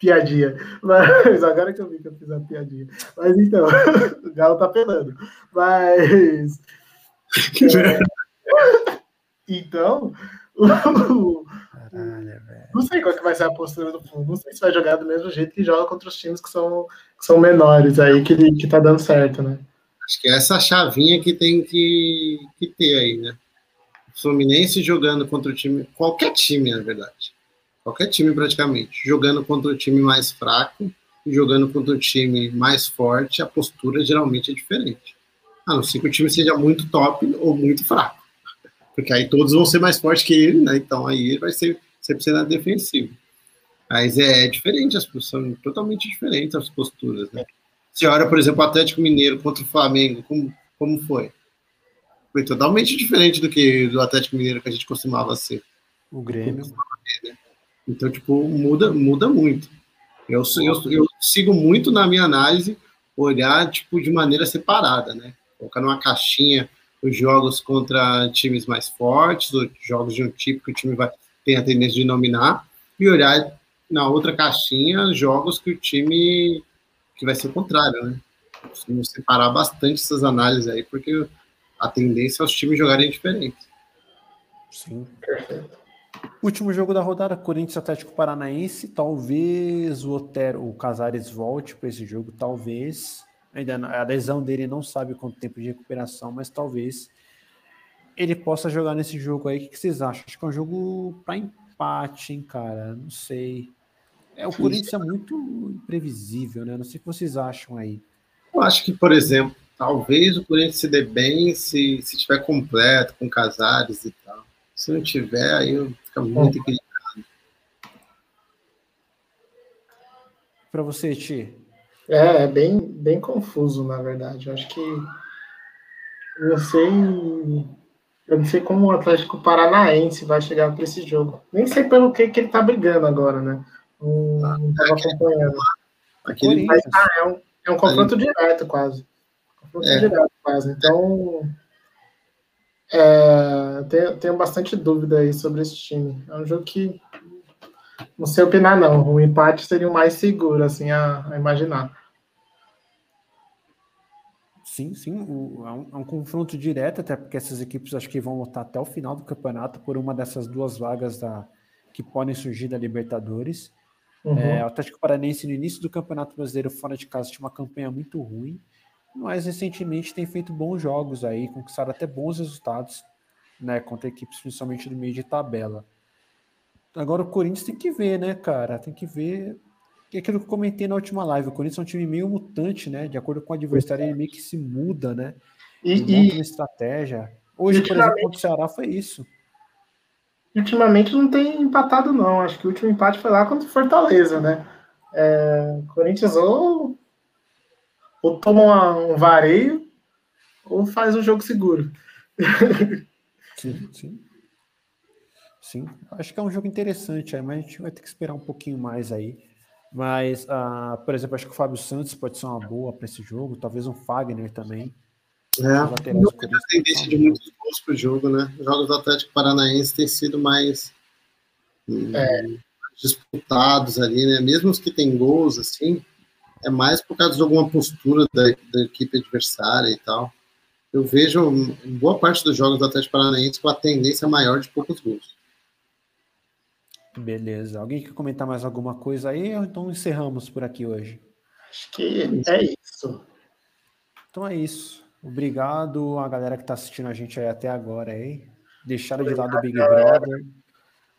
Piadinha. Mas agora que eu vi que eu fiz a piadinha. Mas então, o Galo tá penando. Mas. É, então. Caralho, não sei qual que vai ser a postura do Fluminense, não sei se vai jogar do mesmo jeito que joga contra os times que são, que são menores aí, que, que tá dando certo, né? Acho que é essa chavinha que tem que, que ter aí, né? O Fluminense jogando contra o time, qualquer time, na verdade, qualquer time praticamente, jogando contra o time mais fraco e jogando contra o time mais forte, a postura geralmente é diferente, a não ser que o time seja muito top ou muito fraco. Porque aí todos vão ser mais fortes que ele, né? Então aí ele vai ser sempre na defensiva. Mas é diferente, as são totalmente diferentes as posturas, né? Se olha, por exemplo, o Atlético Mineiro contra o Flamengo, como, como foi? Foi totalmente diferente do que do Atlético Mineiro que a gente costumava ser. O Grêmio. Então, tipo, muda, muda muito. Eu, eu, eu sigo muito na minha análise olhar, tipo, de maneira separada, né? Colocar numa caixinha os jogos contra times mais fortes, os jogos de um tipo que o time vai, tem a tendência de nominar, e olhar na outra caixinha jogos que o time, que vai ser o contrário, né? Vamos separar bastante essas análises aí, porque a tendência é os times jogarem diferente. Sim, perfeito. Último jogo da rodada, Corinthians Atlético Paranaense, talvez o Otero, o Casares volte para esse jogo, talvez... Ainda a lesão dele não sabe quanto tempo de recuperação, mas talvez ele possa jogar nesse jogo aí. O que vocês acham? Acho que é um jogo para empate, hein, cara? Não sei. É, o Corinthians é muito imprevisível, né? Não sei o que vocês acham aí. Eu acho que, por exemplo, talvez o Corinthians se dê bem se estiver se completo, com Casares e tal. Se não tiver, aí fica muito equilibrado. Para você, Ti? É, é bem, bem confuso, na verdade. Eu acho que eu sei, eu não sei como o Atlético Paranaense vai chegar para esse jogo. Nem sei pelo que, que ele tá brigando agora, né? Não, não estava acompanhando. Aquele... Mas, ah, é, um, é um confronto direto, quase. Confronto é. direto, quase. Então, é, tenho, tenho bastante dúvida aí sobre esse time. É um jogo que... Não sei opinar, não. O empate seria o mais seguro, assim, a, a imaginar. Sim, sim. O, é, um, é um confronto direto, até porque essas equipes acho que vão lutar até o final do campeonato por uma dessas duas vagas da, que podem surgir da Libertadores. Uhum. É, o Atlético Paranaense, no início do Campeonato Brasileiro, fora de casa, tinha uma campanha muito ruim, mas recentemente tem feito bons jogos aí, conquistado até bons resultados, né, contra equipes principalmente do meio de tabela. Agora o Corinthians tem que ver, né, cara? Tem que ver... É aquilo que eu comentei na última live, o Corinthians é um time meio mutante, né? De acordo com o adversário, ele meio que se muda, né? E, e uma estratégia. Hoje, por exemplo, contra o Ceará foi isso. Ultimamente não tem empatado, não. Acho que o último empate foi lá contra o Fortaleza, né? É, o Corinthians ou, ou toma uma, um vareio ou faz um jogo seguro. Sim, sim. Sim, acho que é um jogo interessante, mas a gente vai ter que esperar um pouquinho mais aí. Mas, ah, por exemplo, acho que o Fábio Santos pode ser uma boa para esse jogo, talvez um Fagner também. É, não tem a tendência de muitos gols para o jogo, né? Os jogos do Atlético Paranaense têm sido mais é, disputados ali, né? Mesmo os que têm gols, assim, é mais por causa de alguma postura da, da equipe adversária e tal. Eu vejo, em boa parte dos jogos do Atlético Paranaense, com a tendência maior de poucos gols. Beleza. Alguém quer comentar mais alguma coisa aí? Ou então encerramos por aqui hoje? Acho que é isso. Então é isso. Obrigado a galera que tá assistindo a gente aí até agora, aí. Deixaram de lado o Big Brother.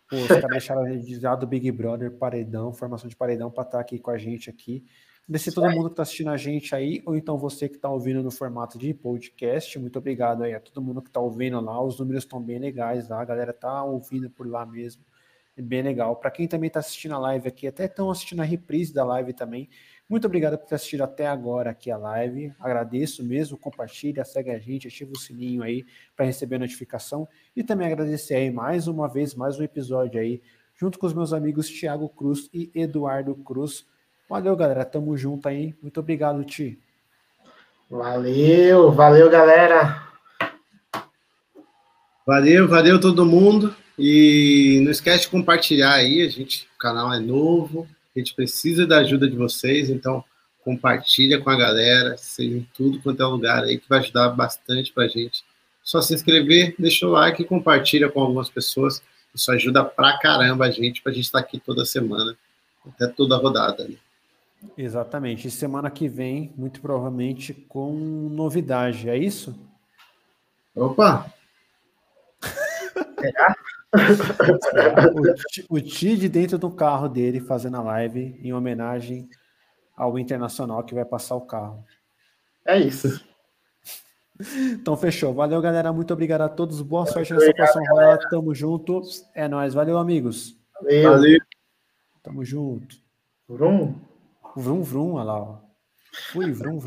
Pô, os caras deixaram de lado o Big Brother, paredão, formação de paredão, para estar aqui com a gente aqui. Agradecer todo mundo que tá assistindo a gente aí, ou então você que tá ouvindo no formato de podcast. Muito obrigado aí a todo mundo que tá ouvindo lá. Os números estão bem legais lá, a galera tá ouvindo por lá mesmo. Bem legal. Para quem também está assistindo a live aqui, até estão assistindo a reprise da live também, muito obrigado por ter assistido até agora aqui a live, agradeço mesmo, compartilha, segue a gente, ativa o sininho aí para receber a notificação e também agradecer aí mais uma vez, mais um episódio aí, junto com os meus amigos Thiago Cruz e Eduardo Cruz. Valeu, galera, tamo junto aí, muito obrigado, Ti. Valeu, valeu, galera. Valeu, valeu todo mundo. E não esquece de compartilhar aí, a gente, o canal é novo, a gente precisa da ajuda de vocês, então compartilha com a galera, seja em tudo quanto é lugar aí, que vai ajudar bastante pra gente. Só se inscrever, deixa o like e compartilha com algumas pessoas, isso ajuda pra caramba a gente, pra gente estar aqui toda semana, até toda rodada, né? Exatamente, e semana que vem, muito provavelmente com novidade, é isso? Opa! Será? O Ti de dentro do carro dele fazendo a live em homenagem ao Internacional que vai passar o carro. É isso. Então fechou. Valeu, galera. Muito obrigado a todos. Boa Muito sorte nessa próxima rodada. Tamo junto. É nóis. Valeu, amigos. Valeu. Valeu. Tamo junto. Vrum. Vrum, vrum. Olha lá. Ó. Fui, vrum, vrum.